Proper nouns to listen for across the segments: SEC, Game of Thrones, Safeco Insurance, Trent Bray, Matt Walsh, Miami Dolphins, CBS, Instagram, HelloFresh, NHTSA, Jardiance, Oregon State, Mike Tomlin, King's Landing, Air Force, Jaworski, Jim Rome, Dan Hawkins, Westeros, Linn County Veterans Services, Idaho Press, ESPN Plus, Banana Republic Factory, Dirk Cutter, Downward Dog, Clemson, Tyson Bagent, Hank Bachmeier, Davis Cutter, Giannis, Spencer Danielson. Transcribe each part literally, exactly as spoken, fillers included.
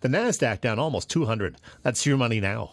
The NASDAQ down almost two hundred. That's your money now.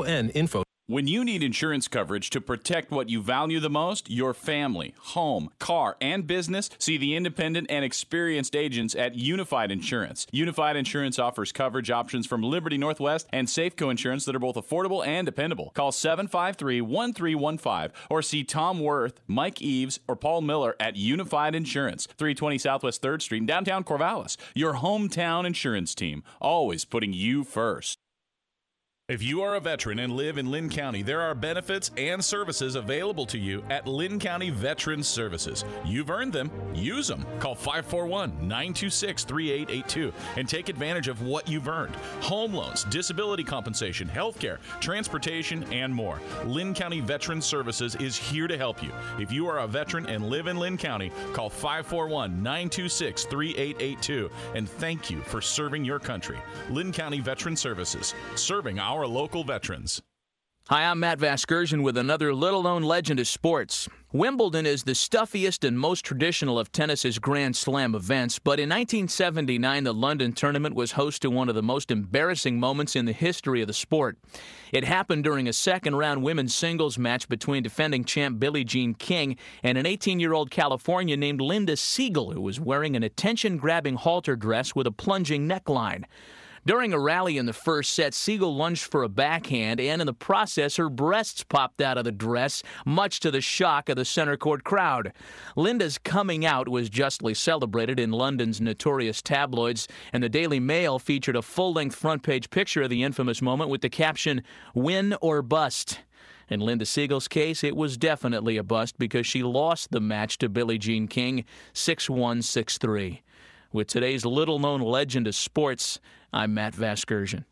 N info. When you need insurance coverage to protect what you value the most, your family, home, car, and business, see the independent and experienced agents at Unified Insurance. Unified Insurance offers coverage options from Liberty Northwest and Safeco Insurance that are both affordable and dependable. Call seven five three, one three one five or see Tom Worth, Mike Eves, or Paul Miller at Unified Insurance, three twenty Southwest third Street in downtown Corvallis. Your hometown insurance team, always putting you first. If you are a veteran and live in Linn County, there are benefits and services available to you at Linn County Veterans Services. You've earned them. Use them. Call five four one, nine two six, three eight eight two and take advantage of what you've earned. Home loans, disability compensation, health care, transportation, and more. Linn County Veterans Services is here to help you. If you are a veteran and live in Linn County, call five four one, nine two six, three eight eight two and thank you for serving your country. Linn County Veterans Services, serving our local veterans. Hi, I'm Matt Vasgersian with another little-known legend of sports. Wimbledon is the stuffiest and most traditional of tennis's Grand Slam events, but in nineteen seventy-nine, the London tournament was host to one of the most embarrassing moments in the history of the sport. It happened during a second-round women's singles match between defending champ Billie Jean King and an eighteen-year-old Californian named Linda Segal, who was wearing an attention-grabbing halter dress with a plunging neckline. During a rally in the first set, Segal lunged for a backhand, and in the process, her breasts popped out of the dress, much to the shock of the center court crowd. Linda's coming out was justly celebrated in London's notorious tabloids, and the Daily Mail featured a full-length front-page picture of the infamous moment with the caption, "Win or Bust." In Linda Segal's case, it was definitely a bust because she lost the match to Billie Jean King, six one, six three. With today's little-known legend of sports, I'm Matt Vasgersian.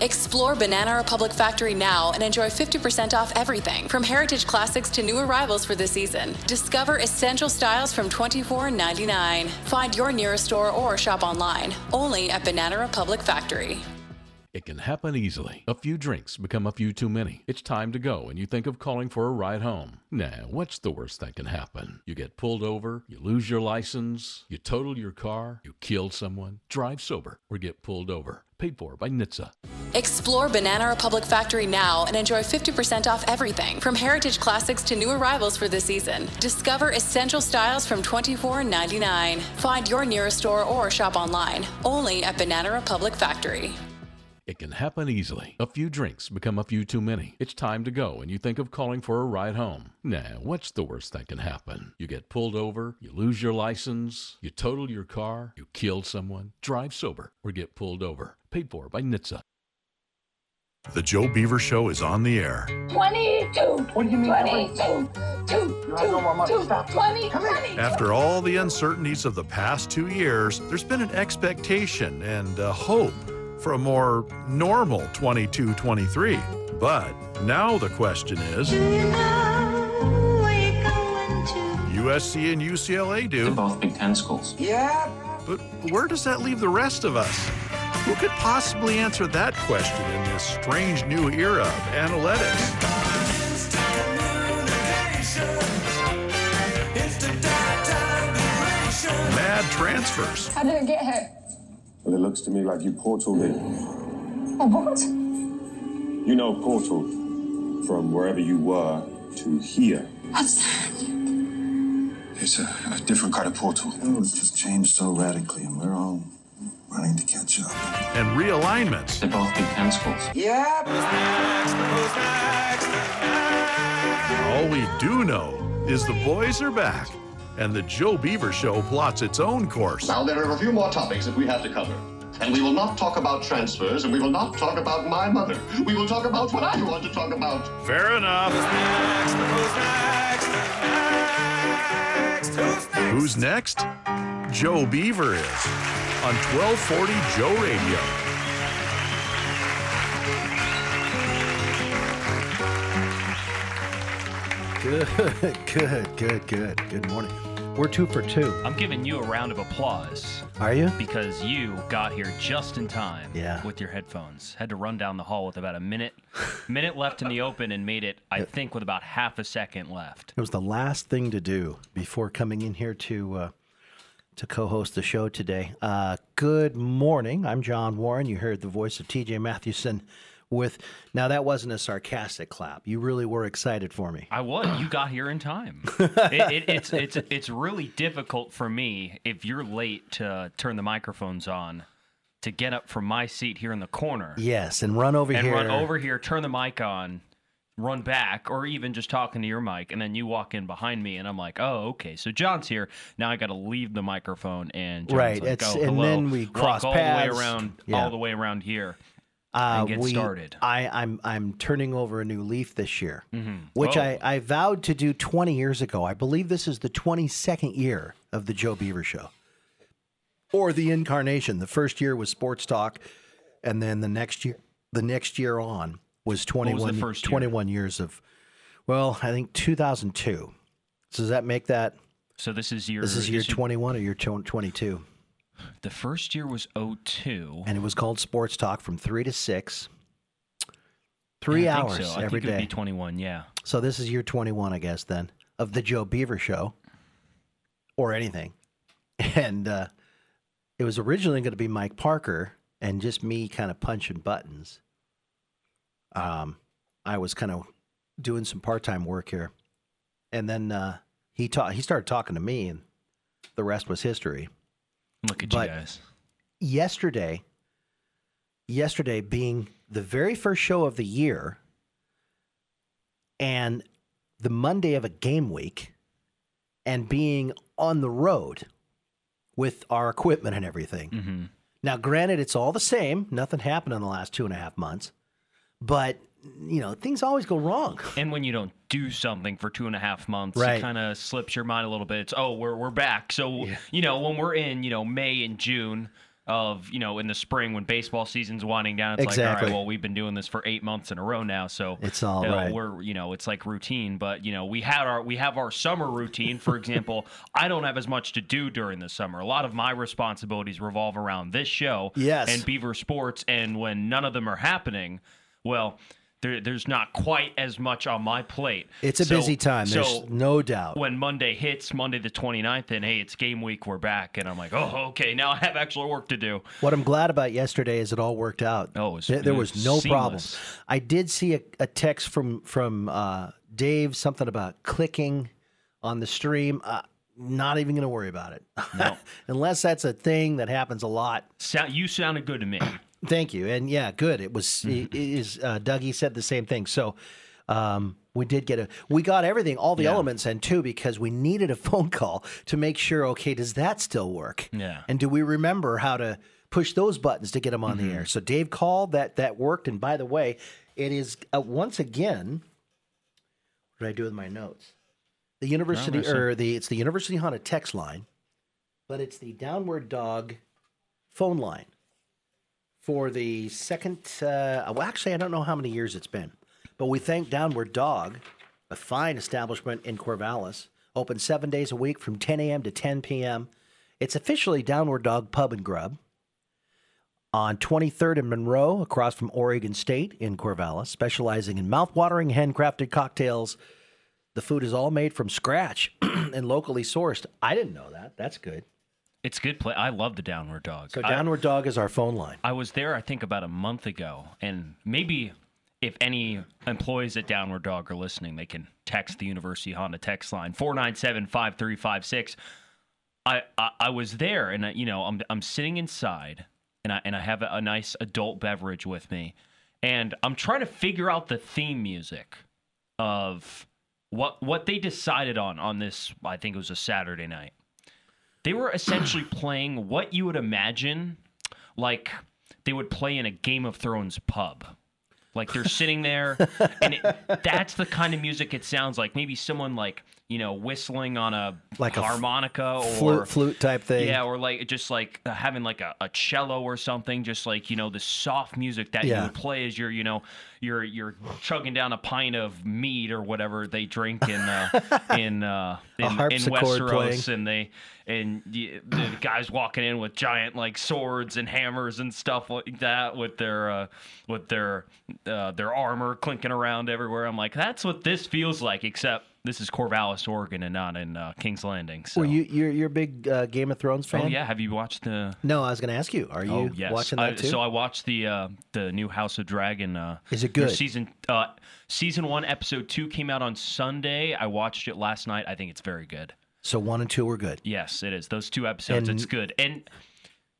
Explore Banana Republic Factory now and enjoy fifty percent off everything, from heritage classics to new arrivals for the season. Discover essential styles from twenty-four ninety-nine. Find your nearest store or shop online, only at Banana Republic Factory. It can happen easily. A few drinks become a few too many. It's time to go, and you think of calling for a ride home. Now, what's the worst that can happen? You get pulled over, you lose your license, you total your car, you kill someone, drive sober, or get pulled over. Paid for by N H T S A. Explore Banana Republic Factory now and enjoy fifty percent off everything, from heritage classics to new arrivals for the season. Discover essential styles from twenty-four ninety-nine. Find your nearest store or shop online, only at Banana Republic Factory. It can happen easily. A few drinks become a few too many. It's time to go, and you think of calling for a ride home. Now, what's the worst that can happen? You get pulled over, you lose your license, you total your car, you kill someone, drive sober, or get pulled over. Paid for by N H T S A. The Joe Beaver Show is on the air. twenty-two. What do you mean? twenty-two. Two. Two. Two. Stop. twenty. After all the uncertainties of the past two years, there's been an expectation and a hope for a more normal twenty-two twenty-three. But now the question is, do you know where you're going to? U S C and U C L A do. They're both Big Ten schools. Yeah. But where does that leave the rest of us? Who could possibly answer that question in this strange new era of analytics? Mad transfers. How did I get here? Well, it looks to me like you portaled in. Oh, what? You know, portal, from wherever you were to here. What's that? It's a, a different kind of portal. Oh, it's just changed so radically, and we're all running to catch up. And realignments. They're both Big Ten schools. Yeah. Who's next? Who's next? All we do know is the boys are back, and the Joe Beaver Show plots its own course. Now there are a few more topics that we have to cover. And we will not talk about transfers, and we will not talk about my mother. We will talk about what I want to talk about. Fair enough. Who's next? Who's next? Who's next? Who's next? Joe Beaver is on twelve forty Joe Radio. Good, good, good, good. Good morning. We're two for two. I'm giving you a round of applause. Are you? Because you got here just in time. Yeah. With your headphones. Had to run down the hall with about a minute, minute left in the open, and made it, I think, with about half a second left. It was the last thing to do before coming in here to uh, to co-host the show today. Uh, good morning. I'm John Warren. You heard the voice of T J Mathewson. With now that wasn't a sarcastic clap. You really were excited for me. I was. You got here in time. it, it, it's it's it's really difficult for me if you're late to turn the microphones on, to get up from my seat here in the corner. Yes, and run over and here and run over here. Turn the mic on, run back, or even just talking to your mic, and then you walk in behind me, and I'm like, oh, okay. So John's here now. I got to leave the microphone and John's right. Like, it's oh, and hello. Then we cross walk paths all the way around, yeah. all the way around here. Uh, and get we, started. I, I'm I'm turning over a new leaf this year, mm-hmm. which I, I vowed to do twenty years ago. I believe this is the twenty-second year of the Joe Beaver Show, or the incarnation. The first year was sports talk, and then the next year, the next year on was twenty-one. Was twenty-one year? Years of, well, I think two thousand two. So does that make that? So this is year. This is year twenty-one or year twenty-two. The first year was oh two. And it was called Sports Talk from three to six. Three yeah, hours so. every day. I think it would be twenty-one, yeah. So this is year twenty-one, I guess, then, of the Joe Beaver Show, or anything. And uh, it was originally going to be Mike Parker and just me kind of punching buttons. Um, I was kind of doing some part-time work here. And then uh, he ta- he started talking to me, and the rest was history. Look at but you guys. Yesterday, yesterday being the very first show of the year and the Monday of a game week and being on the road with our equipment and everything. Mm-hmm. Now, granted, it's all the same. Nothing happened in the last two and a half months, but you know, things always go wrong. And when you don't do something for two and a half months, right. It kind of slips your mind a little bit. It's, oh, we're we're back. So, yeah. You know, when we're in, you know, May and June of, you know, in the spring when baseball season's winding down, it's exactly. Like, all right, well, we've been doing this for eight months in a row now. So it's all you know, right. We're, you know, it's like routine. But, you know, we had our we have our summer routine. For example, I don't have as much to do during the summer. A lot of my responsibilities revolve around this show yes. and Beaver Sports. And when none of them are happening, well... There, there's not quite as much on my plate. It's a so, busy time, there's so no doubt. When Monday hits, Monday the twenty-ninth, and hey, it's game week, we're back. And I'm like, oh, okay, now I have actual work to do. What I'm glad about yesterday is it all worked out. Oh, it was, there, there was, was no seamless. Problem. I did see a, a text from, from uh, Dave, something about clicking on the stream. Uh, Not even going to worry about it. No. Unless that's a thing that happens a lot. So, you sounded good to me. Thank you. And yeah, good. It was, it is, uh, Dougie said the same thing. So, um, we did get a, we got everything, all the yeah. elements in too, because we needed a phone call to make sure, okay, does that still work? Yeah. And do we remember how to push those buttons to get them on mm-hmm. the air? So Dave called that, that worked. And by the way, it is uh, once again, what did I do with my notes? The university no, or the, it's the University Honda text line, but it's the Downward Dog phone line. For the second, uh, well, actually, I don't know how many years it's been, but we thank Downward Dog, a fine establishment in Corvallis, open seven days a week from ten a.m. to ten p.m. It's officially Downward Dog Pub and Grub on twenty-third and Monroe, across from Oregon State in Corvallis, specializing in mouthwatering, handcrafted cocktails. The food is all made from scratch and locally sourced. I didn't know that. That's good. It's good play. I love the Downward Dog. So Downward I, Dog is our phone line. I was there, I think, about a month ago, and maybe if any employees at Downward Dog are listening, they can text the University Honda text line four nine seven, five three five six. I I, I was there, and I, you know, I'm I'm sitting inside, and I and I have a, a nice adult beverage with me, and I'm trying to figure out the theme music of what what they decided on on this. I think it was a Saturday night. They were essentially playing what you would imagine, like they would play in a Game of Thrones pub. Like they're sitting there, and it, that's the kind of music it sounds like. Maybe someone like you know whistling on a like harmonica a f- or flute, flute type thing. Yeah, or like just like having like a, a cello or something. Just like you know the soft music that yeah. you would play as you're you know you're you're chugging down a pint of mead or whatever they drink in uh, in uh, in, in Westeros, playing. and they and the, the guys walking in with giant like swords and hammers and stuff like that with their uh, with their Uh, their armor clinking around everywhere. I'm like, that's what this feels like, except this is Corvallis, Oregon, and not in uh, King's Landing. So. Well, you, you're you're a big uh, Game of Thrones fan. Oh yeah, have you watched the? No, I was going to ask you. Are you oh, yes. watching that I, too? So I watched the uh, the new House of Dragon. Uh, is it good? Season uh, season one, episode two came out on Sunday. I watched it last night. I think it's very good. So one and two are good. Yes, it is. Those two episodes, and... it's good. And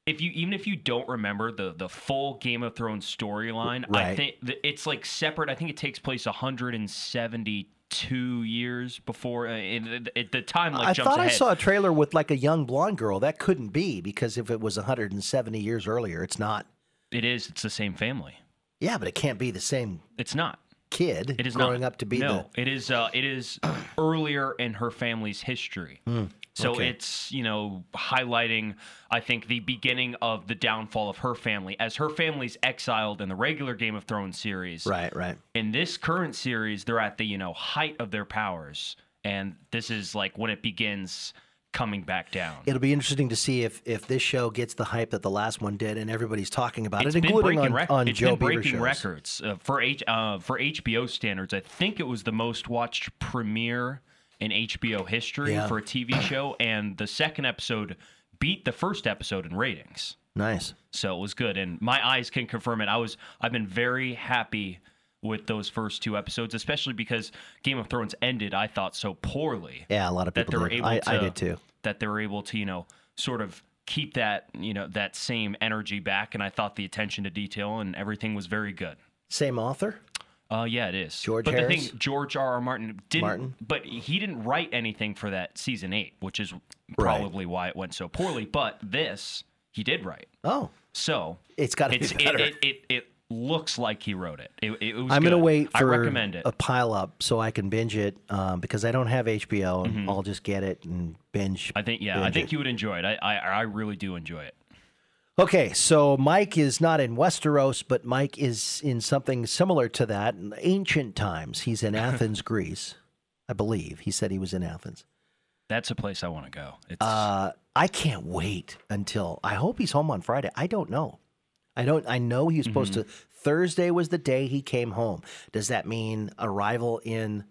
If you even if you don't remember the the full Game of Thrones storyline, right. I think it's like separate. I think it takes place one hundred seventy-two years before uh, it, it, the time like I jumps thought ahead. I saw a trailer with like a young blonde girl. That couldn't be, because if it was one hundred seventy years earlier, it's not. It is. It's the same family. Yeah, but it can't be the same. It's not. Kid. It is growing not, up to be no. The... It is. Uh, it is earlier in her family's history. Mm. So okay. It's, you know, highlighting, I think, the beginning of the downfall of her family, as her family's exiled in the regular Game of Thrones series. Right, right. In this current series, they're at the, you know, height of their powers, and this is like when it begins coming back down. It'll be interesting to see if, if this show gets the hype that the last one did, and everybody's talking about it's it, including on, rec- on Joe Beaver shows. It's been breaking records. Uh, for, H- uh, for H B O standards, I think it was the most watched premiere in H B O history yeah. for a T V show, and the second episode beat the first episode in ratings. Nice. So it was good, and my eyes can confirm it. I was, I've been very happy with those first two episodes, especially because Game of Thrones ended, I thought, so poorly. Yeah, a lot of people that they were able I, to, I did too. That they were able to, you know, sort of keep that, you know, that same energy back, and I thought the attention to detail and everything was very good. Same author? Uh, yeah, it is. George but Harris? The thing, George R R. Martin didn't, Martin? but he didn't write anything for that season eight, which is probably right. why it went so poorly. But this, he did write. Oh, so it's got to be better. It, it, it, it looks like he wrote it. It, it was. I'm going to wait for I recommend it. a pile up so I can binge it um, because I don't have H B O. And mm-hmm. I'll just get it and binge. I think yeah, I think it. you would enjoy it. I, I I really do enjoy it. Okay, so Mike is not in Westeros, but Mike is in something similar to that in ancient times. He's in Athens, Greece, I believe. He said he was in Athens. That's a place I want to go. It's... Uh, I can't wait until... I hope he's home on Friday. I don't know. I don't. I know he was supposed mm-hmm. to... Thursday was the day he came home. Does that mean arrival in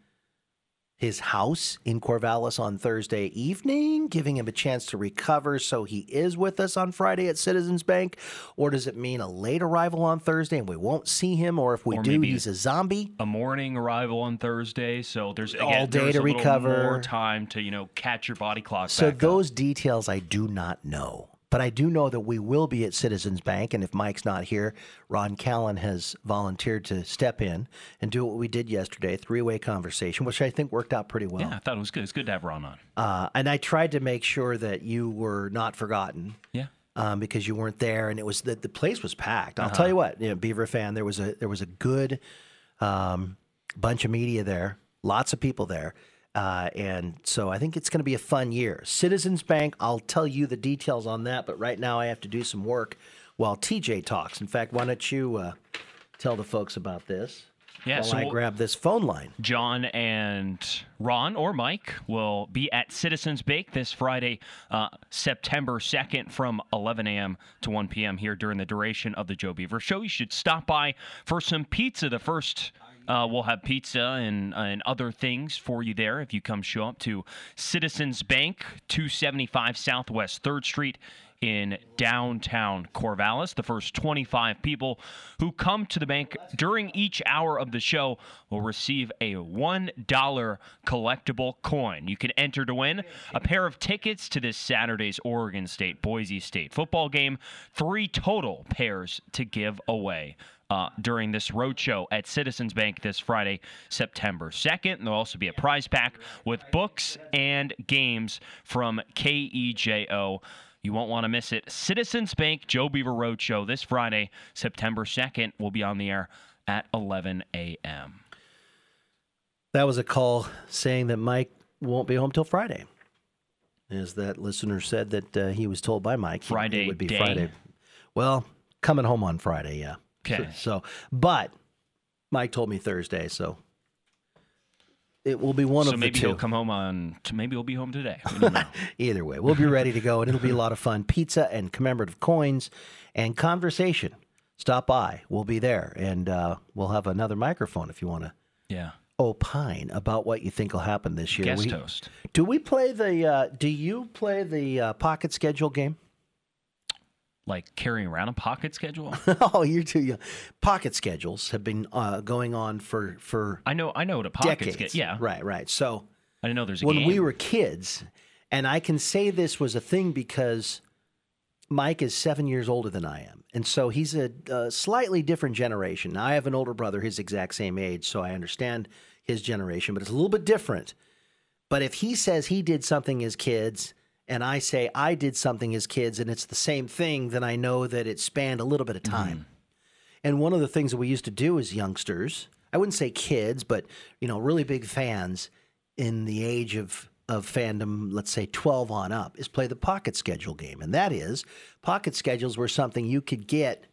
his house in Corvallis on Thursday evening, giving him a chance to recover so he is with us on Friday at Citizens Bank? Or does it mean a late arrival on Thursday and we won't see him? Or if we or do, he's a zombie? A morning arrival on Thursday. So there's again, all day there's to a recover. More time to, you know, catch your body clock. So back those up. Details I do not know. But I do know that we will be at Citizens Bank, and if Mike's not here, Ron Callan has volunteered to step in and do what we did yesterday, three-way conversation, which I think worked out pretty well. Yeah, I thought it was good. It's good to have Ron on. Uh, and I tried to make sure that you were not forgotten. Yeah. Um, because you weren't there, and it was the, the place was packed. I'll uh-huh. tell you what, you know, Beaver fan, there was a there was a good um, bunch of media there, lots of people there. Uh, and so I think it's going to be a fun year. Citizens Bank, I'll tell you the details on that, but right now I have to do some work while T J talks. In fact, why don't you uh, tell the folks about this yeah, while so I we'll, grab this phone line. John and Ron or Mike will be at Citizens Bank this Friday, uh, September second from eleven a.m. to one p.m. here during the duration of the Joe Beaver Show. You should stop by for some pizza the first... Uh, we'll have pizza and uh, and other things for you there if you come show up to Citizens Bank, two seventy-five Southwest third Street in downtown Corvallis. The first twenty-five people who come to the bank during each hour of the show will receive a one dollar collectible coin. You can enter to win a pair of tickets to this Saturday's Oregon State, Boise State football game. Three total pairs to give away Uh, during this roadshow at Citizens Bank this Friday, September second. And there'll also be a prize pack with books and games from K E J O. You won't want to miss it. Citizens Bank Joe Beaver Roadshow this Friday, September second. We'll be on the air at eleven a.m. That was a call saying that Mike won't be home till Friday. As that listener said that uh, he was told by Mike Friday it would be day. Friday. Well, coming home on Friday, yeah. Okay. So, but Mike told me Thursday, so it will be one so of the two. So maybe he'll come home on, maybe he'll be home today. We don't know. Either way, we'll be ready to go, and it'll be a lot of fun. Pizza and commemorative coins and conversation. Stop by. We'll be there, and uh, we'll have another microphone if you want to yeah. opine about what you think will happen this year. Guest we, host. Do we play the, uh, do you play the uh, pocket schedule game? Like carrying around a pocket schedule? Oh, you're too young. Pocket schedules have been uh, going on for, for I know I know what a pocket schedule. Yeah, right, right. So I didn't know there's a when game. We were kids, and I can say this was a thing because Mike is seven years older than I am, and so he's a, a slightly different generation. Now, I have an older brother his exact same age, so I understand his generation, but it's a little bit different. But if he says he did something as kids, and I say I did something as kids, and it's the same thing, then I know that it spanned a little bit of time. Mm-hmm. And one of the things that we used to do as youngsters, I wouldn't say kids, but you know, really big fans in the age of, of fandom, let's say twelve on up, is play the pocket schedule game. And that is, pocket schedules were something you could get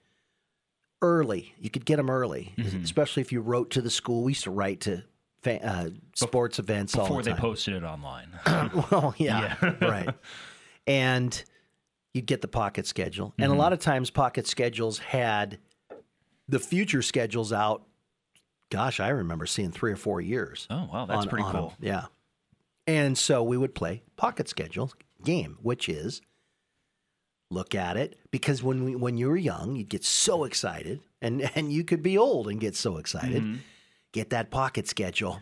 early. You could get them early, mm-hmm. especially if you wrote to the school. We used to write to Uh, sports events all the time. Before they posted it online. Well, yeah, yeah. Right. And you'd get the pocket schedule. Mm-hmm. And a lot of times pocket schedules had the future schedules out, gosh, I remember seeing three or four years. Oh, wow, that's on, pretty on cool. Them. Yeah. And so we would play pocket schedule game, which is look at it. Because when we, when you were young, you'd get so excited. And, and you could be old and get so excited. Mm-hmm. Get that pocket schedule,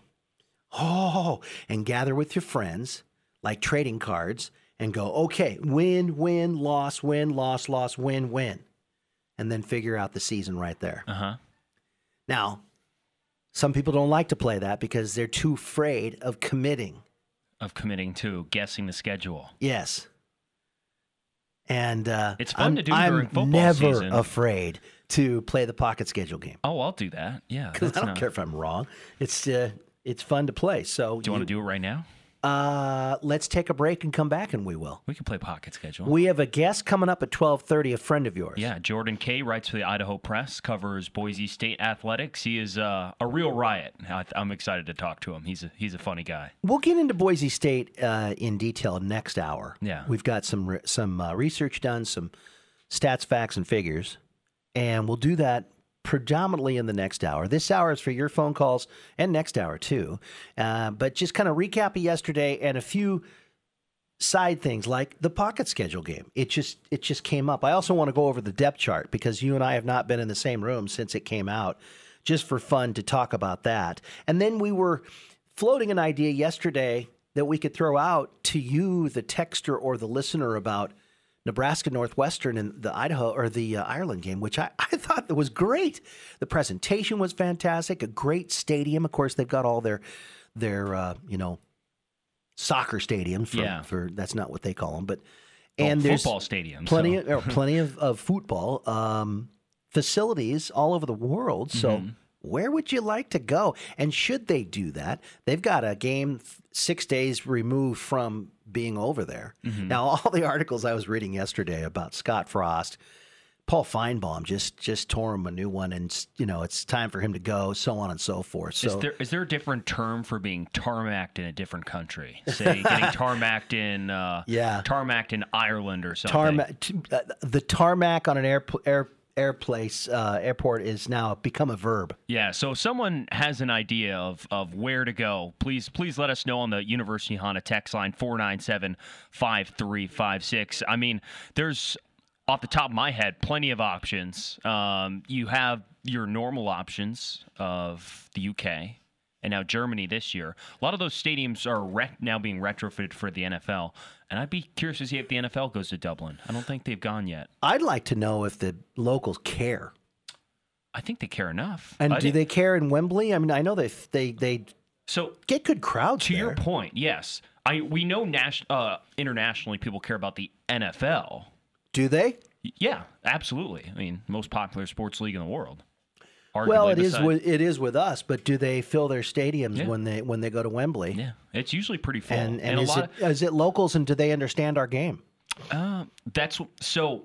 oh, and gather with your friends, like trading cards, and go, okay, win, win, loss, win, loss, loss, win, win, and then figure out the season right there. Uh-huh. Now, some people don't like to play that because they're too afraid of committing. Of committing to guessing the schedule. Yes. And uh, it's fun I'm, to do during I'm football never season. Afraid to play the pocket schedule game. Oh, I'll do that. Yeah, because I don't not... care if I'm wrong. It's uh, it's fun to play. So do you, you want to do it right now? Uh, let's take a break and come back, and we will. We can play pocket schedule. We have a guest coming up at twelve thirty. A friend of yours. Yeah, Jordan Kaye writes for the Idaho Press, covers Boise State athletics. He is uh, a real riot. I'm excited to talk to him. He's a, he's a funny guy. We'll get into Boise State uh, in detail next hour. Yeah, we've got some re- some uh, research done, some stats, facts, and figures. And we'll do that predominantly in the next hour. This hour is for your phone calls and next hour, too. Uh, but just kind of recap of yesterday and a few side things like the pocket schedule game. It just it just came up. I also want to go over the depth chart because you and I have not been in the same room since it came out, just for fun to talk about that. And then we were floating an idea yesterday that we could throw out to you, the texter or the listener, about Nebraska Northwestern and the Idaho or the uh, Ireland game, which I, I thought that was great. The presentation was fantastic. A great stadium. Of course, they've got all their their uh, you know soccer stadiums. For, yeah. for that's not what they call them, but and oh, there's football stadiums. Plenty so. of, or plenty of, of football um, facilities all over the world. So mm-hmm. where would you like to go? And should they do that? They've got a game six days removed from being over there. Mm-hmm. Now, all the articles I was reading yesterday about Scott Frost, Paul Feinbaum just just tore him a new one, and you know it's time for him to go, so on and so forth. So, is there is there a different term for being tarmacked in a different country? Say getting tarmacked in uh, yeah, tarmacked in Ireland or something. Tarmac, t- uh, the tarmac on an air, air airplace uh, airport is now become a verb. Yeah. So if someone has an idea of of where to go, please please let us know on the University Honda text line four nine seven, five three five six. I mean, there's off the top of my head plenty of options. Um, you have your normal options of the U K. And now Germany this year. A lot of those stadiums are ret- now being retrofitted for the N F L. And I'd be curious to see if the N F L goes to Dublin. I don't think they've gone yet. I'd like to know if the locals care. I think they care enough. And do they care in Wembley? I mean, I know they they, they so get good crowds there. To your point, yes. I We know nas- uh, internationally people care about the N F L. Do they? Yeah, absolutely. I mean, most popular sports league in the world. Well, it is with, it is with us, but do they fill their stadiums yeah. when they when they go to Wembley? Yeah, it's usually pretty full. And, and, and is, a lot it, of, is it locals, and do they understand our game? Uh, that's so.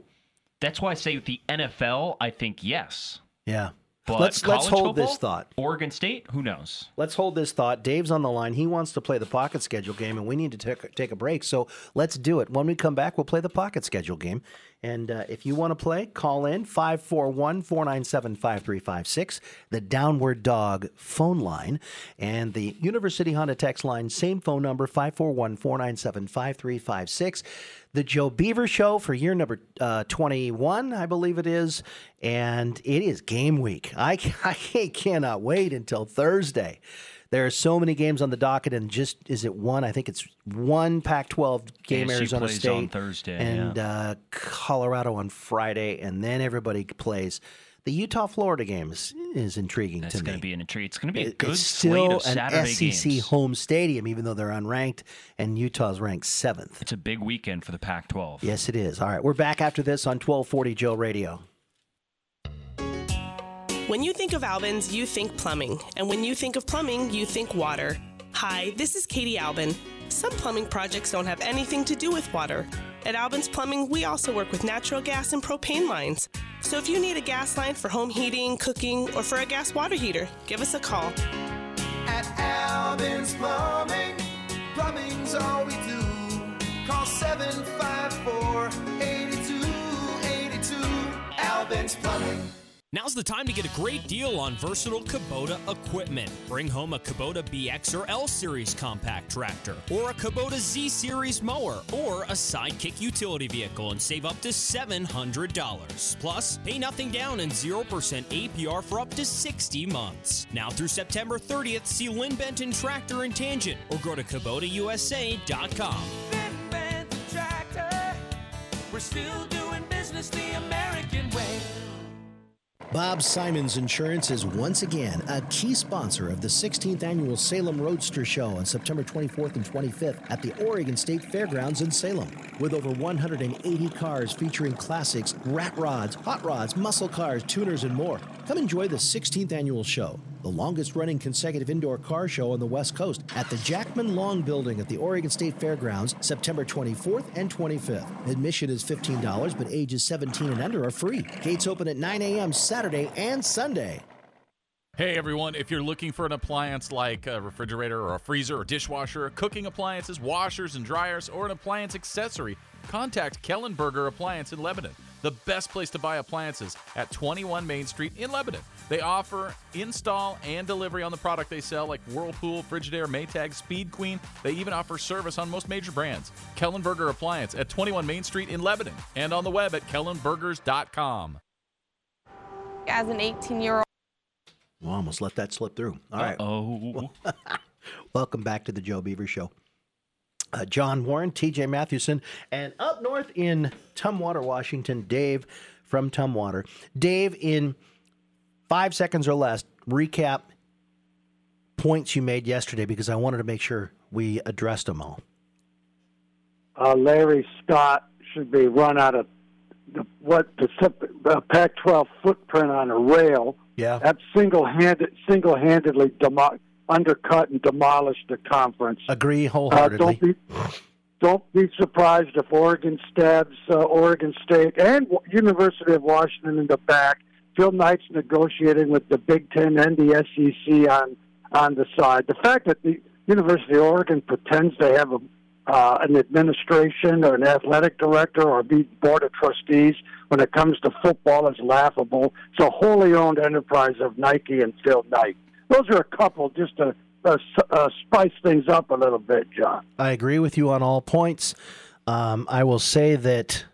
That's why I say with the N F L, I think yes. Yeah. But let's let's hold football, this thought. Oregon State, who knows? Let's hold this thought. Dave's on the line. He wants to play the pocket schedule game, and we need to take, take a break. So let's do it. When we come back, we'll play the pocket schedule game. And uh, if you want to play, call in five four one, four nine seven, five three five six, the Downward Dog phone line, and the University Honda text line, same phone number, five four one, four nine seven, five three five six. The Joe Beaver Show for year number uh, twenty-one, I believe it is, and it is game week. I, I cannot wait until Thursday. There are so many games on the docket, and just, is it one? I think it's one Pac twelve game, yeah, Arizona State on Thursday, and yeah. uh, Colorado on Friday, and then everybody plays. The Utah-Florida game is, is intriguing That's to me. It's going to be an intrigue. It's going to be a good it's slate of Saturday games. It's still an S E C home stadium, even though they're unranked, and Utah's ranked seventh. It's a big weekend for the Pac twelve. Yes, it is. All right, we're back after this on twelve forty Joe Radio. When you think of Albans, you think plumbing. And when you think of plumbing, you think water. Hi, this is Katie Albin. Some plumbing projects don't have anything to do with water. At Albin's Plumbing, we also work with natural gas and propane lines. So if you need a gas line for home heating, cooking, or for a gas water heater, give us a call. At Albin's Plumbing, plumbing's all we do. Call seven five four, eight two eight two, Albin's Plumbing. Now's the time to get a great deal on versatile Kubota equipment. Bring home a Kubota B X or L-Series compact tractor, or a Kubota Z-Series mower, or a Sidekick utility vehicle and save up to seven hundred dollars. Plus, pay nothing down and zero percent A P R for up to sixty months. Now through September thirtieth, see Lynn Benton Tractor in Tangent, or go to Kubota U S A dot com. Lynn Benton Tractor, we're still doing business the American way. Bob Simons Insurance is once again a key sponsor of the sixteenth Annual Salem Roadster Show on September twenty-fourth and twenty-fifth at the Oregon State Fairgrounds in Salem. With over one hundred eighty cars featuring classics, rat rods, hot rods, muscle cars, tuners, and more. Come enjoy the sixteenth Annual Show, the longest-running consecutive indoor car show on the West Coast, at the Jackman Long Building at the Oregon State Fairgrounds, September twenty-fourth and twenty-fifth. Admission is fifteen dollars, but ages seventeen and under are free. Gates open at nine a.m. Saturday and Sunday. Hey, everyone. If you're looking for an appliance like a refrigerator or a freezer or dishwasher, cooking appliances, washers and dryers, or an appliance accessory, contact Kellenberger Appliance in Lebanon, the best place to buy appliances, at twenty-one Main Street in Lebanon. They offer install and delivery on the product they sell, like Whirlpool, Frigidaire, Maytag, Speed Queen. They even offer service on most major brands. Kellenberger Appliance at twenty-one Main Street in Lebanon, and on the web at kellenbergers dot com. As an eighteen-year-old... Well, almost let that slip through. All right. Oh. Welcome back to the Joe Beaver Show. Uh, John Warren, T J Mathewson, and up north in Tumwater, Washington, Dave from Tumwater. Dave, in five seconds or less, recap points you made yesterday, because I wanted to make sure we addressed them all. Uh, Larry Scott should be run out of the, what the uh, Pac twelve footprint on a rail. Yeah, that single-handed, single-handedly democratized. Undercut and demolish the conference. Agree wholeheartedly. Uh, don't, be, don't be surprised if Oregon stabs uh, Oregon State and w- University of Washington in the back. Phil Knight's negotiating with the Big Ten and the S E C on on the side. The fact that the University of Oregon pretends they have a uh, an administration or an athletic director or a board of trustees when it comes to football is laughable. It's a wholly owned enterprise of Nike and Phil Knight. Those are a couple just to uh, uh, spice things up a little bit, John. I agree with you on all points. Um, I will say that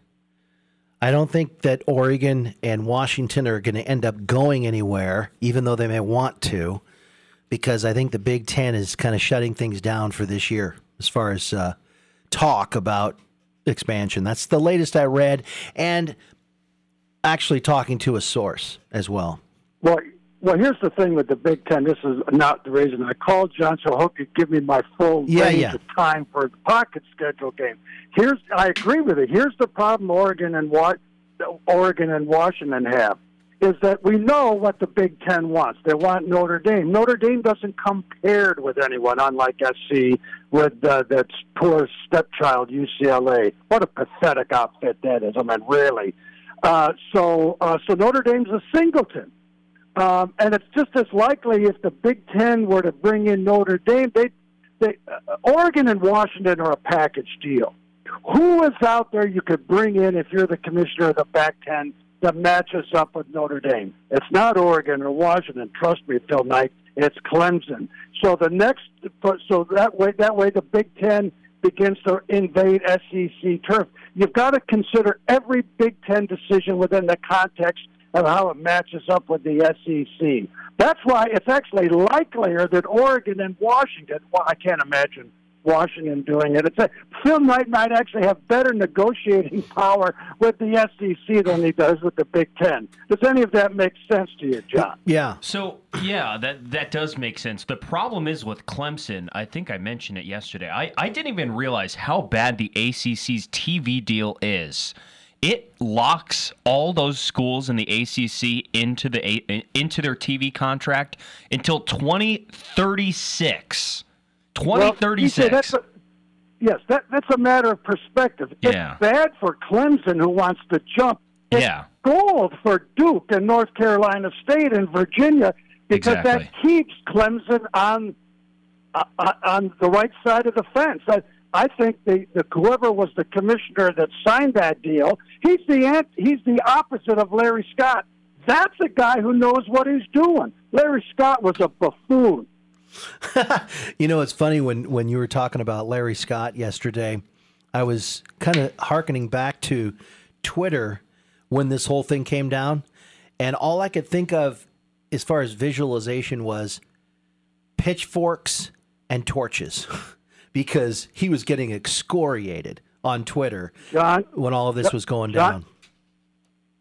I don't think that Oregon and Washington are going to end up going anywhere, even though they may want to, because I think the Big Ten is kind of shutting things down for this year as far as uh, talk about expansion. That's the latest I read, and actually talking to a source as well. Well, Well, here's the thing with the Big Ten. This is not the reason I called, John, so I hope you give me my full yeah, range yeah. of time for the pocket schedule game. Here's, I agree with it. Here's the problem Oregon and what Oregon and Washington have is that we know what the Big Ten wants. They want Notre Dame. Notre Dame doesn't come paired with anyone, unlike S C with uh, that poor stepchild U C L A. What a pathetic outfit that is. I mean, really. Uh, so, uh, so Notre Dame's a singleton. Um, and it's just as likely if the Big Ten were to bring in Notre Dame, they, they, uh, Oregon and Washington are a package deal. Who is out there you could bring in if you're the commissioner of the Big Ten that matches up with Notre Dame? It's not Oregon or Washington. Trust me, Phil Knight. It's Clemson. So the next, so that way, that way the Big Ten begins to invade S E C turf. You've got to consider every Big Ten decision within the context of how it matches up with the S E C. That's why it's actually likelier that Oregon and Washington, well, I can't imagine Washington doing it. It's a, Phil Knight might actually have better negotiating power with the S E C than he does with the Big Ten. Does any of that make sense to you, John? Yeah. So, yeah, that that does make sense. The problem is with Clemson, I think I mentioned it yesterday, I, I didn't even realize how bad the A C C's T V deal is. It locks all those schools in the A C C into the into their T V contract until twenty thirty-six. twenty thirty-six. Well, that's a, yes, that, that's a matter of perspective. Yeah. It's bad for Clemson who wants to jump. It's yeah. gold for Duke and North Carolina State and Virginia because exactly. that keeps Clemson on uh, on the right side of the fence. I, I think the, the whoever was the commissioner that signed that deal, he's the he's the opposite of Larry Scott. That's a guy who knows what he's doing. Larry Scott was a buffoon. You know, it's funny when, when you were talking about Larry Scott yesterday, I was kind of hearkening back to Twitter when this whole thing came down, and all I could think of as far as visualization was pitchforks and torches. Because he was getting excoriated on Twitter John, when all of this was going John, down.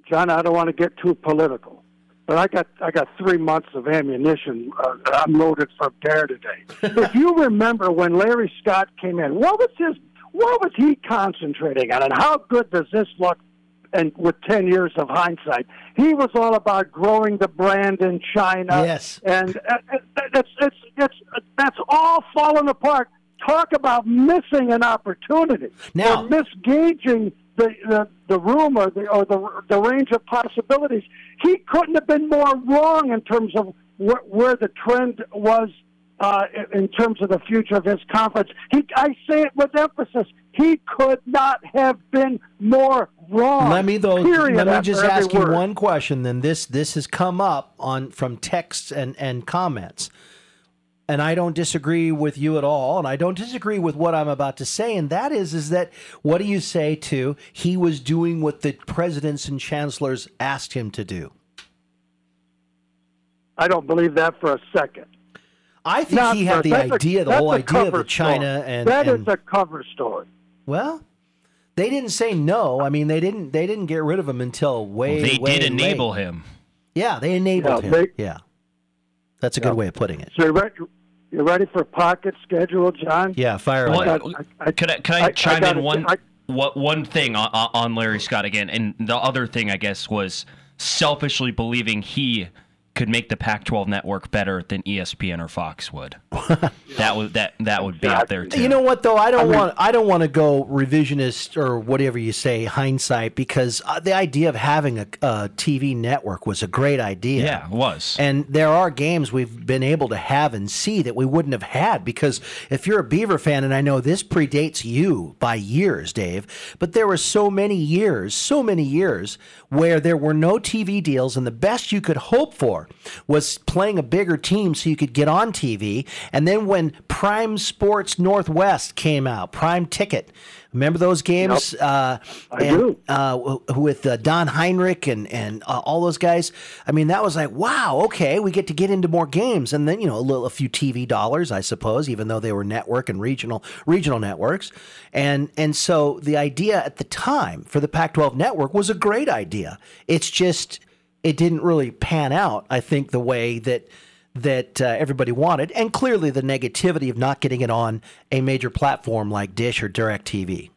John, I don't want to get too political, but I got I got three months of ammunition uh, I'm loaded from there today. If you remember when Larry Scott came in, what was his what was he concentrating on, and how good does this look? And with ten years of hindsight, he was all about growing the brand in China. Yes, and that's that's that's that's all fallen apart. Talk about missing an opportunity now, or misgauging the, the, the room or, the, or the, the range of possibilities. He couldn't have been more wrong in terms of wh- where the trend was uh, in terms of the future of his conference. He, I say it with emphasis. He could not have been more wrong. Let me though. Let me just ask you one question. Then this this has come up on from texts and, and comments. And I don't disagree with you at all, and I don't disagree with what I'm about to say, and that is is that what do you say to he was doing what the presidents and chancellors asked him to do? I don't believe that for a second. I think Not he had the idea, a, the whole idea of the China story. and That and, is a cover story. Well, they didn't say no. I mean, they didn't They didn't get rid of him until way, well, they way, They did enable way. him. Yeah, they enabled yeah, him. They, yeah. That's a good yeah. way of putting it. So you're right. You ready for pocket schedule, John? Yeah, fire away. Well, can I, can I, I chime I in one I, one thing on, on Larry Scott again? And the other thing, I guess, was selfishly believing he could make the Pac twelve network better than E S P N or Fox would. That would that that would be out there too. You know what though? I don't I mean, want I don't want to go revisionist or whatever you say hindsight, because the idea of having a, a T V network was a great idea. Yeah, it was. And there are games we've been able to have and see that we wouldn't have had, because if you're a Beaver fan, and I know this predates you by years, Dave, but there were so many years, so many years where there were no T V deals, and the best you could hope for was playing a bigger team so you could get on T V. And then when Prime Sports Northwest came out, Prime Ticket, remember those games? Yep. Uh, I and, do. Uh, with uh, Don Heinrich and, and uh, all those guys. I mean, that was like, wow, okay, we get to get into more games. And then, you know, a, little, a few T V dollars, I suppose, even though they were network and regional regional networks. And, and so the idea at the time for the Pac twelve network was a great idea. It's just it didn't really pan out, I think, the way that that uh, everybody wanted, and clearly the negativity of not getting it on a major platform like Dish or DirecTV.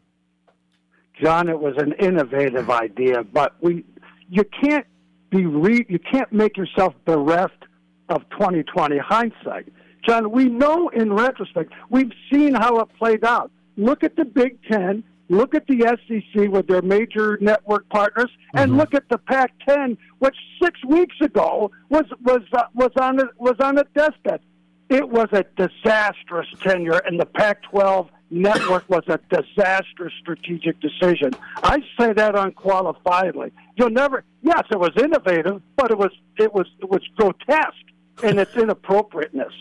John, it was an innovative idea, but we you can't be re, you can't make yourself bereft of twenty twenty hindsight. John, we know in retrospect, we've seen how it played out. Look at the Big Ten, look at the S E C with their major network partners, and mm-hmm. look at the Pac ten, which six weeks ago was was uh, was on a, was on a deathbed. It was a disastrous tenure, and the Pac twelve network was a disastrous strategic decision. I say that unqualifiedly. You'll never. Yes, it was innovative, but it was it was it was grotesque in its inappropriateness.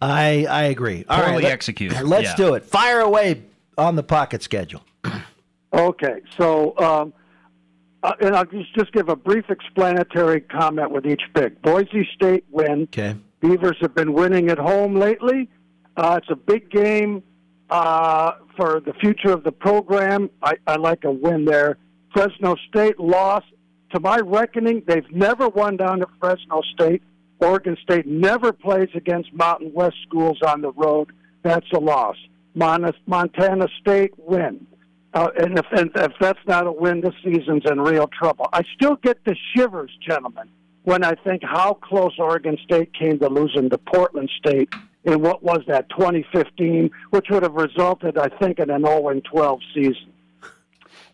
I I agree. All Poorly right, let, executed. Let's yeah. do it. Fire away on the pocket schedule. Okay, so um, uh, and I'll just, just give a brief explanatory comment with each pick. Boise State win. Okay. Beavers have been winning at home lately. Uh, it's a big game uh, for the future of the program. I, I like a win there. Fresno State lost. To my reckoning, they've never won down to Fresno State. Oregon State never plays against Mountain West schools on the road. That's a loss. Mon- Montana State win. Uh, and, if, and if that's not a win, this season's in real trouble. I still get the shivers, gentlemen, when I think how close Oregon State came to losing to Portland State in what was that, twenty fifteen, which would have resulted, I think, in an oh and twelve season.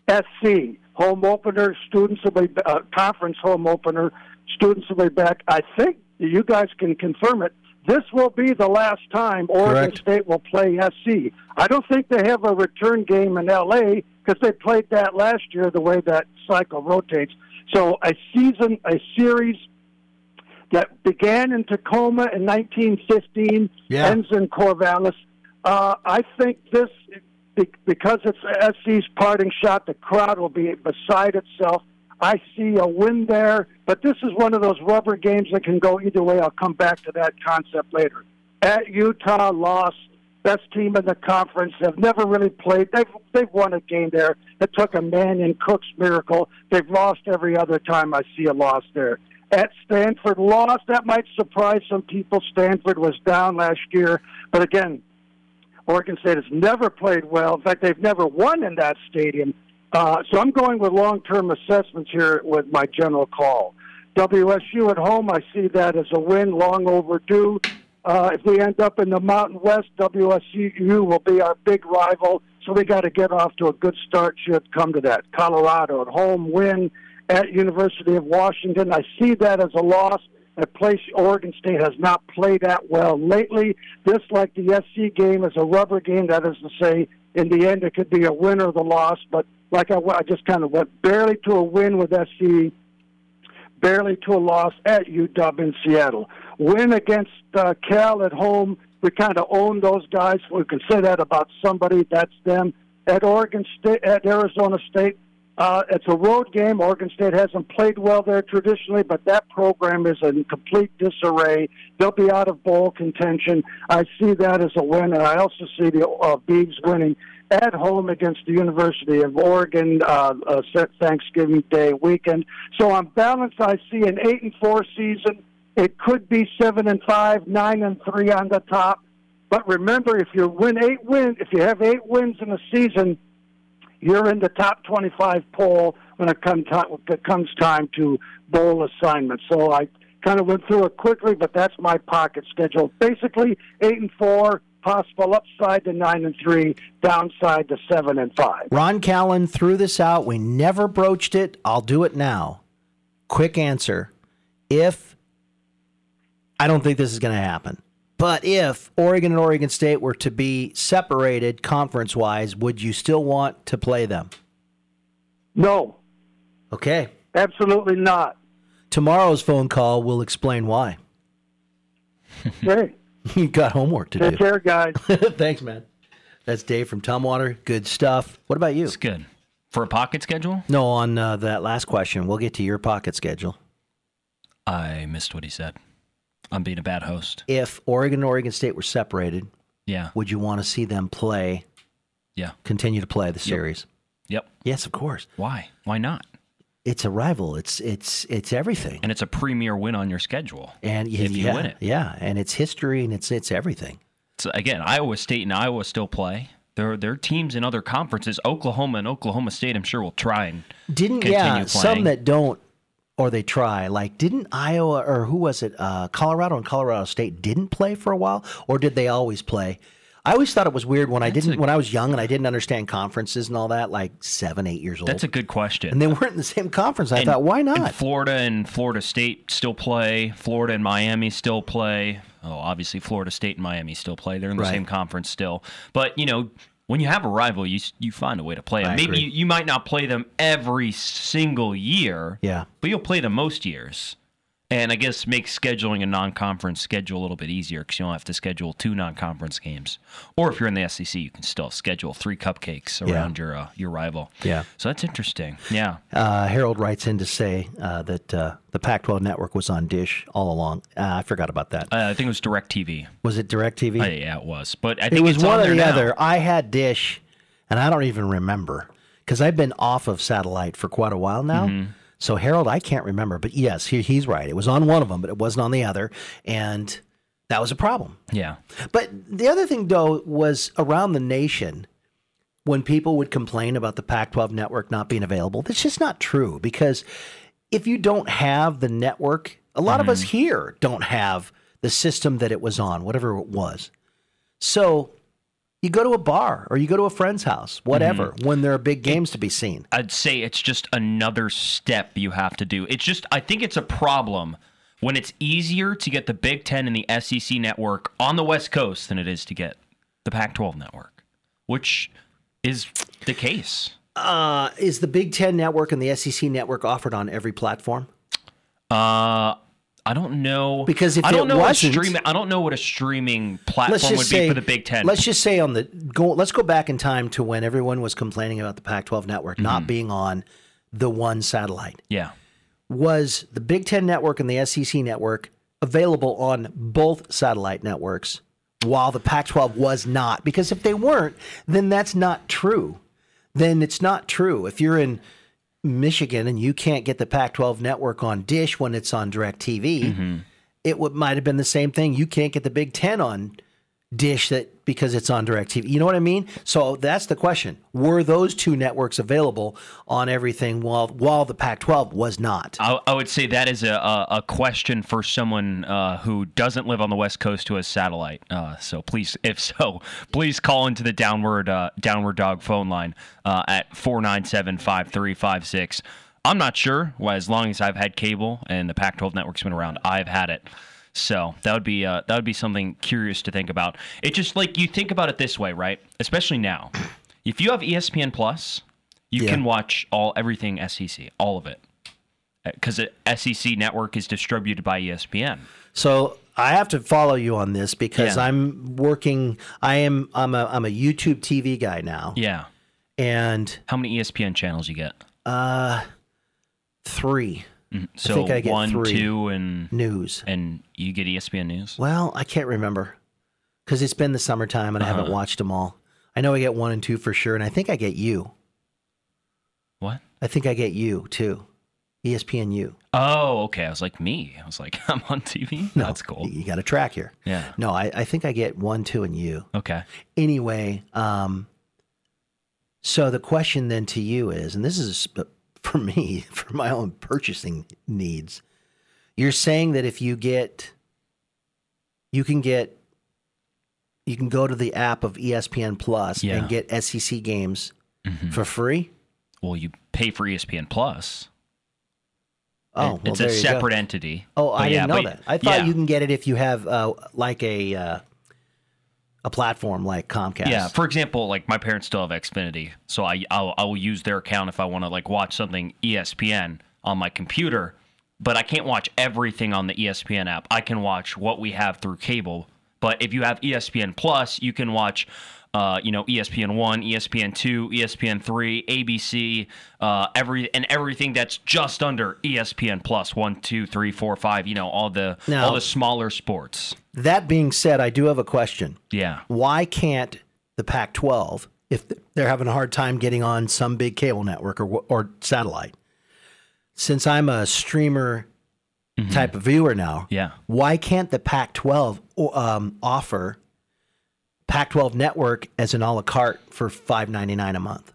S C, home opener, students will be, uh, conference home opener, students will be back. I think you guys can confirm it. This will be the last time Oregon Correct. State will play S C. I don't think they have a return game in L A because they played that last year, the way that cycle rotates. So a season, a series that began in Tacoma in nineteen fifteen, yeah. ends in Corvallis. Uh, I think this, because it's S C's parting shot, the crowd will be beside itself. I see a win there, but this is one of those rubber games that can go either way. I'll come back to that concept later. At Utah, loss, best team in the conference. They've never really played. They've, they've won a game there. It took a Mannion Cook's miracle. They've lost every other time I see a loss there. At Stanford, loss. That might surprise some people. Stanford was down last year, but again, Oregon State has never played well. In fact, they've never won in that stadium. Uh, so I'm going with long-term assessments here with my general call. W S U at home, I see that as a win, long overdue. Uh, if we end up in the Mountain West, W S U will be our big rival, so we got to get off to a good start should come to that. Colorado at home, win. At University of Washington, I see that as a loss. A place Oregon State has not played that well lately. This, like the S C game, is a rubber game. That is to say, in the end, it could be a win or the loss, but Like I, I just kind of went barely to a win with S C, barely to a loss at U W in Seattle. Win against uh, Cal at home. We kind of own those guys. We can say that about somebody. That's them. At Oregon State, at Arizona State, uh, it's a road game. Oregon State hasn't played well there traditionally, but that program is in complete disarray. They'll be out of bowl contention. I see that as a win, and I also see the uh, Beavs winning at home against the University of Oregon uh, uh, set Thanksgiving Day weekend. So on balance, I see an eight and four season. It could be seven and five, nine and three on the top. But remember, if you win eight wins, if you have eight wins in a season, you're in the top twenty-five poll when it comes time to bowl assignments. So I kind of went through it quickly, but that's my pocket schedule. Basically, eight and four, possible upside to nine and three, downside to seven and five. Ron Callen threw this out. We never broached it. I'll do it now. Quick answer. If, I don't think this is going to happen, but if Oregon and Oregon State were to be separated conference-wise, would you still want to play them? No. Okay. Absolutely not. Tomorrow's phone call will explain why. Great. You got homework to Take do. Take care, guys. Thanks, man. That's Dave from Tumwater. Good stuff. What about you? It's good. For a pocket schedule? No, on uh, that last question. We'll get to your pocket schedule. I missed what he said. I'm being a bad host. If Oregon and Oregon State were separated, yeah, would you want to see them play, Yeah, continue to play the series? Yep. yep. Yes, of course. Why? Why not? It's a rival. It's it's it's everything. And it's a premier win on your schedule. And y- if yeah, you win it. Yeah, and it's history and it's it's everything. So again, Iowa State and Iowa still play. There are, there are teams in other conferences. Oklahoma and Oklahoma State, I'm sure, will try and didn't, continue yeah, playing. Some that don't, or they try. Like, didn't Iowa, or who was it, uh, Colorado and Colorado State didn't play for a while? Or did they always play? I always thought it was weird when that's I didn't a, when I was young and I didn't understand conferences and all that, like seven, eight years old. That's a good question. And they weren't in the same conference. I and, thought, why not? And Florida and Florida State still play. Florida and Miami still play. Oh, obviously Florida State and Miami still play. They're in the right. same conference still. But, you know, when you have a rival, you you find a way to play them. I Maybe you, you might not play them every single year, yeah, but you'll play them most years. And I guess make scheduling a non-conference schedule a little bit easier because you don't have to schedule two non-conference games. Or if you're in the S E C, you can still schedule three cupcakes around yeah. your uh, your rival. Yeah. So that's interesting. Yeah. Uh, Harold writes in to say uh, that uh, the Pac twelve Network was on DISH all along. Uh, I forgot about that. Uh, I think it was DirecTV. Was it DirecTV? Uh, yeah, it was. But I think it was it's one on or the now. other. I had DISH, and I don't even remember because I've been off of satellite for quite a while now. Mm-hmm. So, Harold, I can't remember, but yes, he, he's right. It was on one of them, but it wasn't on the other, and that was a problem. Yeah. But the other thing, though, was around the nation, when people would complain about the Pac twelve network not being available, that's just not true, because if you don't have the network, a lot mm-hmm. of us here don't have the system that it was on, whatever it was. So you go to a bar or you go to a friend's house, whatever, mm-hmm. when there are big games it, to be seen. I'd say it's just another step you have to do. It's just, I think it's a problem when it's easier to get the Big Ten and the S E C network on the West Coast than it is to get the Pac twelve network, which is the case. Uh, is the Big Ten network and the S E C network offered on every platform? Uh... I don't know because if I don't it know wasn't, what a streaming I don't know what a streaming platform would say, be for the Big Ten. Let's just say on the go. Let's go back in time to when everyone was complaining about the Pac twelve network mm-hmm. not being on the one satellite. Yeah, was the Big Ten network and the S E C network available on both satellite networks while the Pac twelve was not? Because if they weren't, then that's not true. Then it's not true. If you're in Michigan and you can't get the Pac twelve network on DISH when it's on DirecTV, mm-hmm. it w- might have been the same thing. You can't get the Big Ten on DISH that because it's on DirecTV. You know what I mean? So that's the question. Were those two networks available on everything while while the Pac twelve was not? I, I would say that is a, a, a question for someone uh, who doesn't live on the West Coast who has satellite. Uh, so please, if so, please call into the Downward uh, Downward Dog phone line uh, at four nine seven, five three five six. I'm not sure why, as long as I've had cable and the Pac twelve network's been around, I've had it. So that would be uh, that would be something curious to think about. It just like you think about it this way, right? Especially now, if you have E S P N Plus, you yeah. can watch all everything S E C, all of it, because the S E C network is distributed by E S P N. So I have to follow you on this because yeah. I'm working. I am I'm a I'm a YouTube T V guy now. Yeah. And how many E S P N channels you get? Uh, three. So I think I get one, three. two, and news, and you get E S P N News. Well, I can't remember because it's been the summertime and uh-huh. I haven't watched them all. I know I get one and two for sure, and I think I get you. What? I think I get you too, E S P N U. Oh, okay. I was like me. I was like, I'm on T V. No, that's cool. You got a track here. Yeah. No, I, I think I get one, two, and you. Okay. Anyway, um, so the question then to you is, and this is a. Sp- For me, for my own purchasing needs, You're saying that if you get, you can get, you can go to the app of E S P N Plus yeah. and get S E C games mm-hmm. for free? Well, you pay for E S P N Plus. Oh, well, it's a separate entity. Oh, I didn't know that. I thought you can get it if you have uh, like a uh, a platform like Comcast. Yeah, for example, like my parents still have Xfinity, so I I'll, I'll use their account if I want to like watch something E S P N on my computer, but I can't watch everything on the E S P N app. I can watch what we have through cable. But if you have E S P N Plus, you can watch Uh, you know, E S P N one, E S P N two, E S P N three, A B C, uh, every and everything that's just under E S P N Plus, one, two, three, four, five, you know, all the now, all the smaller sports. That being said, I do have a question. Yeah. Why can't the Pac twelve, if they're having a hard time getting on some big cable network or or satellite, since I'm a streamer mm-hmm. type of viewer now, yeah. why can't the Pac twelve um, offer Pac twelve Network as an a la carte for five ninety-nine a month?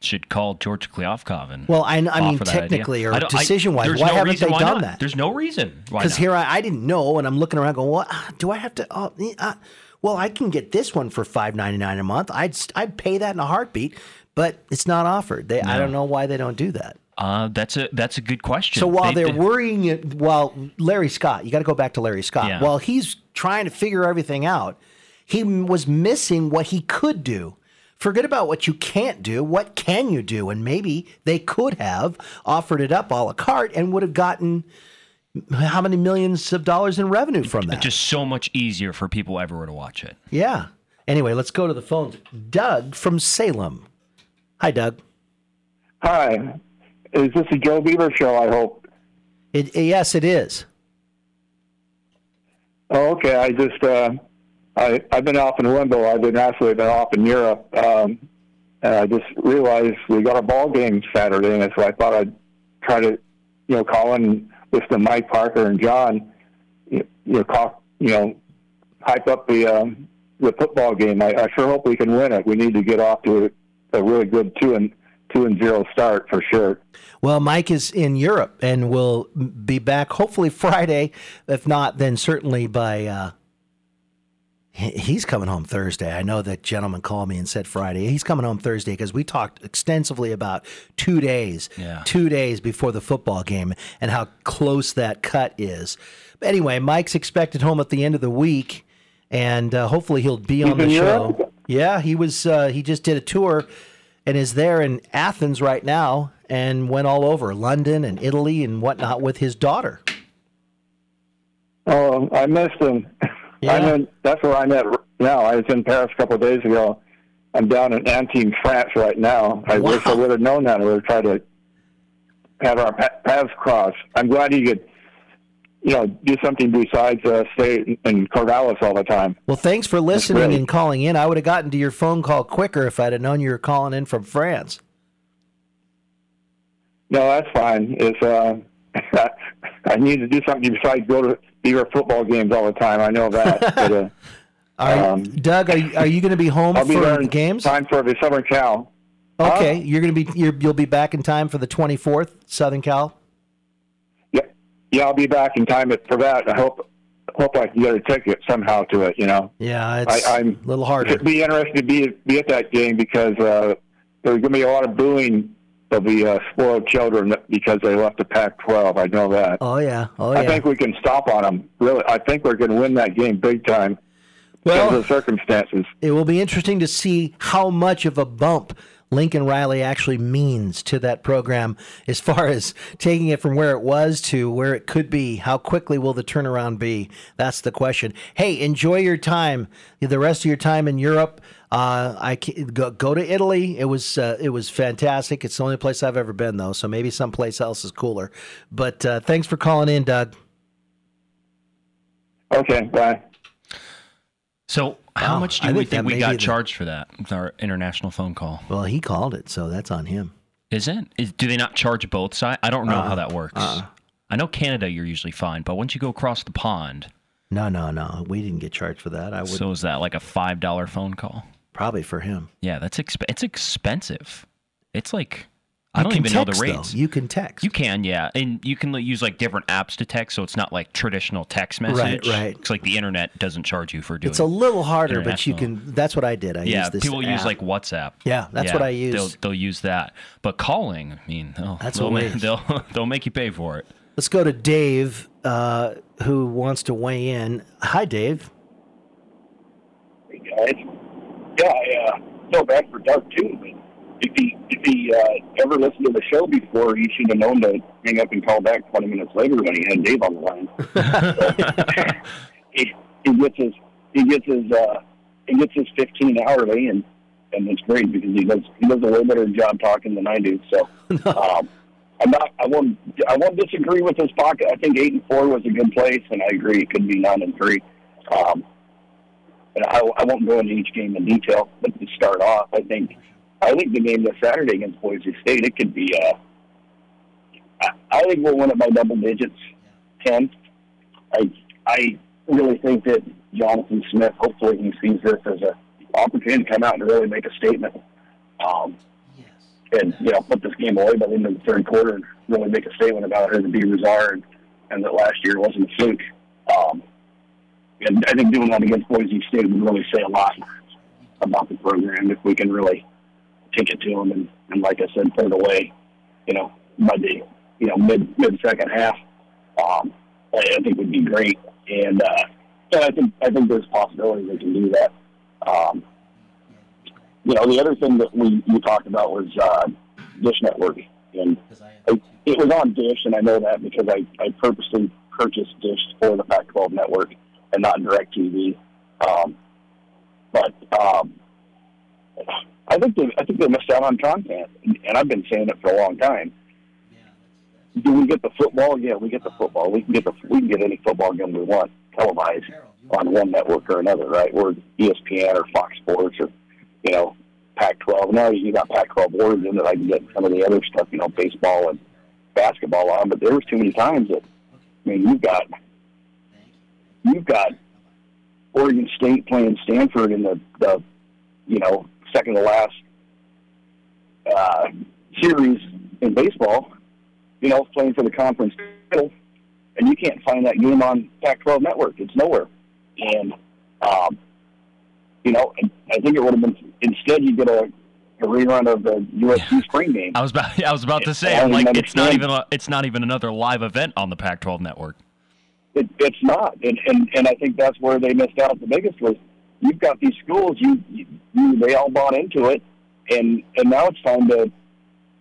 Should call George Kliavkovin. Well, I, I mean, technically idea. or decision-wise, why no haven't they why done not? that? There's no reason why not. Because here I, I didn't know, and I'm looking around going, well, do I have to? Oh, uh, well, I can get this one for five ninety-nine a month. I'd I'd pay that in a heartbeat, but it's not offered. They no. I don't know why they don't do that. Uh, that's a that's a good question. So while they, they're they... worrying, while Larry Scott, you got to go back to Larry Scott. Yeah. While he's trying to figure everything out, he was missing what he could do. Forget about what you can't do. What can you do? And maybe they could have offered it up a la carte and would have gotten how many millions of dollars in revenue from that? It's just so much easier for people everywhere to watch it. Yeah. Anyway, let's go to the phones. Doug from Salem. Hi, Doug. Hi. Is this a Joe Beaver show, I hope? It, yes, it is. Oh, okay. I just... Uh... I, I've been off in limbo. I've been actually been off in Europe, um, and I just realized we got a ball game Saturday, and so I thought I'd try to, you know, call in and listen to Mike Parker and John, you, you know, call, you know, hype up the um, the football game. I, I sure hope we can win it. We need to get off to a, a really good two and two and zero start for sure. Well, Mike is in Europe and will be back hopefully Friday. If not, then certainly by. Uh... He's coming home Thursday. I know that gentleman called me and said Friday. He's coming home Thursday because we talked extensively about two days, yeah. two days before the football game and how close that cut is. But anyway, Mike's expected home at the end of the week, and uh, hopefully he'll be on the show. Yeah, he was. Uh, he just did a tour and is there in Athens right now and went all over London and Italy and whatnot with his daughter. Oh, I missed him. Yeah. I'm in, that's where I'm at now. I was in Paris a couple of days ago. I'm down in Antibes, France right now. I wow. wish I would have known that. I would have tried to have our paths cross. I'm glad he could, you know, do something besides uh, stay in Corvallis all the time. Well, thanks for listening and calling in. I would have gotten to your phone call quicker if I'd have known you were calling in from France. No, that's fine. It's uh, I need to do something besides go to Beaver football games all the time. I know that. But, uh, all um, right. Doug, are you, are you going to be home I'll for be there in games? Time for the Southern Cal. Okay, huh? you're going to be you're, you'll be back in time for the twenty-fourth Southern Cal. Yeah, yeah, I'll be back in time for that. I hope hope I can get a ticket somehow to it. You know. Yeah, it's I, I'm, a little harder. It'd be interesting to be be at that game because uh, there's going to be a lot of booing. There'll be uh, spoiled children because they left the Pac twelve. I know that. Oh, yeah. Oh, yeah. I think we can stop on them. Really, I think we're going to win that game big time well, because of the circumstances. It will be interesting to see how much of a bump Lincoln Riley actually means to that program as far as taking it from where it was to where it could be. How quickly will the turnaround be? That's the question. Hey, enjoy your time, the rest of your time in Europe. Uh, I go, go to Italy. It was uh, it was fantastic. It's the only place I've ever been, though, so maybe someplace else is cooler. But uh, thanks for calling in, Doug. Okay, bye. So how oh, much do I we think, think we got charged the... for that with our international phone call? Well, he called it, so that's on him. Is it? Is, do they not charge both sides? I don't know uh-uh. how that works. Uh-uh. I know Canada, you're usually fine, but once you go across the pond... No, no, no. We didn't get charged for that. I wouldn't. So is that like a five dollar phone call? Probably for him. Yeah, that's exp- it's expensive. It's like... I don't even know the rates. You can text. You can, yeah. And you can use like different apps to text, so it's not like traditional text message. Right, right. It's like the internet doesn't charge you for doing it. It's a little harder, but you can, that's what I did. I yeah, use this people app. Use like WhatsApp. Yeah, that's yeah, what I use. They'll, they'll use that. But calling, I mean, oh, that's they'll, what make, they'll, they'll make you pay for it. Let's go to Dave, uh, who wants to weigh in. Hi, Dave. Hey, guys. Yeah, I uh, feel bad for Doug, too, but If he if he uh, ever listened to the show before, he should have known to hang up and call back twenty minutes later when he had Dave on the line. So, he, he gets his he gets his uh, he gets his fifteen hourly, and, and it's great because he does he does a way better job talking than I do. So um, I'm not I won't I won't disagree with his pocket. I think eight and four was a good place, and I agree it could be nine and three. Um, and I I won't go into each game in detail, but to start off, I think. I think the game this Saturday against Boise State, it could be, uh, I, I think we'll win it by double digits, ten. I I really think that Jonathan Smith, hopefully he sees this as an opportunity to come out and really make a statement. Um, yes. And, you know, put this game away by the end of the third quarter and really make a statement about who the Beavers are and, and that last year wasn't a fluke. Um, and I think doing that against Boise State would really say a lot about the program if we can really take it to them, and, and like I said, put it away, you know, by the, you know, mid, mid-second half, um, I, I think would be great, and, uh, and I think I think there's possibilities they can do that. Um, you know, the other thing that we, we talked about was uh, Dish Network, and I, it was on Dish, and I know that because I, I purposely purchased Dish for the Pac twelve Network and not DirecTV, um, but, um, I think they, I think they missed out on content, and I've been saying it for a long time. Do we get the football? Yeah, we get the football. We can get the we can get any football game we want televised on one network or another, right? We're E S P N or Fox Sports or, you know, Pac twelve. Now you got Pac twelve words in that I can get some of the other stuff, you know, baseball and basketball on. But there was too many times that, I mean, you've got you've got Oregon State playing Stanford in the, the you know. second to last uh, series in baseball, you know, playing for the conference title, and you can't find that game on Pac twelve Network. It's nowhere. And, um, you know, I think it would have been, instead you get a, a rerun of the U S C yeah. spring game. I was about, I was about to say, I'm like, it's not, even a, it's not even another live event on the Pac twelve Network. It, it's not. And, and, and I think that's where they missed out the biggest was, you've got these schools, you, you, you they all bought into it, and, and now it's time to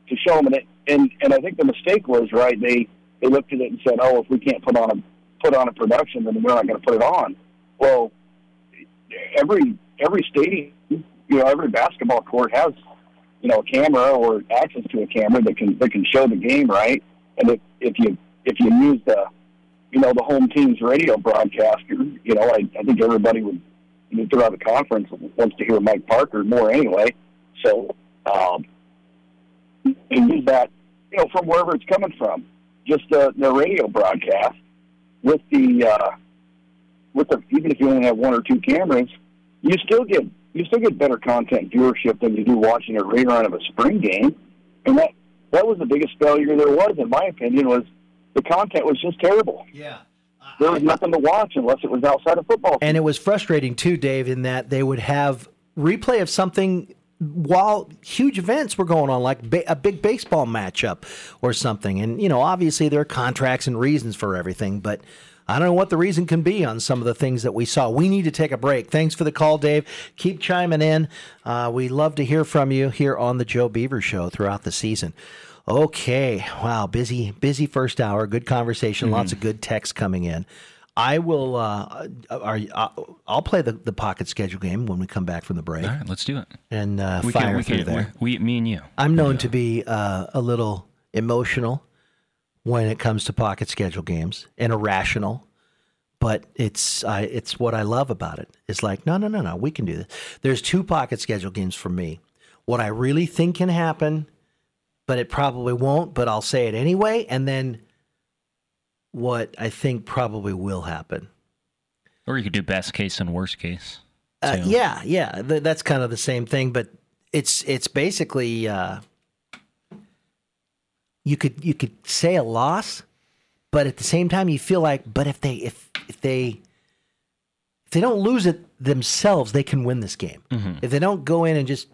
to show them it. And and I think the mistake was right. They they looked at it and said, oh, if we can't put on a put on a production, then we're not going to put it on. Well, every every stadium, you know, every basketball court has, you know, a camera or access to a camera that can that can show the game, right? And if if you if you use the, you know, the home team's radio broadcaster, you know, I, I think everybody would. Throughout the conference, wants to hear Mike Parker more anyway. So, um, and use that, you know, from wherever it's coming from. Just the, the radio broadcast with the, uh, with the even if you only have one or two cameras, you still get you still get better content viewership than you do watching a rerun of a spring game. And that that was the biggest failure there was, in my opinion, was the content was just terrible. Yeah. There was nothing to watch unless it was outside of football. And it was frustrating, too, Dave, in that they would have replay of something while huge events were going on, like ba- a big baseball matchup or something. And, you know, obviously there are contracts and reasons for everything, but I don't know what the reason can be on some of the things that we saw. We need to take a break. Thanks for the call, Dave. Keep chiming in. Uh, we love to hear from you here on the Joe Beaver Show throughout the season. Okay. Wow. Busy, busy first hour. Good conversation. Mm-hmm. Lots of good texts coming in. I will, uh, are, I'll play the, the pocket schedule game when we come back from the break. All right, let's do it. And uh, we fire can, we through can, there. We, me and you. I'm known yeah. to be uh, a little emotional when it comes to pocket schedule games and irrational, but it's uh, it's what I love about it. It's like, no, no, no, no, we can do this. There's two pocket schedule games for me. What I really think can happen, but it probably won't, but I'll say it anyway. And then what I think probably will happen. Or you could do best case and worst case. Uh, yeah, yeah. Th- that's kind of the same thing, but it's it's basically, uh, you could you could say a loss, but at the same time you feel like, but if they if if they if they don't lose it themselves, they can win this game. Mm-hmm. If they don't go in and just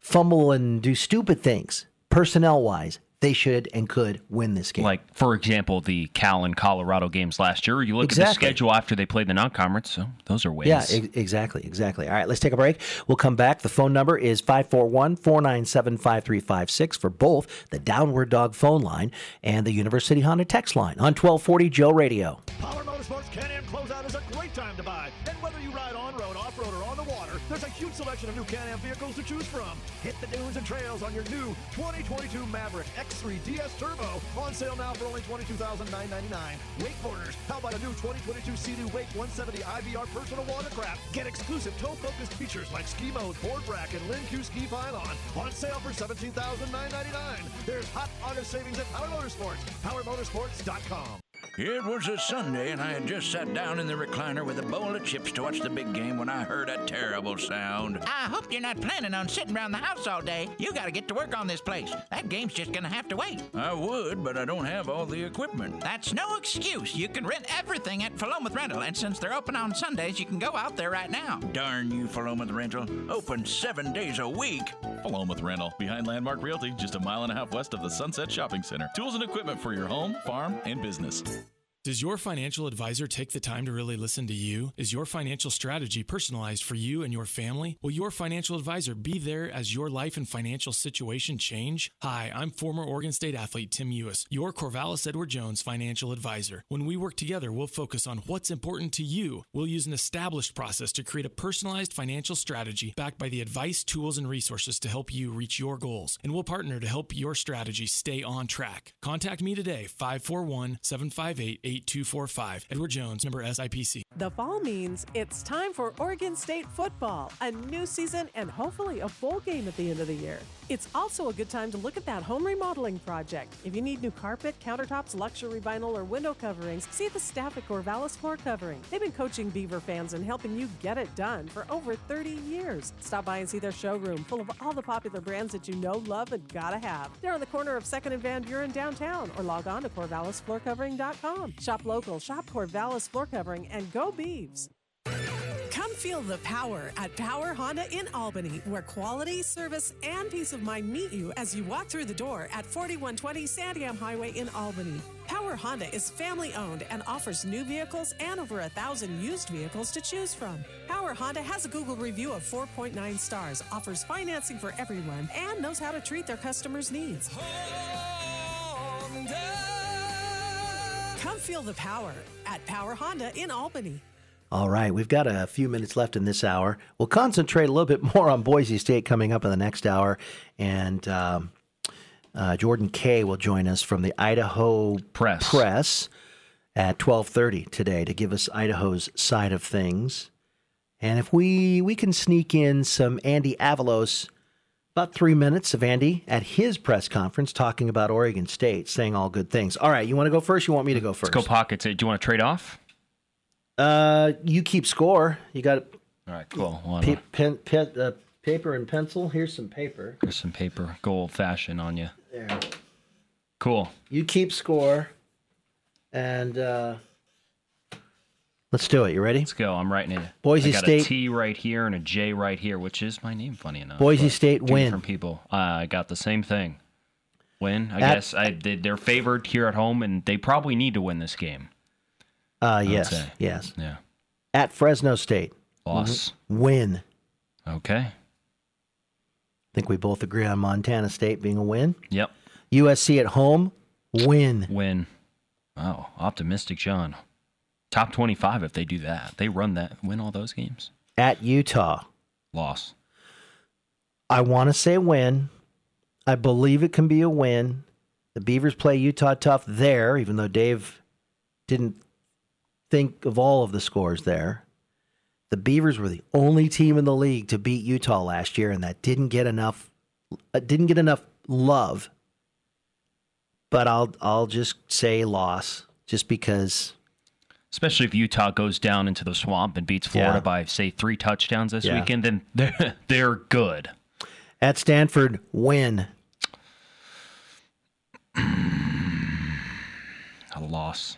fumble and do stupid things, personnel-wise, they should and could win this game. Like, for example, the Cal and Colorado games last year. You look exactly. at the schedule after they played the non-conference, so those are wins. Yeah, e- exactly, exactly. All right, let's take a break. We'll come back. The phone number is five four one, four nine seven, five three five six for both the Downward Dog phone line and the University Honda text line on twelve forty Joe Radio. Power Motorsports Can-Am Closeout is a great time to buy. And whether you ride on-road, off-road, or on the water, there's a huge selection of new Can-Am vehicles to choose from. Hit the dunes and trails on your new twenty twenty-two Maverick X three D S Turbo, on sale now for only twenty-two thousand nine hundred ninety-nine dollars. Wakeboarders, how about a new twenty twenty-two Sea-Doo Wake one seventy I V R personal watercraft? Get exclusive tow-focused features like ski mode, board rack, and Linn Q ski pylon, on sale for seventeen thousand nine hundred ninety-nine dollars. There's hot August savings at Power Motorsports, power motorsports dot com. It was a Sunday, and I had just sat down in the recliner with a bowl of chips to watch the big game when I heard a terrible sound. I hope you're not planning on sitting around the house all day. You gotta get to work on this place. That game's just gonna have to wait. I would, but I don't have all the equipment. That's no excuse. You can rent everything at Philomath Rental, and since they're open on Sundays, you can go out there right now. Darn you, Philomath Rental. Open seven days a week. Philomath Rental. Behind Landmark Realty, just a mile and a half west of the Sunset Shopping Center. Tools and equipment for your home, farm, and business. Does your financial advisor take the time to really listen to you? Is your financial strategy personalized for you and your family? Will your financial advisor be there as your life and financial situation change? Hi, I'm former Oregon State athlete Tim Ewis, your Corvallis Edward Jones financial advisor. When we work together, we'll focus on what's important to you. We'll use an established process to create a personalized financial strategy backed by the advice, tools, and resources to help you reach your goals. And we'll partner to help your strategy stay on track. Contact me today, five four one, seven five eight, eight five eight. eight two four five. Edward Jones, member S I P C. The fall means it's time for Oregon State football, a new season, and hopefully a bowl game at the end of the year. It's also a good time to look at that home remodeling project. If you need new carpet, countertops, luxury vinyl, or window coverings, see the staff at Corvallis Floor Covering. They've been coaching Beaver fans and helping you get it done for over thirty years. Stop by and see their showroom full of all the popular brands that you know, love, and gotta have. They're on the corner of second and Van Buren downtown, or log on to corvallis floor covering dot com. Shop local, shop Corvallis Floor Covering, and go Beavs. Come feel the power at Power Honda in Albany, where quality, service, and peace of mind meet you as you walk through the door at forty-one twenty Sandiam Highway in Albany. Power Honda is family-owned and offers new vehicles and over a thousand used vehicles to choose from. Power Honda has a Google review of four point nine stars, offers financing for everyone, and knows how to treat their customers' needs. Honda. Come feel the power at Power Honda in Albany. All right, we've got a few minutes left in this hour. We'll concentrate a little bit more on Boise State coming up in the next hour. And um, uh, Jordan Kaye will join us from the Idaho Press, Press at twelve thirty today to give us Idaho's side of things. And if we, we can sneak in some Andy Avalos, about three minutes of Andy at his press conference talking about Oregon State, saying all good things. All right, you want to go first? You want me to go first? Let's go pockets. Do you want to trade off? Uh, you keep score. You got. All right, cool. Well, pe- pen, pen, uh, paper and pencil. Here's some paper. Here's some paper. Go old fashioned on you. There. Cool. You keep score, and uh, let's do it. You ready? Let's go. I'm writing it. Boise I got State. A T right here and a J right here, which is my name. Funny enough. Boise State win. Different people. Uh, I got the same thing. Win. I at, guess I. They, they're favored here at home, and they probably need to win this game. Uh, yes, yes. Yeah. At Fresno State. Loss. W- win. Okay. I think we both agree on Montana State being a win. Yep. U S C at home. Win. Win. Wow. Optimistic, John. Top twenty-five if they do that. They run that. Win all those games. At Utah. Loss. I want to say win. I believe it can be a win. The Beavers play Utah tough there, even though Dave didn't think of all of the scores there. The Beavers were the only team in the league to beat Utah last year, and that didn't get enough uh, didn't get enough love. But I'll I'll just say loss, just because. Especially if Utah goes down into the swamp and beats Florida yeah. by, say, three touchdowns this yeah. weekend, then they're, they're good. At Stanford, win. A loss.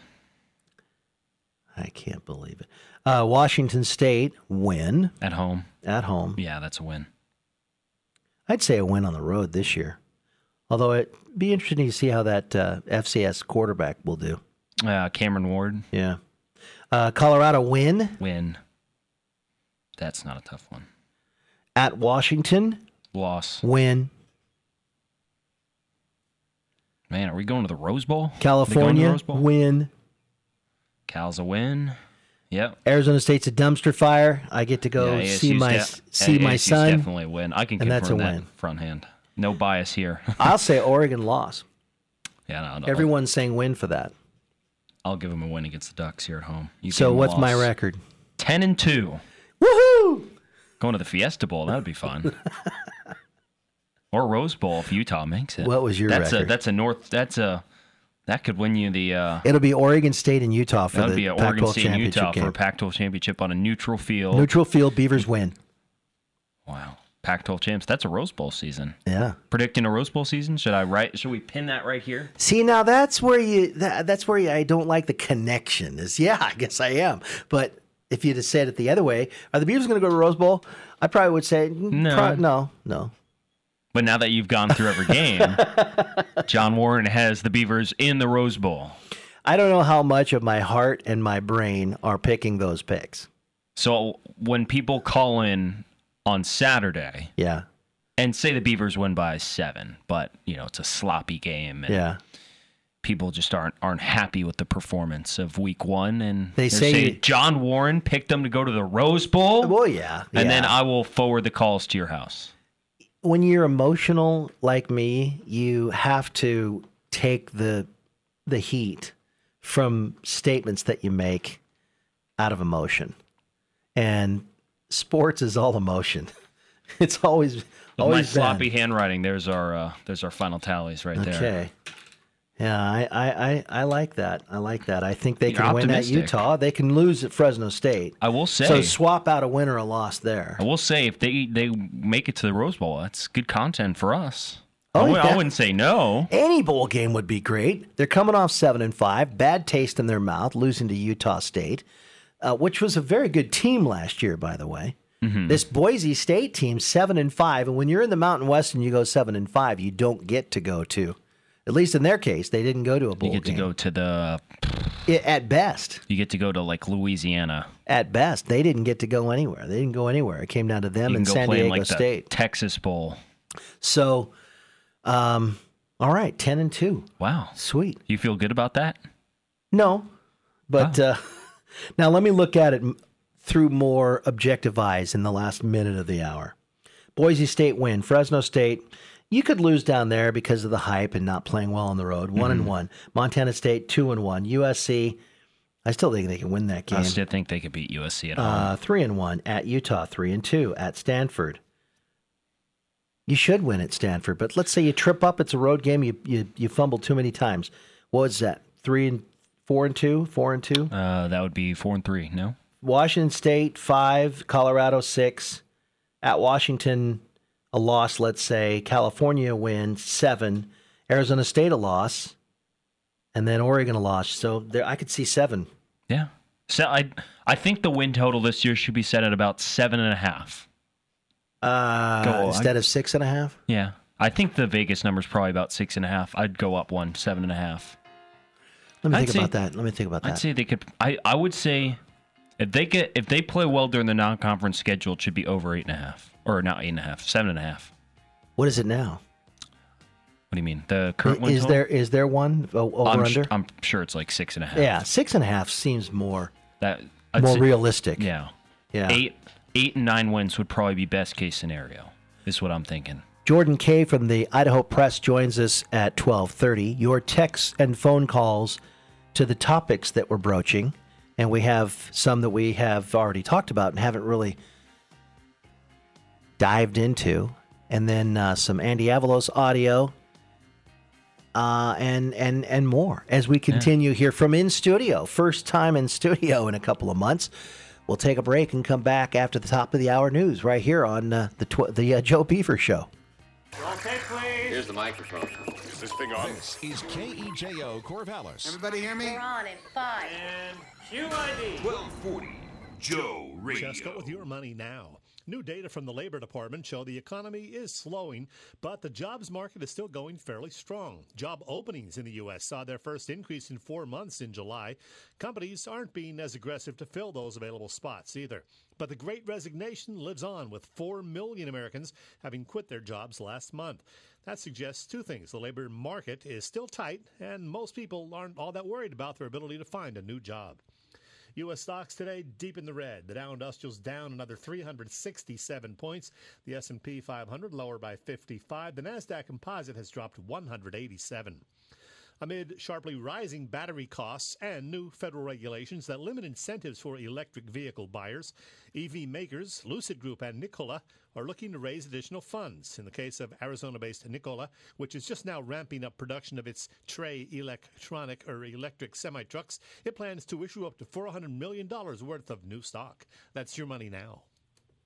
I can't believe it. Uh, Washington State, win. At home. At home. Yeah, that's a win. I'd say a win on the road this year. Although it'd be interesting to see how that uh, F C S quarterback will do. Uh, Cameron Ward. Yeah. Uh, Colorado, win. Win. That's not a tough one. At Washington. Loss. Win. Man, are we going to the Rose Bowl? California, Rose Bowl? Win. Cal's a win. Yep. Arizona State's a dumpster fire. I get to go yeah, see my de- see A S U's my son. Definitely a win. I can and confirm that's a that win. Front hand. No bias here. I'll say Oregon loss. Yeah, no, no, everyone's saying win for that. I'll give them a win against the Ducks here at home. You so what's loss. My record? Ten and two. Woohoo! Going to the Fiesta Bowl. That would be fun. Or Rose Bowl if Utah makes it. What was your that's record? A, that's a North. That's a that could win you the. Uh, It'll be Oregon State and Utah for the Pac twelve championship. That would be Oregon State and Utah game. For a Pac twelve championship on a neutral field. Neutral field, Beavers win. Wow, Pac twelve champs. That's a Rose Bowl season. Yeah, predicting a Rose Bowl season. Should I write? Should we pin that right here? See, now that's where you. That, that's where you, I don't like the connection. Is yeah, I guess I am, but. If you'd have said it the other way, are the Beavers going to go to Rose Bowl? I probably would say, no. Pro- no, no. But now that you've gone through every game, John Warren has the Beavers in the Rose Bowl. I don't know how much of my heart and my brain are picking those picks. So when people call in on Saturday yeah, and say the Beavers win by seven, but you know it's a sloppy game. And yeah. People just aren't aren't happy with the performance of week one, and they say, say John Warren picked them to go to the Rose Bowl. Well, yeah, and yeah. Then I will forward the calls to your house. When you're emotional like me, you have to take the the heat from statements that you make out of emotion, and sports is all emotion. It's always with always my sloppy bad. Handwriting. There's our uh, there's our final tallies right okay. there. Okay. Yeah, I, I, I, I like that. I like that. I think they You're can optimistic. Win at Utah. They can lose at Fresno State. I will say. So swap out a win or a loss there. I will say, if they, they make it to the Rose Bowl, that's good content for us. Oh, I, that, I wouldn't say no. Any bowl game would be great. They're coming off seven and five, bad taste in their mouth, losing to Utah State, uh, which was a very good team last year, by the way. Mm-hmm. This Boise State team, seven and five, and when you're in the Mountain West and you go seven and five, you don't get to go to. At least in their case, they didn't go to a bowl game. You get game. To go to the... It, at best. You get to go to, like, Louisiana. At best. They didn't get to go anywhere. They didn't go anywhere. It came down to them and San Diego like State. Texas Bowl. So, um, all right, ten and two. Wow. Sweet. You feel good about that? No. But wow. uh, now let me look at it through more objective eyes in the last minute of the hour. Boise State win. Fresno State... You could lose down there because of the hype and not playing well on the road. One mm-hmm. and one. Montana State, two and one. U S C, I still think they can win that game. I still think they could beat U S C at home. Uh, three and one at Utah. Three and two at Stanford. You should win at Stanford, but let's say you trip up. It's a road game. You you you fumble too many times. What was that? Three and four and two. Four and two. Uh, that would be four and three. No. Washington State five. Colorado six. At Washington. A loss, let's say, California win, seven, Arizona State a loss, and then Oregon a loss. So there, I could see seven. Yeah. So I I think the win total this year should be set at about seven and a half. Uh, go, instead I, of six and a half? Yeah. I think the Vegas number is probably about six and a half. I'd go up one, seven and a half. Let me I'd think say, about that. Let me think about that. I'd say they could, I, I would say, if they get, if they play well during the non-conference schedule, it should be over eight and a half. Or not eight and a half, seven and a half. What is it now? What do you mean? The current one? Is total? there is there one over I'm under? Sh- I'm sure it's like six and a half. Yeah, six and a half seems more that I'd more say, realistic. Yeah, yeah. Eight, eight and nine wins would probably be best case scenario. Is what I'm thinking. Jordan Kaye from the Idaho Press joins us at twelve thirty. Your texts and phone calls to the topics that we're broaching, and we have some that we have already talked about and haven't really. Dived into, and then uh, some Andy Avalos audio, uh, and and and more as we continue yeah. here from in studio. First time in studio in a couple of months. We'll take a break and come back after the top of the hour news right here on uh, the tw- the uh, Joe Beaver Show. Okay, please. Here's the microphone. Is this thing on? This is K E J O Corvallis. Everybody hear me? We're on in five. And Q I D. twelve forty Joe Radio. Just go with your money now. New data from the Labor Department show the economy is slowing, but the jobs market is still going fairly strong. Job openings in the U S saw their first increase in four months in July. Companies aren't being as aggressive to fill those available spots either. But the Great Resignation lives on, with four million Americans having quit their jobs last month. That suggests two things. The labor market is still tight, and most people aren't all that worried about their ability to find a new job. U S stocks today deep in the red. The Dow Industrial's down another three hundred sixty-seven points. The S and P five hundred lower by fifty-five. The NASDAQ Composite has dropped one hundred eighty-seven. Amid sharply rising battery costs and new federal regulations that limit incentives for electric vehicle buyers, E V makers Lucid Group and Nikola are looking to raise additional funds. In the case of Arizona-based Nikola, which is just now ramping up production of its Tre electronic or electric semi-trucks, it plans to issue up to four hundred million dollars worth of new stock. That's your money now.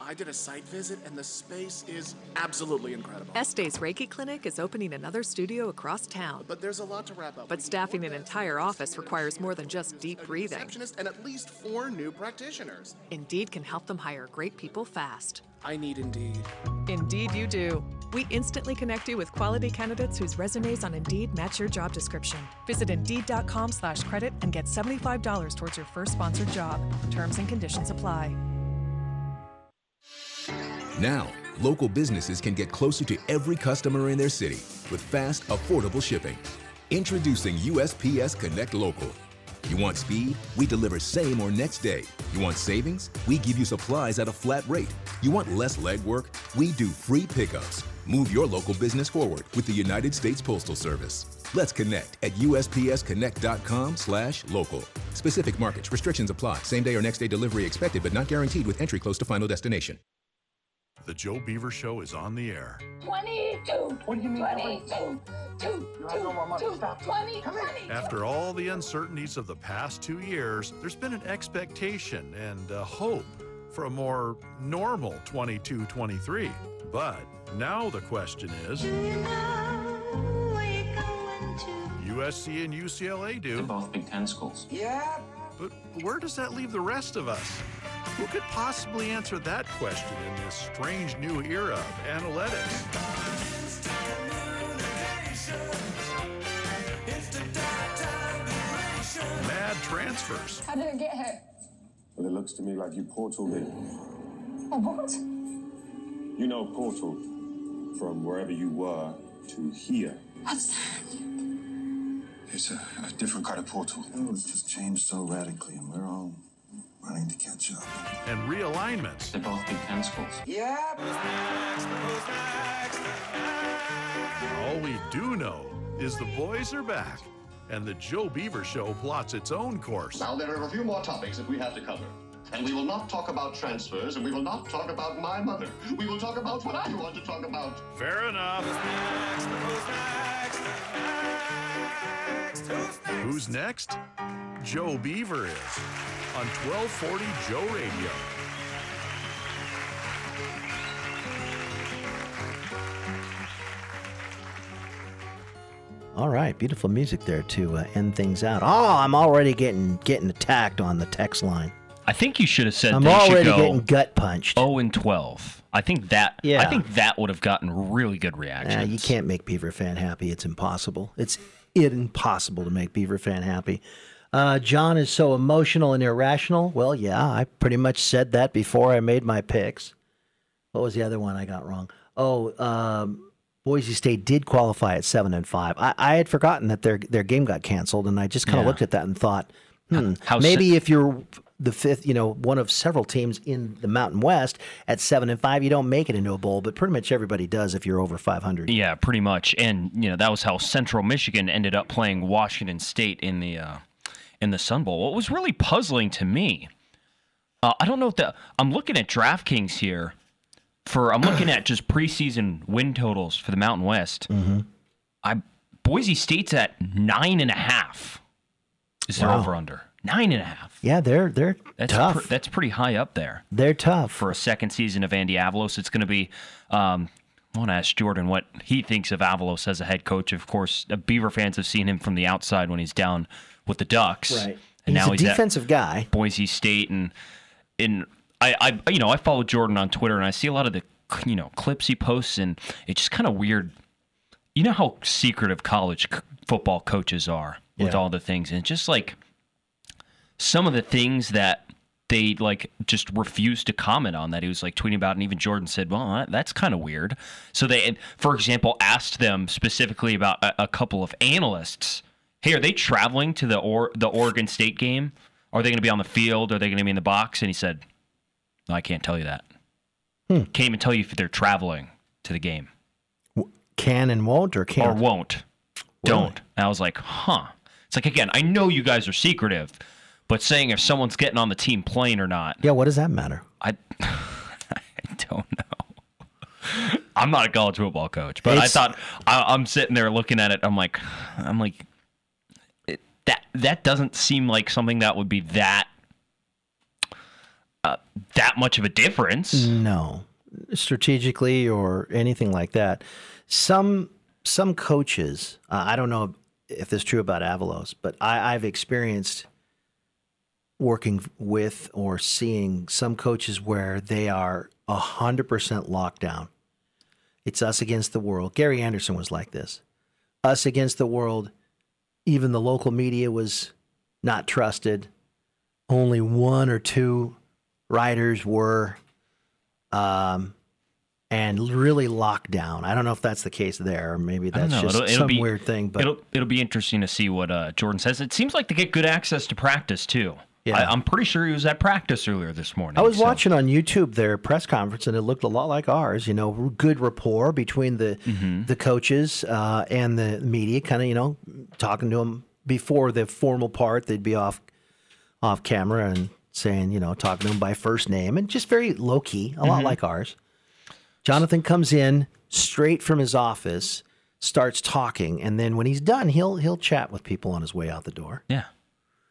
I did a site visit, and the space is absolutely incredible. Este's Reiki Clinic is opening another studio across town. But there's a lot to wrap up. But staffing an entire office requires more than just deep breathing. A receptionist and at least four new practitioners. Indeed can help them hire great people fast. I need Indeed. Indeed you do. We instantly connect you with quality candidates whose resumes on Indeed match your job description. Visit Indeed.com slash credit and get seventy-five dollars towards your first sponsored job. Terms and conditions apply. Now, local businesses can get closer to every customer in their city with fast, affordable shipping. Introducing U S P S Connect Local. You want speed? We deliver same or next day. You want savings? We give you supplies at a flat rate. You want less legwork? We do free pickups. Move your local business forward with the United States Postal Service. Let's connect at U S P S connect dot com slash local. Specific markets. Restrictions apply. Same day or next day delivery expected, but not guaranteed with entry close to final destination. The Joe Beaver Show is on the air. twenty-two. What do you mean twenty-two? Two, two, two, stop. twenty, come in. After all the uncertainties of the past two years, there's been an expectation and a hope for a more normal twenty-two twenty-three. But now the question is, do you know where you're going to? U S C and U C L A do. They're both Big Ten schools. Yeah. But where does that leave the rest of us? Who could possibly answer that question in this strange new era of analytics? Mad transfers. How did it get here? Well, it looks to me like you portaled it. Oh, what? You know, portaled from wherever you were to here. What's that? It's a, a different kind of portal. Oh, it's just changed so radically, and we're all running to catch up. And realignments. They're both Big Ten schools. Yep. All we do know is the boys are back, and the Joe Beaver Show plots its own course. Now, there are a few more topics that we have to cover. And we will not talk about transfers, and we will not talk about my mother. We will talk about what I want to talk about. Fair enough. Who's next? Who's next? Who's next? Who's next? Joe Beaver is on twelve forty Joe Radio. All right, beautiful music there to uh, end things out. Oh, I'm already getting getting attacked on the text line. I think you should have said I'm they already should go getting gut punched. oh and twelve. I think that yeah. I think that would have gotten really good reactions. Nah, you can't make Beaver fan happy. It's impossible. It's impossible to make Beaver fan happy. Uh, John is so emotional and irrational. Well, yeah, I pretty much said that before I made my picks. What was the other one I got wrong? Oh, um, Boise State did qualify at seven and five. I, I had forgotten that their their game got canceled, and I just kind of yeah. looked at that and thought, hmm, How maybe si- if you're the fifth, you know, one of several teams in the Mountain West at seven and five, you don't make it into a bowl, but pretty much everybody does if you're over five hundred. Yeah, pretty much. And, you know, that was how Central Michigan ended up playing Washington State in the, uh, in the Sun Bowl. What was really puzzling to me, uh, I don't know if the, I'm looking at DraftKings here for, I'm looking at just preseason win totals for the Mountain West. Mm-hmm. I Boise State's at nine and a half. Is wow. their over under? Nine and a half. Yeah, they're they're that's tough. Pr- that's pretty high up there. They're tough for a second season of Andy Avalos. It's going to be. Um, I want to ask Jordan what he thinks of Avalos as a head coach. Of course, Beaver fans have seen him from the outside when he's down with the Ducks. Right. And he's now a he's defensive guy. Boise State and and I, I you know I follow Jordan on Twitter and I see a lot of the you know clips he posts and it's just kind of weird. You know how secretive college c- football coaches are with yeah. all the things and just like. Some of the things that they like just refused to comment on that he was like tweeting about, and even Jordan said, "Well, that's kind of weird." So they, for example, asked them specifically about a, a couple of analysts. Hey, are they traveling to the or the Oregon State game? Are they going to be on the field? Are they going to be in the box? And he said, no, "I can't tell you that. Hmm. Can't even tell you if they're traveling to the game. Can and won't, or can't or won't, don't." Really? And I was like, "Huh." It's like again, I know you guys are secretive. But saying if someone's getting on the team plane or not. Yeah, what does that matter? I, I don't know. I'm not a college football coach, but it's, I thought I, I'm sitting there looking at it. I'm like, I'm like, it, that that doesn't seem like something that would be that uh, that much of a difference. No, strategically or anything like that. Some some coaches, uh, I don't know if this is true about Avalos, but I, I've experienced. Working with or seeing some coaches where they are a hundred percent locked down. It's us against the world. Gary Anderson was like this. Us against the world. Even the local media was not trusted. Only one or two writers were, um, and really locked down. I don't know if that's the case there. Or maybe that's just it'll, it'll some be, weird thing. But it'll it'll be interesting to see what uh, Jordan says. It seems like they get good access to practice too. Yeah. I, I'm pretty sure he was at practice earlier this morning. I was so. watching on YouTube their press conference, and it looked a lot like ours. You know, good rapport between the mm-hmm. the coaches uh, and the media, kind of, you know, talking to them before the formal part. They'd be off off camera and saying, you know, talking to them by first name, and just very low key, a mm-hmm. lot like ours. Jonathan comes in straight from his office, starts talking, and then when he's done, he'll he'll chat with people on his way out the door. Yeah.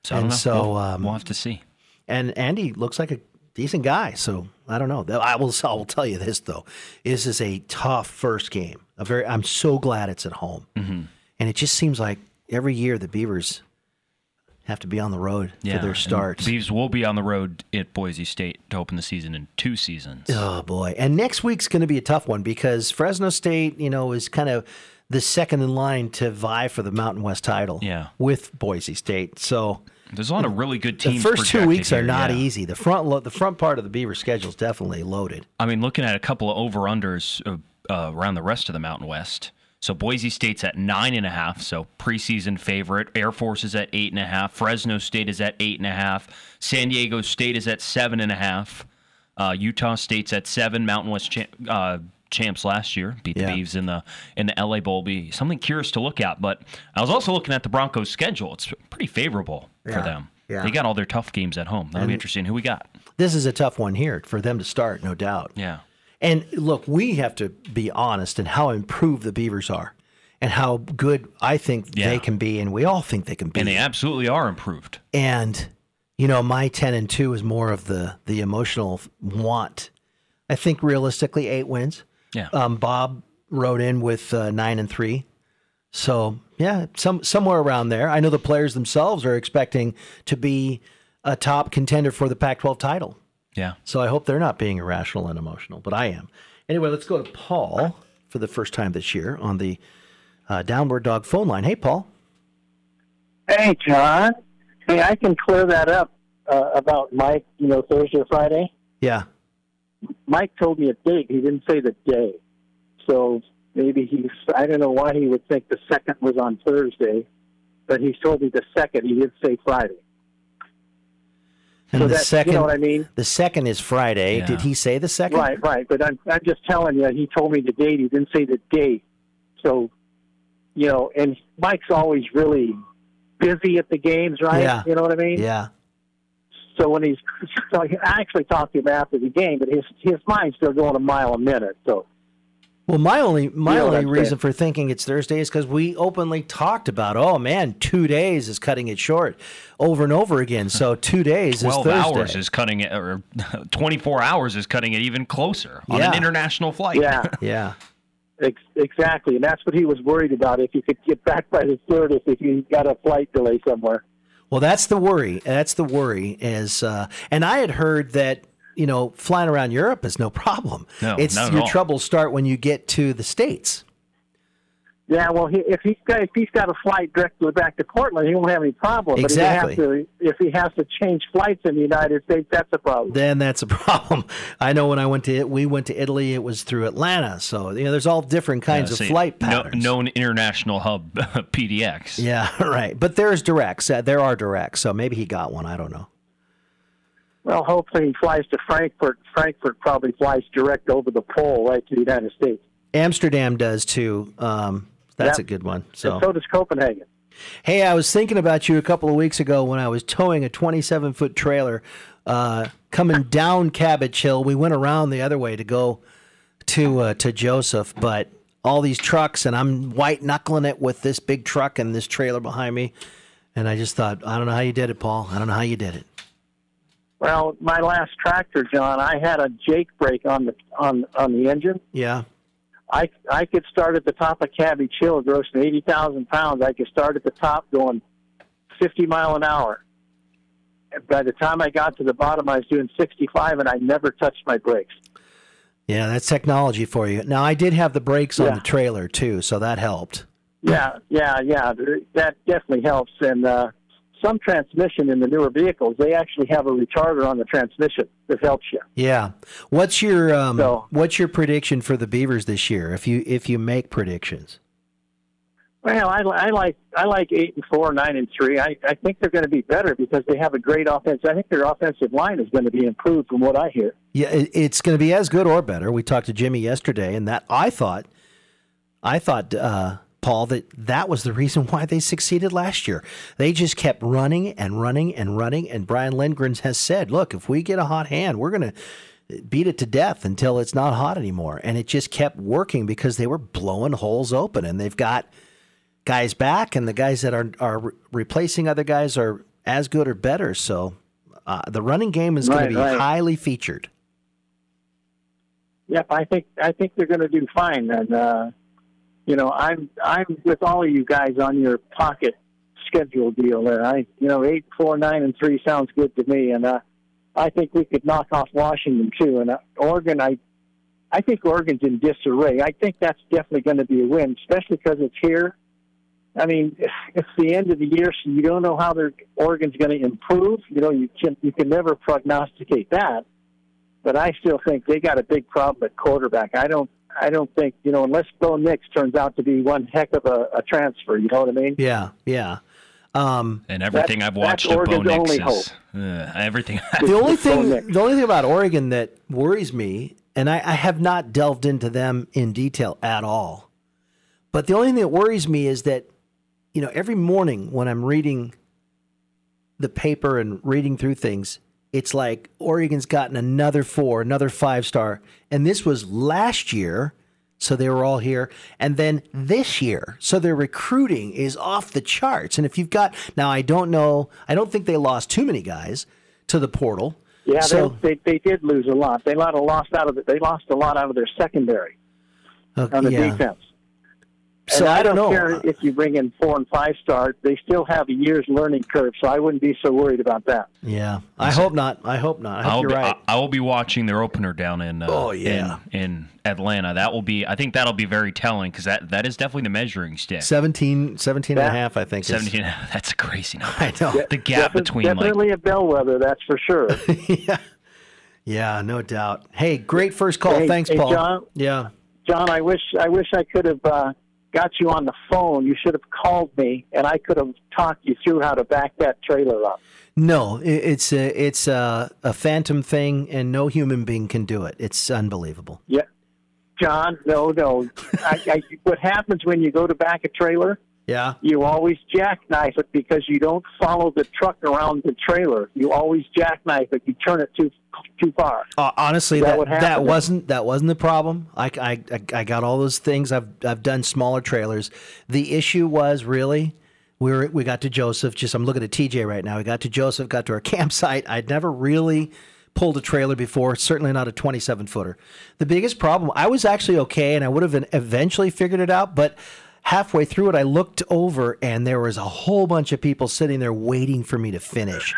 So, and so we'll, um, we'll have to see. And Andy looks like a decent guy, so I don't know. I will. I will tell you this though: this is a tough first game. A very. I'm so glad it's at home, mm-hmm. and it just seems like every year the Beavers have to be on the road yeah, for their starts. The Beavs will be on the road at Boise State to open the season in two seasons. Oh boy! And next week's going to be a tough one because Fresno State, you know, is kind of the second in line to vie for the Mountain West title yeah. with Boise State. So there's a lot of really good teams. The first two weeks are here. not yeah. easy. The front lo- the front part of the Beaver schedule is definitely loaded. I mean, looking at a couple of over-unders uh, uh, around the rest of the Mountain West. So Boise State's at nine and a half, so preseason favorite. Air Force is at eight and a half. Fresno State is at eight and a half. San Diego State is at seven and a half. Uh, Utah State's at seven. Mountain West Champ. Uh, champs last year, beat the yeah. Beavs in the in the L A Bowl. Be something curious to look at, but I was also looking at the Broncos' schedule. It's pretty favorable yeah. for them. Yeah. They got all their tough games at home. That'll and be interesting. Who we got? This is a tough one here for them to start, no doubt. Yeah. And look, we have to be honest in how improved the Beavers are and how good I think yeah. they can be, and we all think they can be. And they absolutely are improved. And, you know, my ten and two is more of the, the emotional want. I think realistically eight wins. Yeah. Um, Bob wrote in with uh, nine and three, so yeah, some somewhere around there. I know the players themselves are expecting to be a top contender for the Pac twelve title. Yeah. So I hope they're not being irrational and emotional, but I am. Anyway, let's go to Paul for the first time this year on the uh, Downward Dog phone line. Hey, Paul. Hey, John. Hey, I can clear that up uh, about Mike. You know, Thursday or Friday. Yeah. Mike told me a date. He didn't say the day. So maybe he's, I don't know why he would think the second was on Thursday, but he told me the second. He didn't say Friday. And so the that, second, you know what I mean? The second is Friday. Yeah. Did he say the second? Right, right. But I'm, I'm just telling you, he told me the date. He didn't say the day. So, you know, and Mike's always really busy at the games, right? Yeah. You know what I mean? Yeah. So when he's, so I actually talked to him after the game, but his his mind's still going a mile a minute. So, well, my only my you know only reason saying. for thinking it's Thursday is because we openly talked about, oh man, two days is cutting it short, over and over again. So two days, twelve is Thursday. hours is cutting it, or twenty four hours is cutting it even closer on yeah. an international flight. Yeah, yeah, Ex- exactly, and that's what he was worried about. If you could get back by the third, if you got a flight delay somewhere. Well, that's the worry. That's the worry. Is, uh, and I had heard that, you know, flying around Europe is no problem. No, it's not at your all. Troubles start when you get to the States. Yeah, well, he, if, he's got, if he's got a flight directly back to Portland, he won't have any problem. Exactly. But if he, has to, if he has to change flights in the United States, that's a problem. Then that's a problem. I know when I went to we went to Italy, it was through Atlanta. So, you know, there's all different kinds yeah, of see, flight patterns. No, known international hub, P D X. Yeah, right. But there's directs. Uh, there are directs. So maybe he got one. I don't know. Well, hopefully he flies to Frankfurt. Frankfurt probably flies direct over the pole right to the United States. Amsterdam does, too. Um That's yep. a good one. So. And so does Copenhagen. Hey, I was thinking about you a couple of weeks ago when I was towing a twenty-seven foot trailer uh, coming down Cabbage Hill. We went around the other way to go to uh, to Joseph, but all these trucks, and I'm white-knuckling it with this big truck and this trailer behind me, and I just thought, I don't know how you did it, Paul. I don't know how you did it. Well, my last tractor, John, I had a Jake brake on the on, on the engine. Yeah. I, I could start at the top of Cabbage Hill, grossing eighty thousand pounds. I could start at the top going fifty mile an hour. By the time I got to the bottom, I was doing sixty-five, and I never touched my brakes. Yeah, that's technology for you. Now, I did have the brakes yeah. on the trailer, too, so that helped. Yeah, yeah, yeah. That definitely helps. And uh, some transmission in the newer vehicles, they actually have a retarder on the transmission that helps you. Yeah. What's your um, so, what's your prediction for the Beavers this year if you if you make predictions? Well, I, I like I like eight and four, nine and three. I, I think they're going to be better because they have a great offense. I think their offensive line is going to be improved from what I hear. Yeah, it's going to be as good or better. We talked to Jimmy yesterday, and that I thought, I thought, uh, Paul, that that was the reason why they succeeded last year. They just kept running and running and running. And Brian Lindgren has said, "Look, if we get a hot hand, we're going to beat it to death until it's not hot anymore." And it just kept working because they were blowing holes open, and they've got guys back, and the guys that are are replacing other guys are as good or better. So uh, the running game is right, going to be right. highly featured. Yep, I think I think they're going to do fine. And uh, you know, I'm I'm with all of you guys on your pocket schedule deal there. I you know eight, four, nine, and three sounds good to me. And uh, I think we could knock off Washington too. And uh, Oregon, I I think Oregon's in disarray. I think that's definitely going to be a win, especially because it's here. I mean, it's the end of the year, so you don't know how their Oregon's going to improve. You know, you can you can never prognosticate that. But I still think they got a big problem at quarterback. I don't I don't think, you know, unless Bo Nix turns out to be one heck of a, a transfer, you know what I mean? Yeah, yeah. Um, and everything I've watched of Bo Nix is hope. Uh, everything. The only thing the only thing about Oregon that worries me, and I, I have not delved into them in detail at all, but the only thing that worries me is that, you know, every morning when I'm reading the paper and reading through things, it's like Oregon's gotten another four, another five star. And this was last year, so they were all here. And then this year, so their recruiting is off the charts. And if you've got, now I don't know, I don't think they lost too many guys to the portal. Yeah, so, they, they they did lose a lot. They lost out of it. They lost a lot out of their secondary okay, on the yeah. defense. So and I don't, I don't know. care if you bring in four and five star, they still have a year's learning curve, so I wouldn't be so worried about that. Yeah, I hope not. I hope not. I hope I'll you're be, right. I, I will be watching their opener down in uh, oh yeah in, in Atlanta. That will be. I think that'll be very telling because that, that is definitely the measuring stick. seventeen, seventeen that, and a half. I think seventeen. Is, that's a crazy number. I know the gap definitely, between definitely like, a bellwether. That's for sure. yeah, yeah, no doubt. Hey, great first call. Hey, Thanks, hey, Paul. John, yeah, John. I wish I wish I could have. Uh, got you on the phone. You should have called me, and I could have talked you through how to back that trailer up. No, it's a, it's a, a phantom thing, and no human being can do it. It's unbelievable. Yeah, John, no, no. I, I, what happens when you go to back a trailer, yeah, you always jackknife it because you don't follow the truck around the trailer. You always jackknife it. You turn it too too far. Uh, honestly, that that, that wasn't that wasn't the problem. I, I, I got all those things. I've I've done smaller trailers. The issue was really we were, we got to Joseph. Just I'm looking at T J right now. We got to Joseph. Got to our campsite. I'd never really pulled a trailer before, certainly not a twenty-seven footer. The biggest problem. I was actually okay, and I would have eventually figured it out, but halfway through it, I looked over, and there was a whole bunch of people sitting there waiting for me to finish,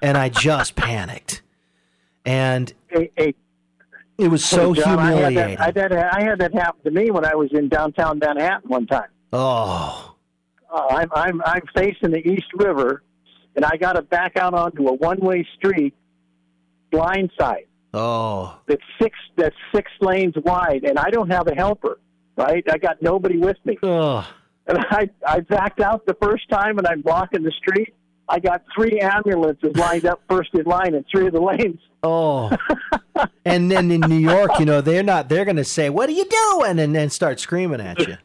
and I just panicked. And hey, hey, it was so John, humiliating. I had, that, I, had, I had that happen to me when I was in downtown Manhattan one time. Oh, uh, I'm I'm I'm facing the East River, and I got to back out onto a one-way street, blindside. Oh, that's six that's six lanes wide, and I don't have a helper. Right, I got nobody with me, Ugh. and I, I backed out the first time, and I'm blocking the street. I got three ambulances lined up first in line in three of the lanes. Oh, and then in New York, you know, they're not. They're going to say, "What are you doing?" and then start screaming at you.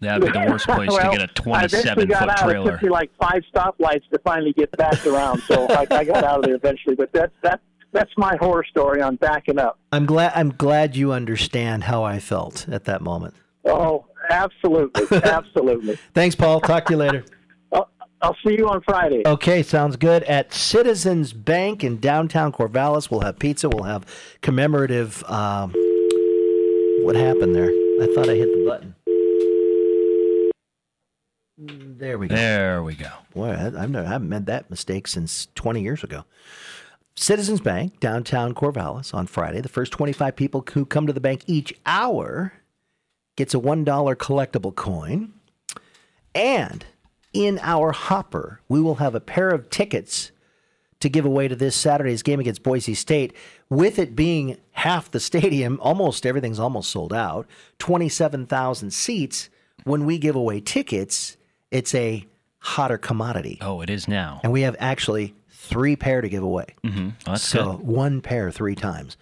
That'd be the worst place well, to get a twenty-seven foot out. trailer. It took me like five stoplights to finally get back around, so I, I got out of there eventually. But that's that's. That's my horror story on backing up. I'm glad. I'm glad you understand how I felt at that moment. Oh, absolutely, absolutely. Thanks, Paul. Talk to you later. I'll, I'll see you on Friday. Okay, sounds good. At Citizens Bank in downtown Corvallis, we'll have pizza. We'll have commemorative. Um, what happened there? I thought I hit the button. There we go. There we go. Boy, I, I've never, I haven't made that mistake since twenty years ago. Citizens Bank, downtown Corvallis, on Friday. The first twenty-five people who come to the bank each hour gets a one dollar collectible coin. And in our hopper, we will have a pair of tickets to give away to this Saturday's game against Boise State. With it being half the stadium, almost everything's almost sold out, twenty-seven thousand seats, when we give away tickets, it's a hotter commodity. Oh, it is now. And we have actually three pair to give away. Mm-hmm. Oh, that's so good. One pair three times.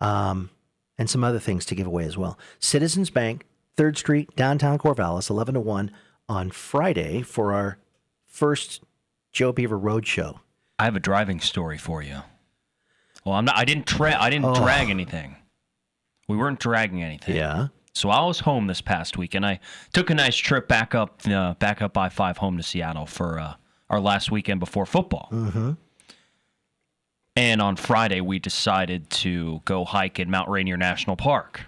Um, and some other things to give away as well. Citizens Bank, third Street, downtown Corvallis, eleven to one on Friday for our first Joe Beaver Road Show. I have a driving story for you. Well, I'm not. I didn't. Tra- I didn't oh. drag anything. We weren't dragging anything. Yeah. So I was home this past week, and I took a nice trip back up, uh, back up I five home to Seattle for uh, our last weekend before football. Mm-hmm. And on Friday, we decided to go hike in Mount Rainier National Park.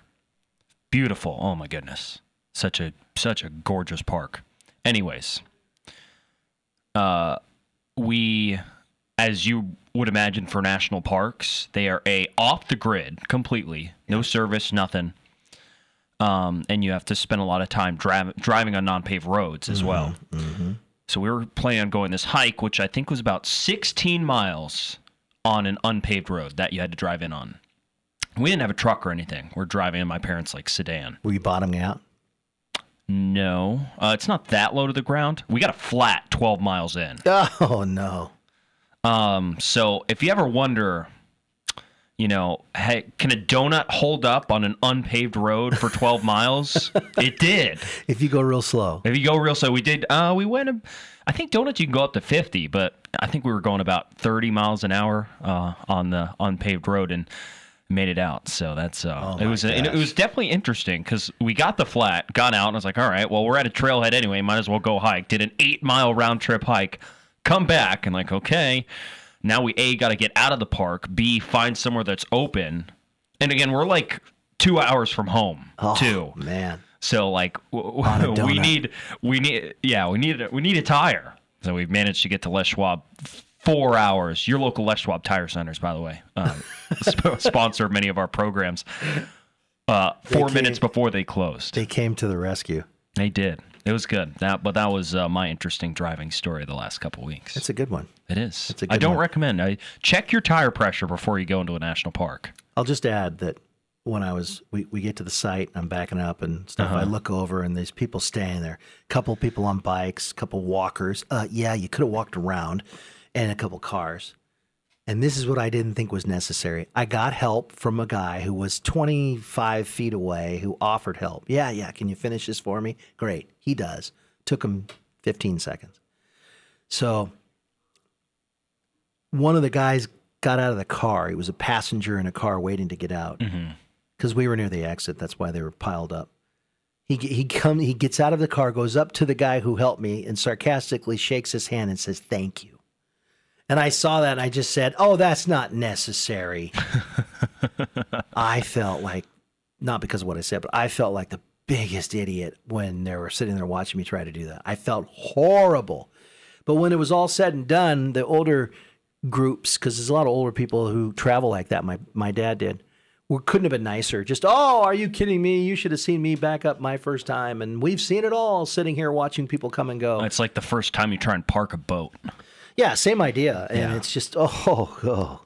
Beautiful. Oh my goodness, such a such a gorgeous park. Anyways, uh, we. As you would imagine for national parks, they are a off the grid completely, no service, nothing. Um, and you have to spend a lot of time dri- driving on non-paved roads as mm-hmm, well. Mm-hmm. So we were planning on going this hike, which I think was about sixteen miles on an unpaved road that you had to drive in on. We didn't have a truck or anything. We're driving in my parents' like sedan. Were you bottoming out? No, uh, it's not that low to the ground. We got a flat twelve miles in. Oh no. Um, so if you ever wonder, you know, hey, can a donut hold up on an unpaved road for twelve miles? It did. If you go real slow. If you go real slow. We did, uh, we went, I think donuts you can go up to fifty, but I think we were going about thirty miles an hour, uh, on the unpaved road and made it out. So that's, uh, oh it was, an, it was definitely interesting because we got the flat, got out and I was like, all right, well, we're at a trailhead anyway. Might as well go hike. Did an eight mile round trip hike. Come back and like, okay, now we A, got to get out of the park, B, find somewhere that's open. And again, we're like two hours from home oh, too. man. So like we need, we need, yeah, we need, we need a tire. So we've managed to get to Les Schwab four hours. Your local Les Schwab tire centers, by the way, um, sp- sponsor many of our programs, uh, four came, minutes before they closed. They came to the rescue. They did. It was good, that, but that was uh, my interesting driving story the last couple of weeks. It's a good one. It is. It's a good I don't one. recommend. I, check your tire pressure before you go into a national park. I'll just add that when I was, we, we get to the site, I'm backing up and stuff. Uh-huh. I look over and there's people standing there. A couple people on bikes, a couple walkers. Uh, yeah, you could have walked around, and a couple cars. And this is what I didn't think was necessary. I got help from a guy who was twenty-five feet away who offered help. Yeah, yeah, can you finish this for me? Great. He does. Took him fifteen seconds. So one of the guys got out of the car. He was a passenger in a car waiting to get out because mm-hmm. we were near the exit. That's why they were piled up. He he come, he gets out of the car, goes up to the guy who helped me and sarcastically shakes his hand and says, thank you. And I saw that and I just said, oh, that's not necessary. I felt like, not because of what I said, but I felt like the biggest idiot when they were sitting there watching me try to do that. I felt horrible. But when it was all said and done, the older groups, because there's a lot of older people who travel like that, my, my dad did, we couldn't have been nicer. Just, oh, are you kidding me? You should have seen me back up my first time. And we've seen it all sitting here watching people come and go. It's like the first time you try and park a boat. Yeah, same idea. And yeah. It's just, oh, oh.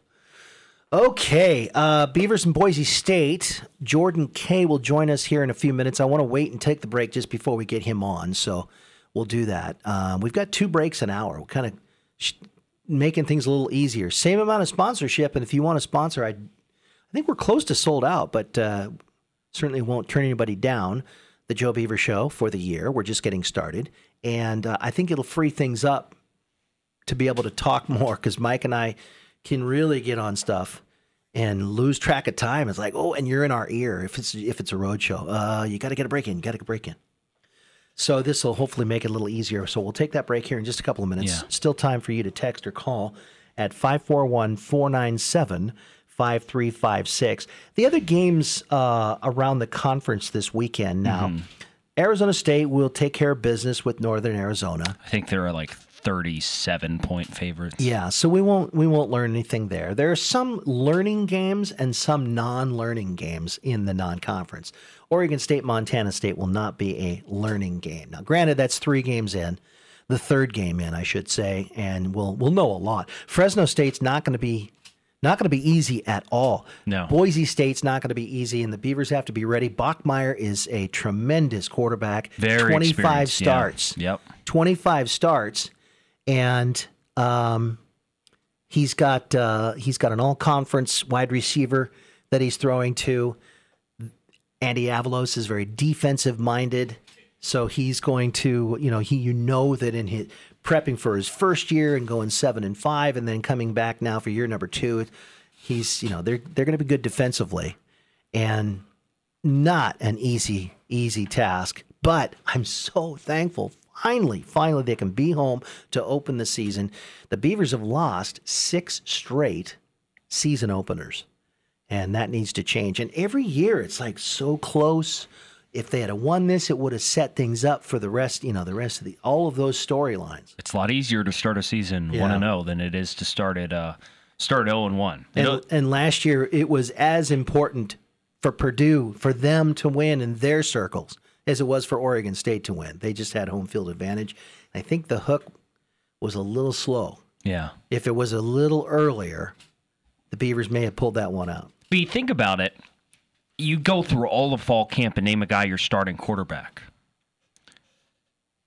Okay. Uh, Beavers and Boise State. Jordan Kaye will join us here in a few minutes. I want to wait and take the break just before we get him on. So we'll do that. Um, we've got two breaks an hour. We're kind of sh- making things a little easier. Same amount of sponsorship. And if you want to sponsor, I, I think we're close to sold out, but uh, certainly won't turn anybody down. The Joe Beaver Show for the year. We're just getting started. And uh, I think it'll free things up to be able to talk more because Mike and I can really get on stuff and lose track of time. It's like, oh, and you're in our ear if it's if it's a road show. Uh, you got to get a break in. You got to get a break in. So this will hopefully make it a little easier. So we'll take that break here in just a couple of minutes. Yeah. Still time for you to text or call at five four one, four nine seven, five three five six. The other games uh, around the conference this weekend now, mm-hmm. Arizona State will take care of business with Northern Arizona. I think there are like thirty-seven point favorites. Yeah, so we won't we won't learn anything there. There are some learning games and some non-learning games in the non-conference. Oregon State, Montana State will not be a learning game. Now, granted, that's three games in, the third game in, I should say, and we'll we'll know a lot. Fresno State's not going to be Not going to be easy at all. No. Boise State's not going to be easy, and the Beavers have to be ready. Bachmeier is a tremendous quarterback. Very twenty-five starts. Yeah. Yep. twenty-five starts, and um, he's got uh, he's got an all-conference wide receiver that he's throwing to. Andy Avalos is very defensive-minded, so he's going to, you know, he you know that in his prepping for his first year and going seven and five, and then coming back now for year number two, he's, you know, they're they're going to be good defensively, and not an easy easy task. But I'm so thankful. Finally, finally, they can be home to open the season. The Beavers have lost six straight season openers. And that needs to change. And every year, it's like so close. If they had won this, it would have set things up for the rest. You know, the rest of the all of those storylines. It's a lot easier to start a season one and zero than it is to start at uh, start zero and one. And last year, it was as important for Purdue for them to win in their circles as it was for Oregon State to win. They just had home field advantage. I think the hook was a little slow. Yeah. If it was a little earlier, the Beavers may have pulled that one out. But you think about it, you go through all of fall camp and name a guy your starting quarterback.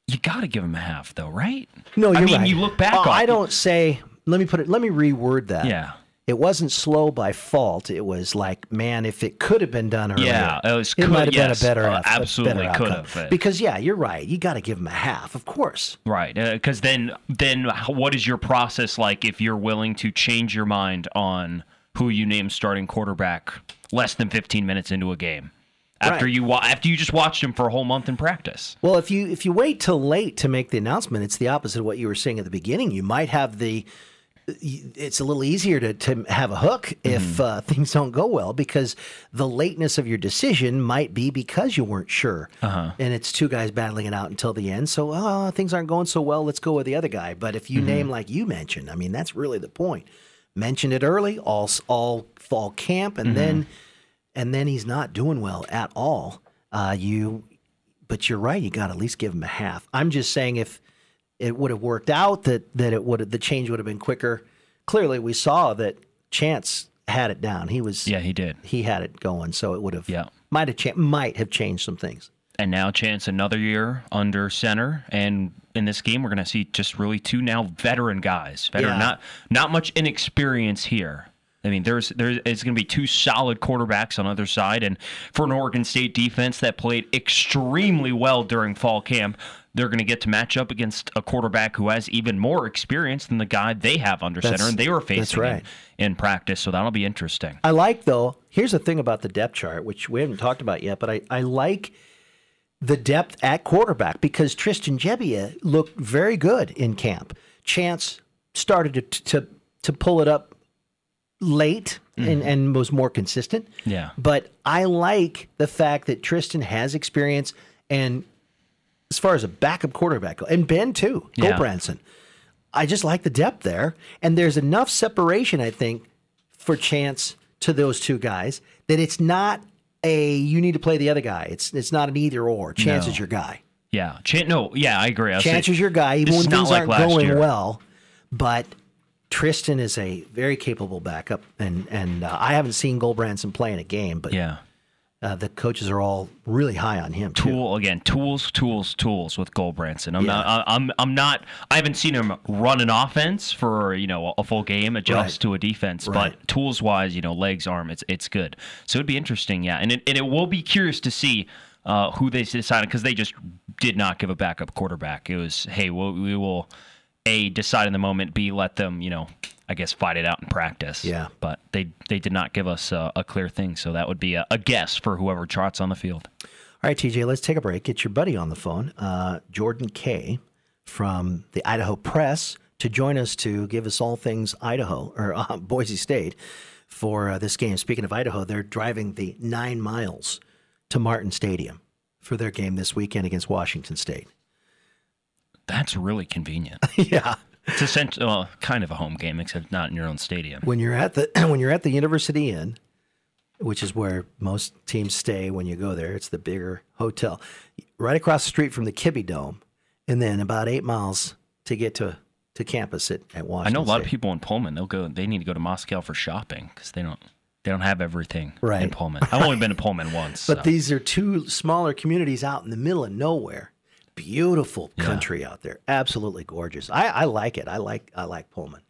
You got to give him a half, though, right? No, you're right. I mean, right. You look back uh, on I don't say, let me put it, let me reword that. Yeah. It wasn't slow by fault. It was like, man, if it could have been done earlier, yeah, it, was, it could, might have yes, been a better uh, outcome. Absolutely better could outcome. Have. But... Because, yeah, you're right. You got to give them a half, of course. Right, because uh, then, then what is your process like if you're willing to change your mind on who you name starting quarterback less than fifteen minutes into a game after right. you wa- after you just watched him for a whole month in practice? Well, if you if you wait till late to make the announcement, it's the opposite of what you were saying at the beginning. You might have the it's a little easier to, to have a hook if mm-hmm. uh, things don't go well, because the lateness of your decision might be because you weren't sure. Uh-huh. And it's two guys battling it out until the end. So oh, things aren't going so well. Let's go with the other guy. But if you mm-hmm. name like you mentioned, I mean, that's really the point. Mentioned it early, all all fall camp, and mm-hmm. then and then he's not doing well at all. Uh, you, But you're right. You got to at least give him a half. I'm just saying if it would have worked out that, that it would the change would have been quicker. Clearly, we saw that Chance had it down. He was yeah, he did. He had it going, so it would have yeah. might have cha- might have changed some things. And now Chance another year under center, and in this game we're going to see just really two now veteran guys. Veteran, yeah. not not much inexperience here. I mean, there's there's it's going to be two solid quarterbacks on the other side, and for an Oregon State defense that played extremely well during fall camp, they're going to get to match up against a quarterback who has even more experience than the guy they have under that's, center, and they were facing right. in, in practice, so that'll be interesting. I like, though, here's the thing about the depth chart, which we haven't talked about yet, but I, I like the depth at quarterback because Tristan Jebbia looked very good in camp. Chance started to to, to pull it up late mm-hmm. and, and was more consistent. Yeah. But I like the fact that Tristan has experience and as far as a backup quarterback goes, and Ben too, yeah. Goldbranson. I just like the depth there, and there's enough separation, I think, for Chance to those two guys that it's not a you need to play the other guy. It's it's not an either or. Chance no. is your guy. Yeah, Ch- no, yeah, I agree. I'll Chance say, is your guy, even when things like aren't going year. well. But Tristan is a very capable backup, and and uh, I haven't seen Goldbranson play in a game, but yeah. Uh, the coaches are all really high on him. Too. Tool again, tools, tools, tools with Goldbranson. I'm yeah. not. I'm. I'm not. I haven't seen him run an offense for you know a full game, adjust right. to a defense. Right. But tools wise, you know, legs, arm, it's it's good. So it'd be interesting, yeah. And it and it will be curious to see uh, who they decided because they just did not give a backup quarterback. It was hey, we'll, we will a decide in the moment. B let them you know. I guess, fight it out in practice. Yeah. But they, they did not give us uh, a clear thing, so that would be a, a guess for whoever trots on the field. All right, T J, let's take a break. Get your buddy on the phone, uh, Jordan Kaye from the Idaho Press, to join us to give us all things Idaho, or uh, Boise State, for uh, this game. Speaking of Idaho, they're driving the nine miles to Martin Stadium for their game this weekend against Washington State. That's really convenient. yeah. It's essentially well, kind of a home game, except not in your own stadium. When you're at the when you're at the University Inn, which is where most teams stay when you go there, it's the bigger hotel, right across the street from the Kibbe Dome, and then about eight miles to get to to campus at, at Washington. I know a lot State. Of people in Pullman, they'll go, they need to go to Moscow for shopping because they don't, they don't have everything right. in Pullman. I've only been to Pullman once. But so. These are two smaller communities out in the middle of nowhere. Beautiful country yeah. out there. Absolutely gorgeous. I, I like it. I like, I like Pullman.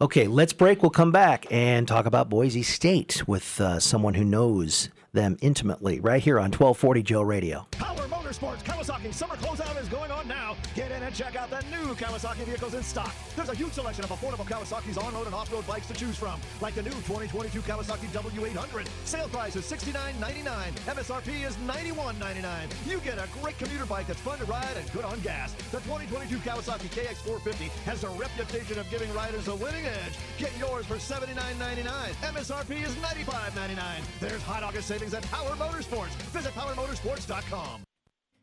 Okay, let's break. We'll come back and talk about Boise State with uh, someone who knows them intimately right here on twelve forty Joe Radio. Power Motorsports Kawasaki summer closeout is going on now. Get in and check out the new Kawasaki vehicles in stock. There's a huge selection of affordable Kawasaki's on-road and off-road bikes to choose from, like the new twenty twenty-two Kawasaki W eight hundred. Sale price is sixty-nine ninety-nine. M S R P is ninety-one ninety-nine. You get a great commuter bike that's fun to ride and good on gas. The twenty twenty-two Kawasaki K X four fifty has the reputation of giving riders a winning edge. Get yours for seventy-nine ninety-nine. M S R P is ninety-five ninety-nine. There's hot August savings at Power Motorsports. Visit power motorsports dot com.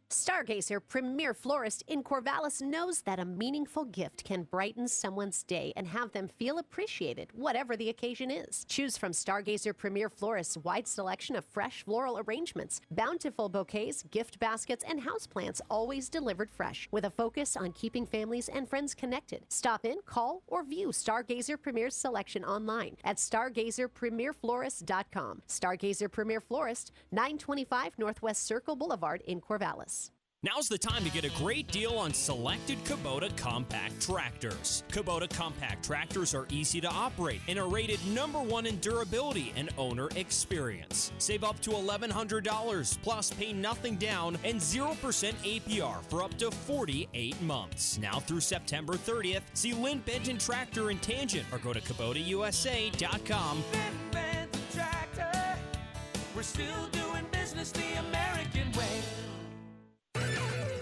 Stargazer Premier Florist in Corvallis knows that a meaningful gift can brighten someone's day and have them feel appreciated, whatever the occasion is. Choose from Stargazer Premier Florist's wide selection of fresh floral arrangements, bountiful bouquets, gift baskets, and houseplants, always delivered fresh, with a focus on keeping families and friends connected. Stop in, call, or view Stargazer Premier's selection online at stargazer premier florist dot com. Stargazer Premier Florist, nine twenty-five Northwest Circle Boulevard in Corvallis. Now's the time to get a great deal on selected Kubota compact tractors. Kubota compact tractors are easy to operate and are rated number one in durability and owner experience. Save up to eleven hundred dollars, plus pay nothing down and zero percent A P R for up to forty-eight months. Now through September thirtieth, see Linn Benton Tractor in Tangent or go to Kubota U S A dot com. Linn Benton Tractor, we're still doing business the American way.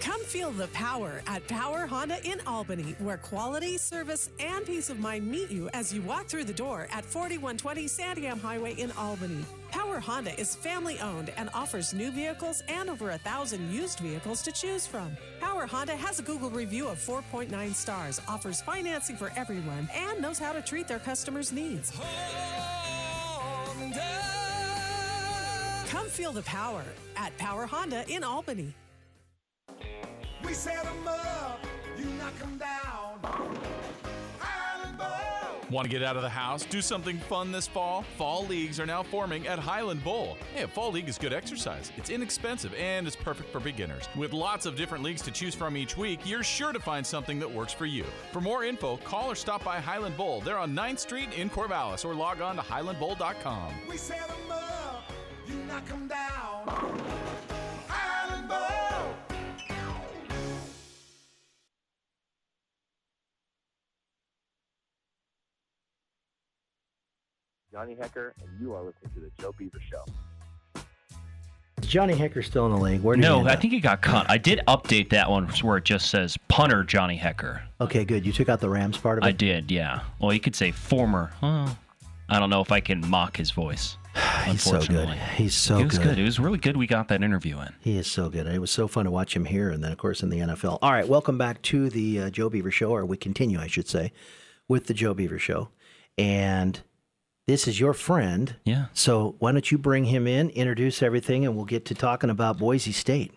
Come feel the power at Power Honda in Albany, where quality, service, and peace of mind meet you as you walk through the door at forty-one twenty Sandiam Highway in Albany. Power Honda is family-owned and offers new vehicles and over a thousand used vehicles to choose from. Power Honda has a Google review of four point nine stars, offers financing for everyone, and knows how to treat their customers' needs. Honda. Come feel the power at Power Honda in Albany. We set them up, you knock them down. Highland Bowl! Want to get out of the house? Do something fun this fall? Fall leagues are now forming at Highland Bowl. Hey, a fall league is good exercise. It's inexpensive and it's perfect for beginners. With lots of different leagues to choose from each week, you're sure to find something that works for you. For more info, call or stop by Highland Bowl. They're on ninth street in Corvallis, or log on to highland bowl dot com. We set them up, you knock them down. Highland Bowl! Johnny Hecker, and you are listening to The Joe Beaver Show. Is Johnny Hecker still in the league? Where did no, I think he got cut. I did update that one where it just says punter Johnny Hecker. Okay, good. You took out the Rams part of it? I did, yeah. Well, you could say former. Oh, I don't know if I can mock his voice. He's so good. He's so good. He was good. It was really good we got that interview in. He is so good. It was so fun to watch him here and then, of course, in the N F L. All right, welcome back to The uh, Joe Beaver Show, or we continue, I should say, with The Joe Beaver Show. And... this is your friend, yeah. So why don't you bring him in, introduce everything, and we'll get to talking about Boise State.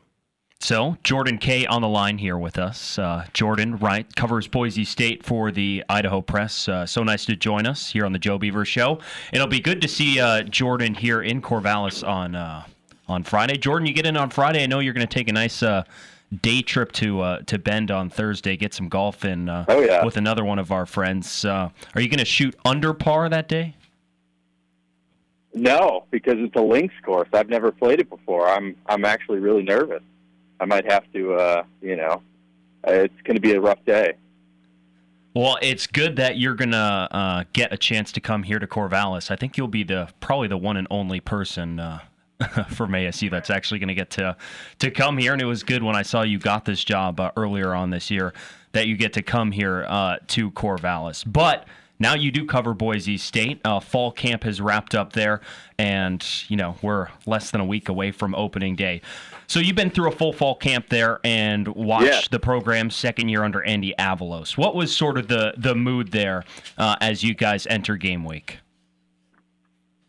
So Jordan Kaye on the line here with us. Uh, Jordan, right, covers Boise State for the Idaho Press. Uh, so nice to join us here on the Joe Beaver Show. It'll be good to see uh, Jordan here in Corvallis on uh, on Friday. Jordan, you get in on Friday. I know you're going to take a nice uh, day trip to uh, to Bend on Thursday, get some golf in uh, oh, yeah. with another one of our friends. Uh, are you going to shoot under par that day? No, because it's a links course. I've never played it before. I'm I'm actually really nervous. I might have to, uh, you know, it's going to be a rough day. Well, it's good that you're going to uh, get a chance to come here to Corvallis. I think you'll be the probably the one and only person uh, from A S U that's actually going to get to to come here. And it was good when I saw you got this job uh, earlier on this year that you get to come here uh, to Corvallis. But now you do cover Boise State. Uh, fall camp has wrapped up there, and you know we're less than a week away from opening day. So you've been through a full fall camp there and watched yeah. the program's second year under Andy Avalos. What was sort of the, the mood there uh, as you guys enter game week?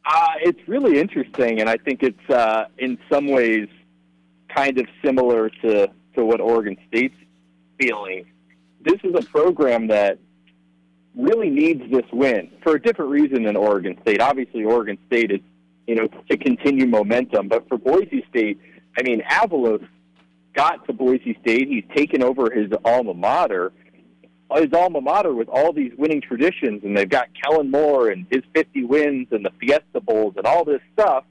Uh, it's really interesting, and I think it's uh, in some ways kind of similar to, to what Oregon State's feeling. this is a program that really needs this win for a different reason than Oregon State. Obviously, Oregon State is, you know, to continue momentum. But for Boise State, I mean, Avalos got to Boise State. He's taken over his alma mater, his alma mater with all these winning traditions, and they've got Kellen Moore and his fifty wins and the Fiesta Bowls and all this stuff.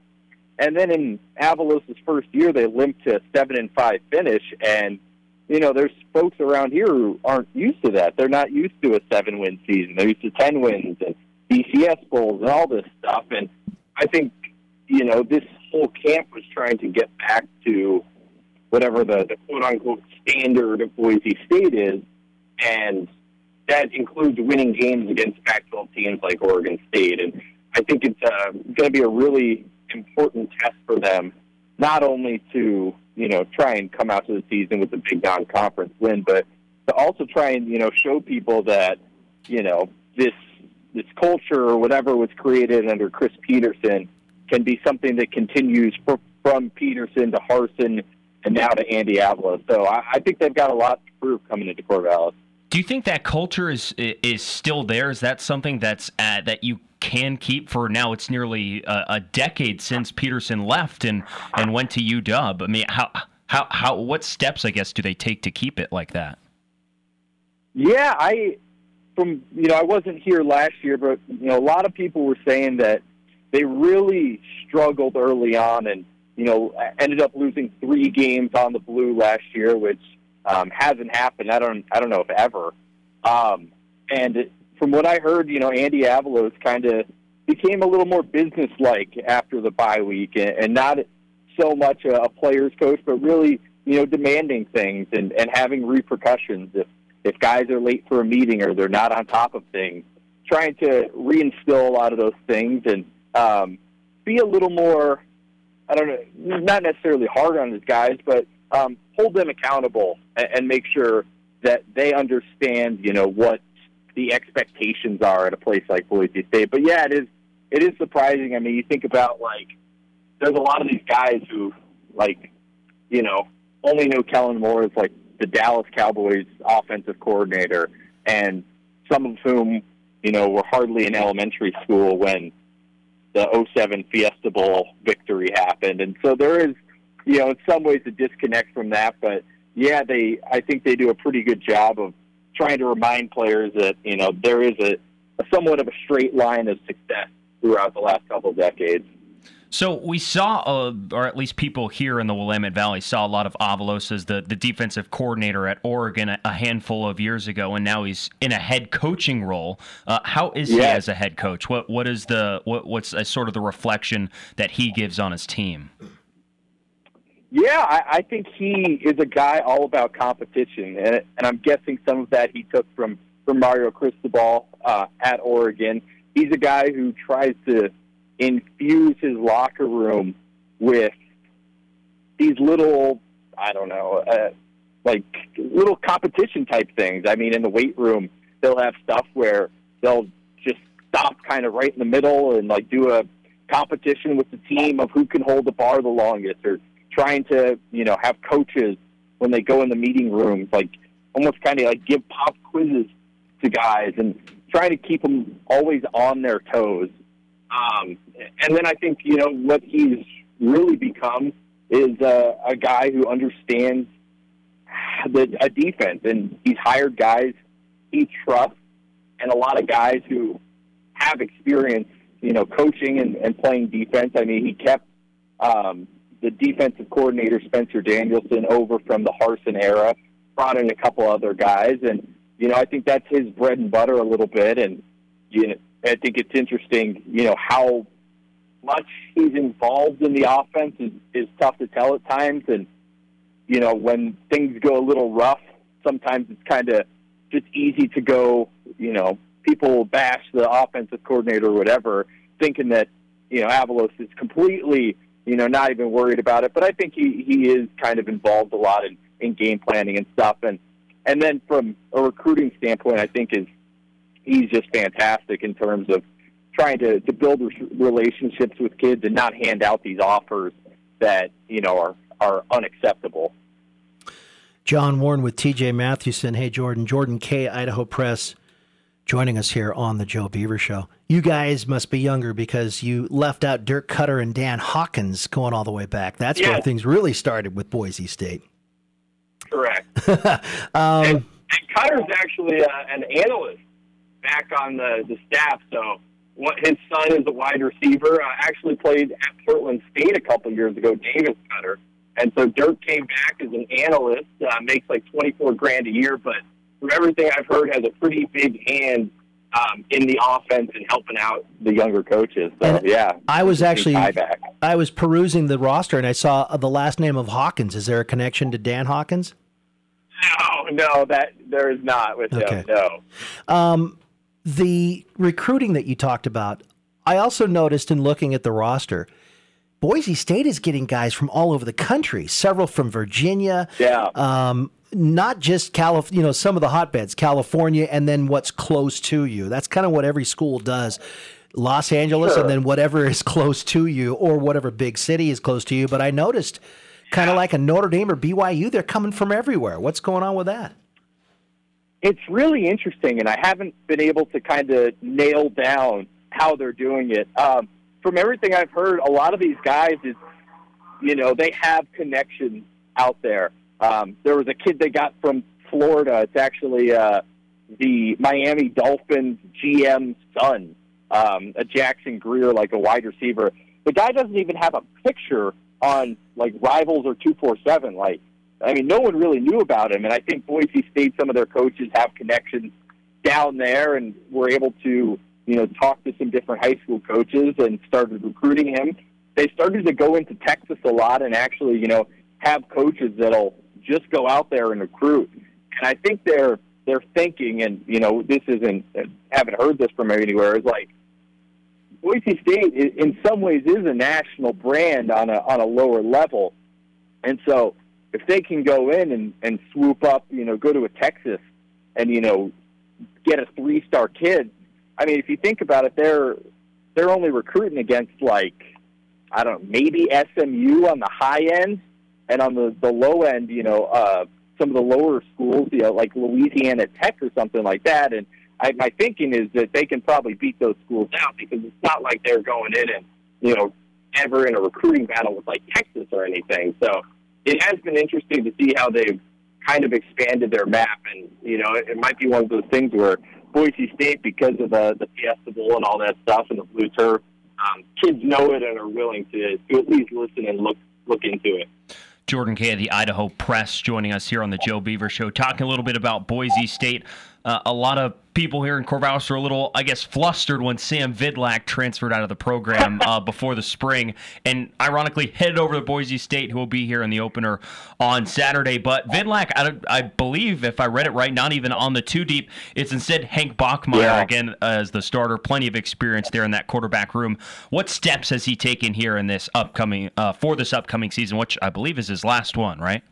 And then in Avalos' first year, they limped to a seven and five finish. And, you know, there's folks around here who aren't used to that. They're not used to a seven-win season. They're used to ten wins and D C S Bowls and all this stuff. And I think, you know, this whole camp was trying to get back to whatever the, the quote-unquote standard of Boise State is, and that includes winning games against Pac twelve teams like Oregon State. And I think it's uh, going to be a really important test for them, not only to, you know, try and come out to the season with a big non-conference win, but to also try and, you know, show people that, you know, this this culture or whatever was created under Chris Peterson can be something that continues for, from Peterson to Harsin and now to Andy Avalos. So I, I think they've got a lot to prove coming into Corvallis. Do you think that culture is is still there? Is that something that's at, that you can keep for now? It's nearly a, a decade since Peterson left and, and went to U W. I mean, how how how what steps, I guess, do they take to keep it like that? Yeah, I from you know I wasn't here last year, but you know a lot of people were saying that they really struggled early on and you know ended up losing three games on the blue last year, which um, hasn't happened. I don't I don't know if ever. Um, and it, From what I heard, you know, Andy Avalos kind of became a little more businesslike after the bye week, and, and not so much a, a player's coach, but really, you know, demanding things and, and having repercussions if, if guys are late for a meeting or they're not on top of things, trying to reinstill a lot of those things and um, be a little more, I don't know, not necessarily hard on his guys, but um, hold them accountable and, and make sure that they understand, you know, what the expectations are at a place like Boise State. But yeah, it is it is surprising. I mean, you think about, like, there's a lot of these guys who, like, you know, only know Kellen Moore as, like, the Dallas Cowboys offensive coordinator, and some of whom, you know, were hardly in elementary school when the oh seven Fiesta Bowl victory happened. And so there is, you know, in some ways a disconnect from that. But, yeah, they I think they do a pretty good job of trying to remind players that, you know, there is a, a somewhat of a straight line of success throughout the last couple of decades. So we saw, uh, or at least people here in the Willamette Valley saw a lot of Avalos as the, the defensive coordinator at Oregon a, a handful of years ago, and now he's in a head coaching role. Uh, how is yes. he as a head coach? What what is the what what's a sort of the reflection that he gives on his team? Yeah, I, I think he is a guy all about competition, and, and I'm guessing some of that he took from, from Mario Cristobal uh, at Oregon. He's a guy who tries to infuse his locker room with these little, I don't know, uh, like little competition type things. I mean, in the weight room, they'll have stuff where they'll just stop kind of right in the middle and like do a competition with the team of who can hold the bar the longest, or trying to, you know, have coaches when they go in the meeting rooms, like almost kind of like give pop quizzes to guys and try to keep them always on their toes. Um, and then I think, you know, what he's really become is uh, a guy who understands the, a defense, and he's hired guys he trusts and a lot of guys who have experience, you know, coaching and, and playing defense. I mean, he kept um, – the defensive coordinator, Spencer Danielson, over from the Harsin era, brought in a couple other guys. And, you know, I think that's his bread and butter a little bit. And, you know, I think it's interesting, you know, how much he's involved in the offense is, is tough to tell at times. And, you know, when things go a little rough, sometimes it's kind of just easy to go, you know, people will bash the offensive coordinator or whatever, thinking that, you know, Avalos is completely – you know, not even worried about it. But I think he, he is kind of involved a lot in, in game planning and stuff. And and then from a recruiting standpoint, I think is he's just fantastic in terms of trying to, to build relationships with kids and not hand out these offers that, you know, are, are unacceptable. John Warren with T J Mathewson. Hey, Jordan. Jordan Kaye, Idaho Press, joining us here on the Joe Beaver Show. You guys must be younger because you left out Dirk Cutter and Dan Hawkins going all the way back. That's yes. where things really started with Boise State. Correct. um, and, and Cutter's actually uh, an analyst back on the, the staff, so what his son is a wide receiver, uh, actually played at Portland State a couple years ago, Davis Cutter. And so Dirk came back as an analyst, uh, makes like twenty-four grand a year, but from everything I've heard, has a pretty big hand um, in the offense and helping out the younger coaches. So, and yeah. I was actually, I was perusing the roster, and I saw the last name of Hawkins. Is there a connection to Dan Hawkins? No, no, that there is not with okay. him, no. Um, the recruiting that you talked about, I also noticed in looking at the roster, Boise State is getting guys from all over the country, several from Virginia. Yeah. Um, not just Calif- you know, some of the hotbeds, California, and then what's close to you. That's kind of what every school does. Los Angeles, sure. and then whatever is close to you, or whatever big city is close to you. But I noticed, kind of yeah. like a Notre Dame or B Y U, they're coming from everywhere. What's going on with that? It's really interesting, and I haven't been able to kind of nail down how they're doing it. Um, from everything I've heard, a lot of these guys is, you know, they have connections out there. Um, there was a kid they got from Florida. It's actually uh, the Miami Dolphins G M's son, um, a Jackson Greer, like a wide receiver. The guy doesn't even have a picture on, like, Rivals or two forty-seven. Like, I mean, no one really knew about him. And I think Boise State, some of their coaches have connections down there and were able to, you know, talk to some different high school coaches and started recruiting him. They started to go into Texas a lot and actually, you know, have coaches that'll just go out there and recruit. And I think they're they're thinking, and, you know, this isn't, haven't heard this from anywhere, is like Boise State in some ways is a national brand on a on a lower level. And so if they can go in and, and swoop up, you know, go to a Texas and, you know, get a three-star kid, I mean, if you think about it, they're they're only recruiting against, like, I don't know, maybe S M U on the high end. And on the, the low end, you know, uh, some of the lower schools, you know, like Louisiana Tech or something like that. And I, my thinking is that they can probably beat those schools out because it's not like they're going in and, you know, ever in a recruiting battle with, like, Texas or anything. So it has been interesting to see how they've kind of expanded their map. And, you know, it, it might be one of those things where Boise State, because of the, the Fiesta Bowl and all that stuff and the blue turf, um, kids know it and are willing to, to at least listen and look look into it. Jordan Kaye of the Idaho Press joining us here on the Joe Beaver Show, talking a little bit about Boise State. Uh, a lot of people here in Corvallis were a little, I guess, flustered when Sam Vidlac transferred out of the program uh, before the spring and ironically headed over to Boise State, who will be here in the opener on Saturday. But Vidlac, I, I believe, if I read it right, not even on the two deep. It's instead Hank Bachmeier yeah. again as the starter. Plenty of experience there in that quarterback room. What steps has he taken here in this upcoming uh, for this upcoming season, which I believe is his last one, right?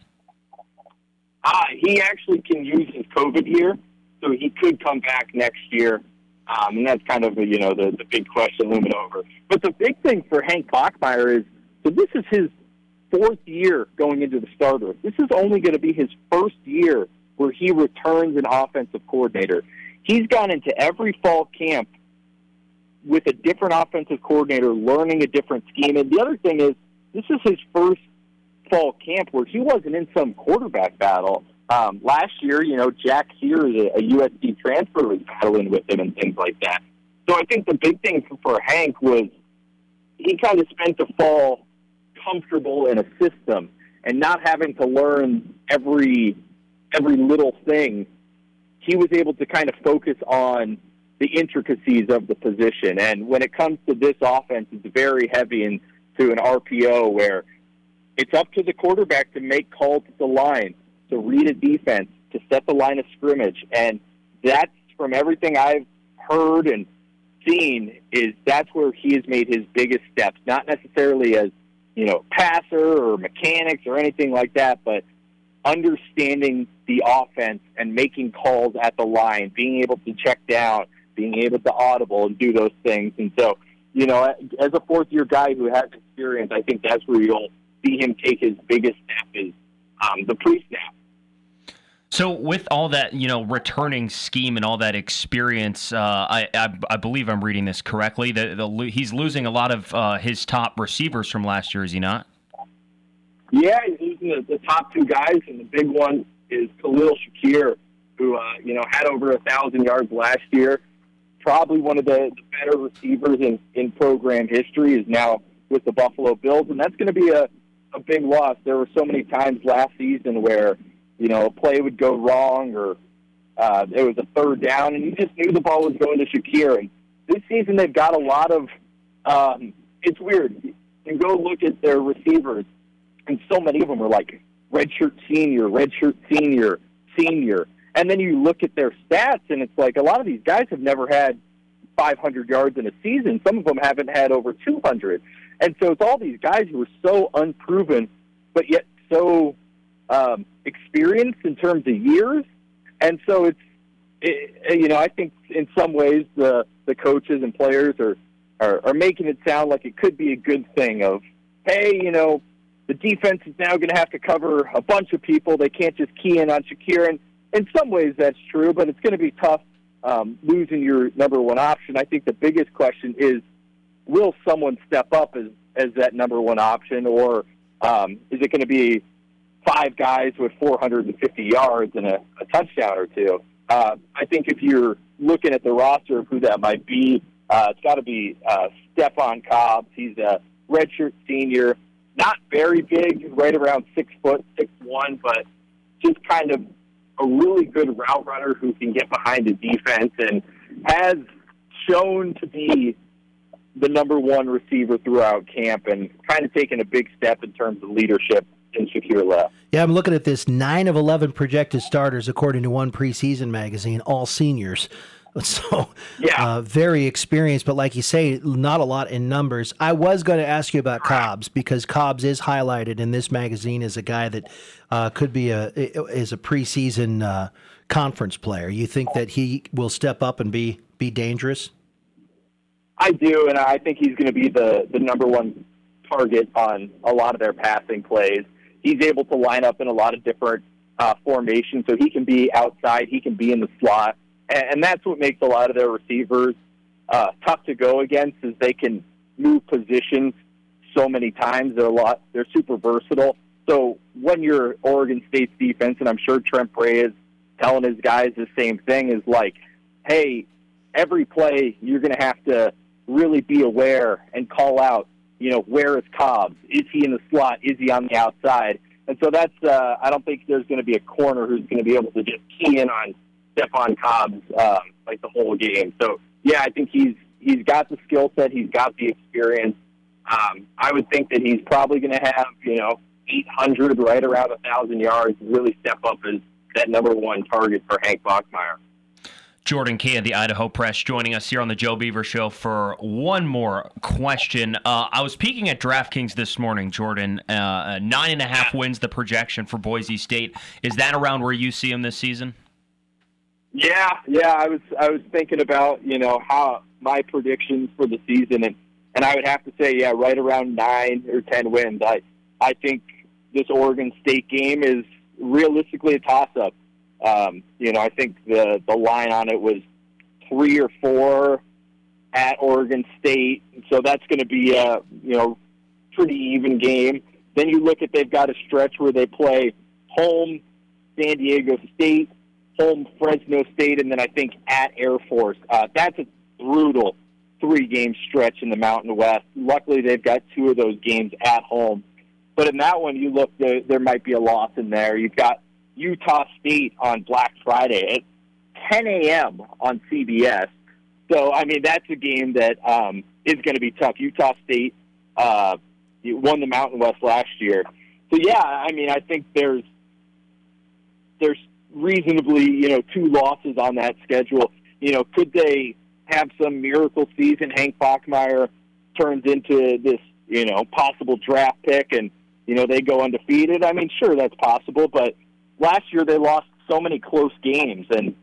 Uh, he actually can use his COVID year. So he could come back next year, um, and that's kind of, you know, the, the big question looming over. But the big thing for Hank Bachmeier is, so this is his fourth year going into the starter. This is only going to be his first year where he returns an offensive coordinator. He's gone into every fall camp with a different offensive coordinator, learning a different scheme. And the other thing is, this is his first fall camp where he wasn't in some quarterback battle. Um, last year, you know, Jack Sears, a, a U S C transfer, was battling with him and things like that. So I think the big thing for Hank was he kind of spent the fall comfortable in a system and not having to learn every every little thing. He was able to kind of focus on the intricacies of the position. And when it comes to this offense, it's very heavy into an R P O where it's up to the quarterback to make calls at the line, to read a defense, to set the line of scrimmage. And that's, from everything I've heard and seen, is that's where he has made his biggest steps, not necessarily as, you know, passer or mechanics or anything like that, but understanding the offense and making calls at the line, being able to check down, being able to audible and do those things. And so, you know, as a fourth-year guy who has experience, I think that's where you'll see him take his biggest step is um, the pre-snap. So with all that, you know, returning scheme and all that experience, uh, I, I I believe I'm reading this correctly. The, the, he's losing a lot of uh, his top receivers from last year, is he not? Yeah, he's losing the, the top two guys, and the big one is Khalil Shakir, who, uh, you know, had over one thousand yards last year. Probably one of the, the better receivers in, in program history is now with the Buffalo Bills, and that's going to be a, a big loss. There were so many times last season where, you know, a play would go wrong or uh, it was a third down, and you just knew the ball was going to Shakir. And this season they've got a lot of um, – it's weird. You go look at their receivers, and so many of them are like redshirt senior, redshirt senior, senior. And then you look at their stats, and it's like a lot of these guys have never had five hundred yards in a season. Some of them haven't had over two hundred. And so it's all these guys who are so unproven but yet so – Um, experience in terms of years, and so it's it, you know I think in some ways the the coaches and players are, are are making it sound like it could be a good thing of, hey, you know, the defense is now going to have to cover a bunch of people, they can't just key in on Shakir. And in some ways that's true, but it's going to be tough um, losing your number one option. I think the biggest question is, will someone step up as as that number one option, or um, is it going to be five guys with four hundred fifty yards and a, a touchdown or two? Uh, I think if you're looking at the roster of who that might be, uh, it's got to be uh, Stephon Cobbs. He's a redshirt senior, not very big, right around six foot, six one, but just kind of a really good route runner who can get behind the defense and has shown to be the number one receiver throughout camp and kind of taken a big step in terms of leadership. And Shakir left. Yeah, I'm looking at this. Nine of eleven projected starters, according to one preseason magazine, all seniors. So, yeah, uh, very experienced, but like you say, not a lot in numbers. I was going to ask you about Cobbs, because Cobbs is highlighted in this magazine as a guy that uh, could be a is a preseason uh, conference player. You think that he will step up and be be dangerous? I do, and I think he's going to be the the number one target on a lot of their passing plays. He's able to line up in a lot of different uh, formations, so he can be outside, he can be in the slot, and, and that's what makes a lot of their receivers uh, tough to go against, is they can move positions so many times. They're a lot, they're super versatile. So when you're Oregon State's defense, and I'm sure Trent Bray is telling his guys the same thing, is like, hey, every play you're going to have to really be aware and call out, you know, where is Cobbs? Is he in the slot? Is he on the outside? And so that's, uh, I don't think there's going to be a corner who's going to be able to just key in on Stephon Cobbs, um, like the whole game. So, yeah, I think he's he's got the skill set. He's got the experience. Um, I would think that he's probably going to have, you know, eight hundred, right around one thousand yards, really step up as that number one target for Hank Bachmeier. Jordan Kaye of the Idaho Press joining us here on the Joe Beaver Show for one more question. Uh, I was peeking at DraftKings this morning, Jordan. Uh, nine and a half wins the projection for Boise State. Is that around where you see them this season? Yeah, yeah. I was I was thinking about, you know, how my predictions for the season, and, and I would have to say, yeah, right around nine or ten wins. I I think this Oregon State game is realistically a toss-up. Um, you know, I think the, the line on it was three or four at Oregon State, so that's going to be a, you know, pretty even game. Then you look at, they've got a stretch where they play home San Diego State, home Fresno State, and then I think at Air Force. Uh, that's a brutal three-game stretch in the Mountain West. Luckily, they've got two of those games at home. But in that one, you look, there, there might be a loss in there. You've got Utah State on Black Friday at ten a.m. on C B S. So, I mean, that's a game that um, is going to be tough. Utah State uh, won the Mountain West last year. So, yeah, I mean, I think there's there's reasonably, you know, two losses on that schedule. You know, could they have some miracle season? Hank Bachmeier turns into this, you know, possible draft pick and, you know, they go undefeated. I mean, sure, that's possible, but last year they lost so many close games, and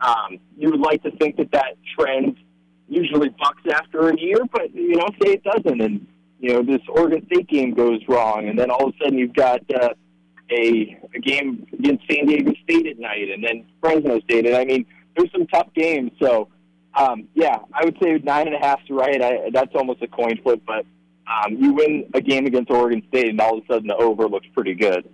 um, you would like to think that that trend usually bucks after a year, but, you know, say it doesn't, and, you know, this Oregon State game goes wrong, and then all of a sudden you've got uh, a, a game against San Diego State at night, and then Fresno State. And I mean, there's some tough games. So, um, yeah, I would say nine and a half's right. I, that's almost a coin flip, but um, you win a game against Oregon State, and all of a sudden the over looks pretty good.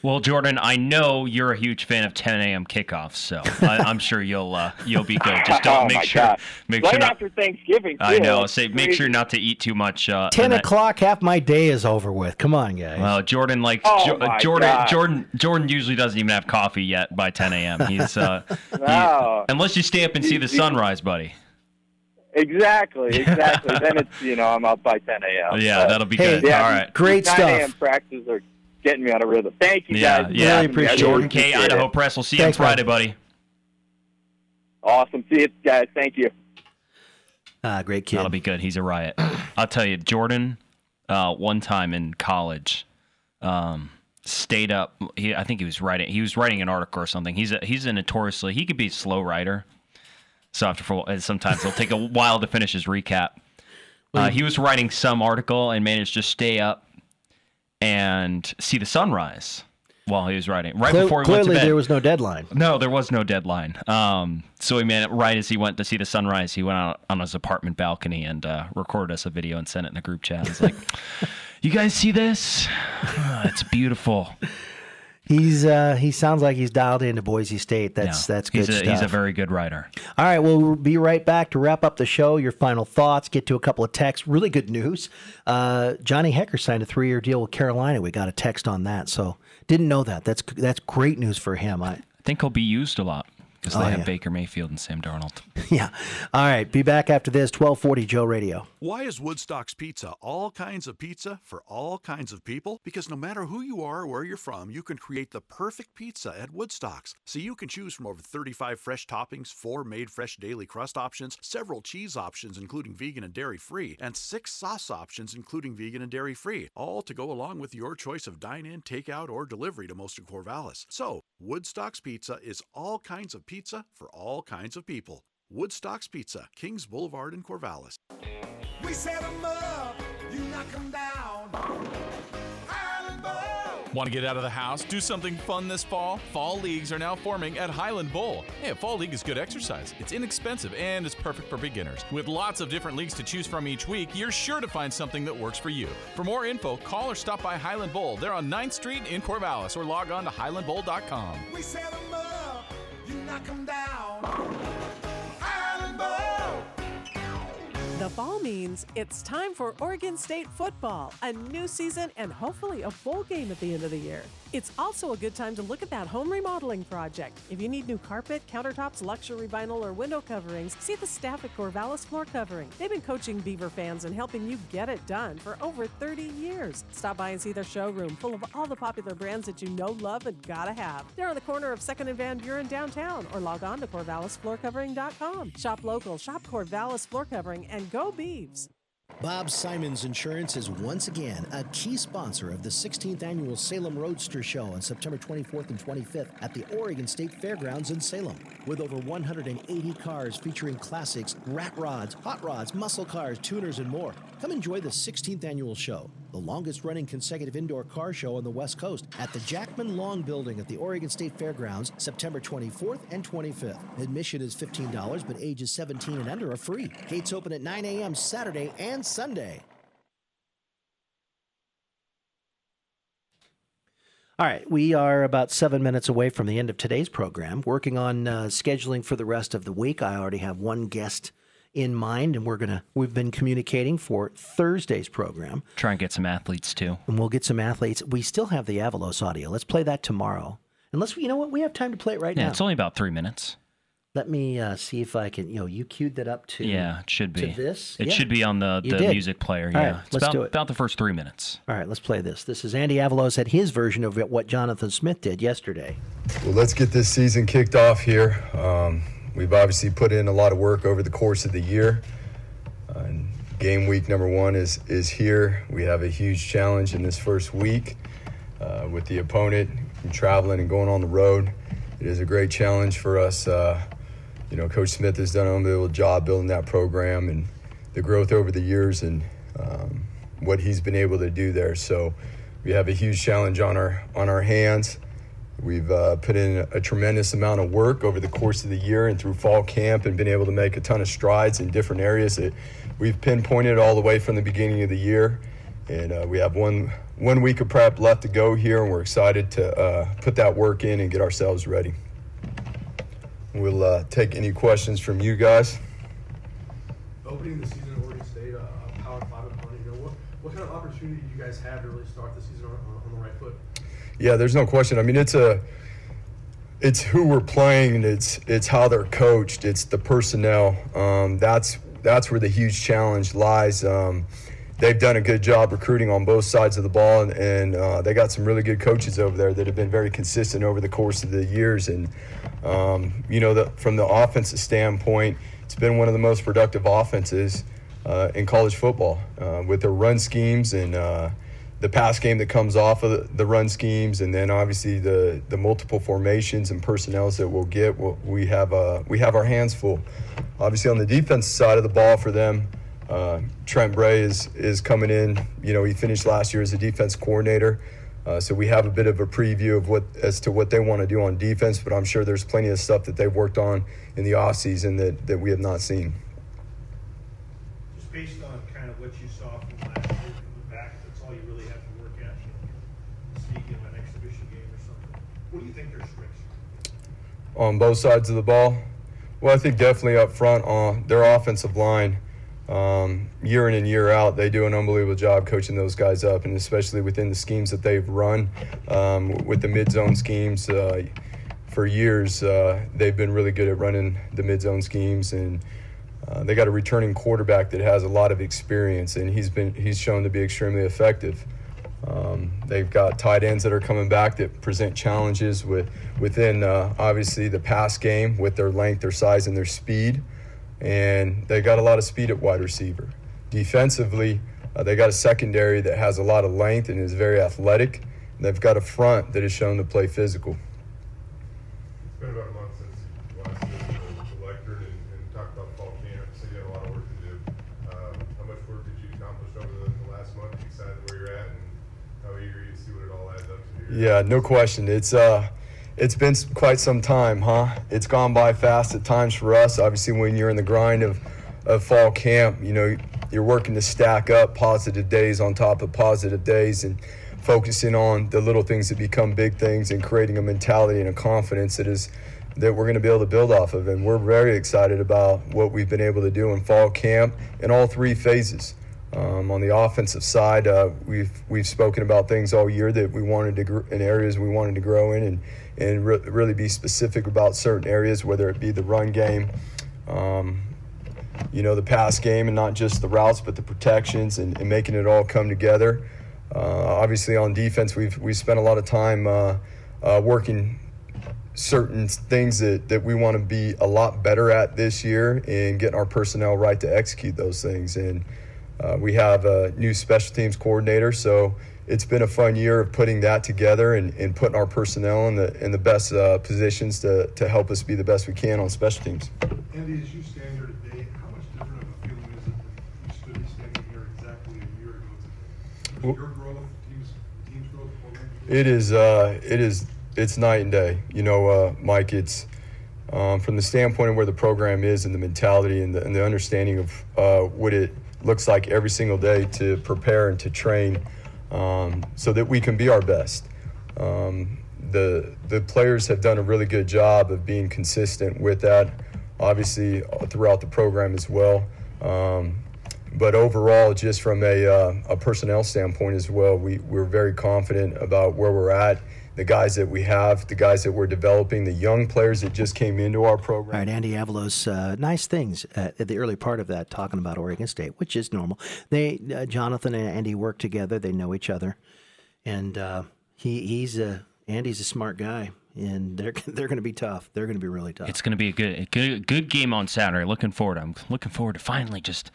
Well, Jordan, I know you're a huge fan of ten a.m. kickoffs, so I, I'm sure you'll uh, you'll be good. Just don't oh make sure God. make right sure not, after Thanksgiving. Too. I know. Say make sure not to eat too much. Uh, Ten o'clock, half my day is over with. Come on, guys. Well, Jordan like oh jo- Jordan God. Jordan Jordan usually doesn't even have coffee yet by ten a.m. He's uh, wow. he, unless you stay up and see the sunrise, buddy. Exactly, exactly. Then it's you know I'm up by ten a.m. Yeah, so. that'll be hey, good. Yeah, all right, great stuff. nine a.m. practices are. Getting me out of rhythm. Thank you, yeah, guys. Yeah, really appreciate it. Jordan Kaye, Idaho it. Press. We'll see Thanks, you on Friday, buddy. Awesome. See you guys. Thank you. Ah, great kid. That'll be good. He's a riot. I'll tell you, Jordan, uh, one time in college, um, stayed up. He, I think he was writing. He was writing an article or something. He's a, he's a notoriously. He could be a slow writer. So after for, sometimes it'll take a while to finish his recap. Uh, he was writing some article and managed to stay up and see the sunrise while he was writing. Right Cle- before he clearly went to bed. There was no deadline. No, there was no deadline. Um, so he made it right as he went to see the sunrise. He went out on his apartment balcony and uh, recorded us a video and sent it in the group chat. He's like, "You guys see this? Oh, it's beautiful." He's uh, he sounds like he's dialed into Boise State. That's yeah, that's good he's a, stuff. He's a very good writer. All right, well, we'll be right back to wrap up the show. Your final thoughts. Get to a couple of texts. Really good news. Uh, Johnny Hecker signed a three-year deal with Carolina. We got a text on that, so didn't know that. That's that's great news for him. I, I think he'll be used a lot because they oh, have yeah. Baker Mayfield and Sam Darnold. yeah. All right, be back after this. twelve forty Joe Radio. Why is Woodstock's Pizza all kinds of pizza for all kinds of people? Because no matter who you are or where you're from, you can create the perfect pizza at Woodstock's. So you can choose from over thirty-five fresh toppings, four made fresh daily crust options, several cheese options including vegan and dairy-free, and six sauce options including vegan and dairy-free, all to go along with your choice of dine-in, takeout, or delivery to most of Corvallis. So Woodstock's Pizza is all kinds of pizza for all kinds of people. Woodstock's Pizza, Kings Boulevard in Corvallis. We set them up, you knock them down. Highland Bowl! Want to get out of the house? Do something fun this fall? Fall leagues are now forming at Highland Bowl. Hey, a fall league is good exercise. It's inexpensive and it's perfect for beginners. With lots of different leagues to choose from each week, you're sure to find something that works for you. For more info, call or stop by Highland Bowl. They're on ninth Street in Corvallis or log on to highland bowl dot com. We set them up, you knock them down. The fall means it's time for Oregon State football, a new season, and hopefully a bowl game at the end of the year. It's also a good time to look at that home remodeling project. If you need new carpet, countertops, luxury vinyl, or window coverings, see the staff at Corvallis Floor Covering. They've been coaching Beaver fans and helping you get it done for over thirty years. Stop by and see their showroom full of all the popular brands that you know, love, and gotta have. They're on the corner of second and Van Buren downtown, or log on to corvallis floor covering dot com. Shop local, shop Corvallis Floor Covering, and go Beavs! Bob Simon's Insurance is once again a key sponsor of the sixteenth Annual Salem Roadster Show on September twenty-fourth and twenty-fifth at the Oregon State Fairgrounds in Salem. With over one hundred eighty cars featuring classics, rat rods, hot rods, muscle cars, tuners, and more. Come enjoy the sixteenth Annual Show, the longest-running consecutive indoor car show on the West Coast, at the Jackman Long Building at the Oregon State Fairgrounds, September twenty-fourth and twenty-fifth. Admission is fifteen dollars, but ages seventeen and under are free. Gates open at nine a.m. Saturday and Sunday. All right, we are about seven minutes away from the end of today's program. Working on uh, scheduling for the rest of the week. I already have one guest in mind, and we're gonna we've been communicating for Thursday's program. Try and get some athletes too, and we'll get some athletes. We still have the Avalos audio. Let's play that tomorrow. Unless we, you know what, we have time to play it right yeah, now. Yeah, it's only about three minutes. Let me uh, see if I can. You know, you queued that up to yeah, it should be to this. It yeah. should be on the, the music player. All yeah, right, it's let's about, do it. About the first three minutes. All right, let's play this. This is Andy Avalos at his version of what Jonathan Smith did yesterday. Well, let's get this season kicked off here. Um, We've obviously put in a lot of work over the course of the year. Uh, and game week number one is is here. We have a huge challenge in this first week uh, with the opponent and traveling and going on the road. It is a great challenge for us. Uh, you know, Coach Smith has done an unbelievable job building that program and the growth over the years and um, what he's been able to do there. So we have a huge challenge on our on our hands. We've uh, put in a tremendous amount of work over the course of the year and through fall camp, and been able to make a ton of strides in different areas that we've pinpointed all the way from the beginning of the year. And uh, we have one one week of prep left to go here, and we're excited to uh, put that work in and get ourselves ready. We'll uh, take any questions from you guys. Opening the season at Oregon State, uh, Power Five opponent, you know, what what kind of opportunity do you guys have to really start the season on, on the right foot? Yeah, there's no question. I mean, it's a, it's who we're playing. It's it's how they're coached. It's the personnel. Um, that's that's where the huge challenge lies. Um, they've done a good job recruiting on both sides of the ball, and, and uh, they got some really good coaches over there that have been very consistent over the course of the years. And um, you know, the, from the offensive standpoint, it's been one of the most productive offenses uh, in college football uh, with their run schemes and uh, the pass game that comes off of the run schemes, and then obviously the the multiple formations and personnels that we'll get. We'll, we have uh, we have our hands full. Obviously, on the defense side of the ball for them, uh, Trent Bray is is coming in. You know, he finished last year as a defense coordinator, uh, so we have a bit of a preview of what as to what they want to do on defense. But I'm sure there's plenty of stuff that they've worked on in the offseason that that we have not seen. Just based on kind of what you saw from last year. What do you think their strengths are? On both sides of the ball? Well, I think definitely up front on their offensive line, um, year in and year out, they do an unbelievable job coaching those guys up, and especially within the schemes that they've run um, with the mid-zone schemes. Uh, for years, uh, they've been really good at running the mid-zone schemes, and uh, they got a returning quarterback that has a lot of experience, and he's been he's shown to be extremely effective. Um, they've got tight ends that are coming back that present challenges with within, uh, obviously, the pass game with their length, their size, and their speed. And they got a lot of speed at wide receiver. Defensively, uh, they got a secondary that has a lot of length and is very athletic. And they've got a front that is shown to play physical. It's been about a month since you last year you lectured and, and talked about fall camp, so you had a lot of work to do. Um, how much work did you accomplish over the, the last month? Are you excited where you're at? And yeah, no question. It's uh, it's been quite some time, huh? It's gone by fast at times for us. Obviously, when you're in the grind of, of fall camp, you know, you're working to stack up positive days on top of positive days and focusing on the little things that become big things and creating a mentality and a confidence that is that we're going to be able to build off of. And we're very excited about what we've been able to do in fall camp in all three phases. Um, on the offensive side, uh, we've we've spoken about things all year that we wanted to gr- in areas we wanted to grow in, and and re- really be specific about certain areas, whether it be the run game, um, you know, the pass game, and not just the routes but the protections and, and making it all come together. Uh, obviously, on defense, we've we spent a lot of time uh, uh, working certain things that, that we want to be a lot better at this year, and getting our personnel right to execute those things. And Uh, we have a new special teams coordinator, so it's been a fun year of putting that together and, and putting our personnel in the in the best uh, positions to, to help us be the best we can on special teams. Andy, as you stand here today, how much different of a feeling is it that you stood standing here exactly a year ago today? Well, your growth, team's, team's growth, it is uh, it is it's night and day. You know, uh, Mike, it's um, from the standpoint of where the program is and the mentality and the, and the understanding of uh, what it looks like every single day to prepare and to train um, so that we can be our best. Um, the the players have done a really good job of being consistent with that, obviously throughout the program as well. Um, but overall, just from a, uh, a personnel standpoint as well, we, we're very confident about where we're at, the guys that we have, the guys that we're developing, the young players that just came into our program. All right, Andy Avalos, uh, nice things uh, at the early part of that, talking about Oregon State, which is normal. They, uh, Jonathan and Andy work together. They know each other. And uh, he he's a, Andy's a smart guy. And they're they're going to be tough. They're going to be really tough. It's going to be a good, a good good game on Saturday. Looking forward. I'm looking forward to finally just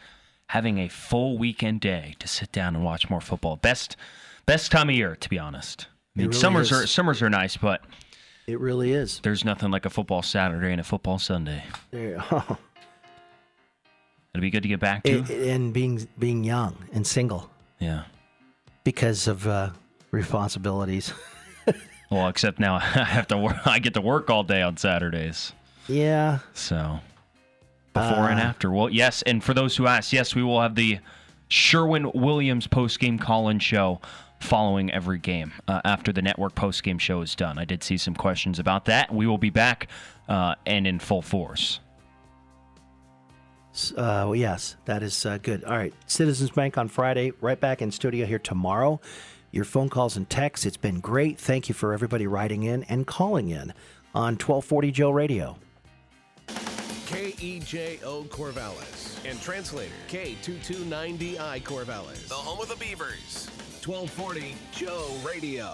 having a full weekend day to sit down and watch more football. Best best time of year, to be honest. I mean, really summers is. are summers are nice, but it really is. There's nothing like a football Saturday and a football Sunday. Yeah. Oh. It'd be good to get back to, it, and being being young and single. Yeah, because of uh, responsibilities. Well, except now I have to work. I get to work all day on Saturdays. Yeah. So before uh, and after. Well, yes. And for those who asked, yes, we will have the Sherwin Williams post-game call-in show following every game uh, after the network post-game show is done. I did see some questions about that. We will be back uh, and in full force. Uh, well, yes, that is uh, good. All right. Citizens Bank on Friday. Right back in studio here tomorrow. Your phone calls and texts. It's been great. Thank you for everybody writing in and calling in on twelve forty Joe Radio. K E J O Corvallis and translator K two two nine D I Corvallis. The home of the Beavers. twelve forty Joe Radio.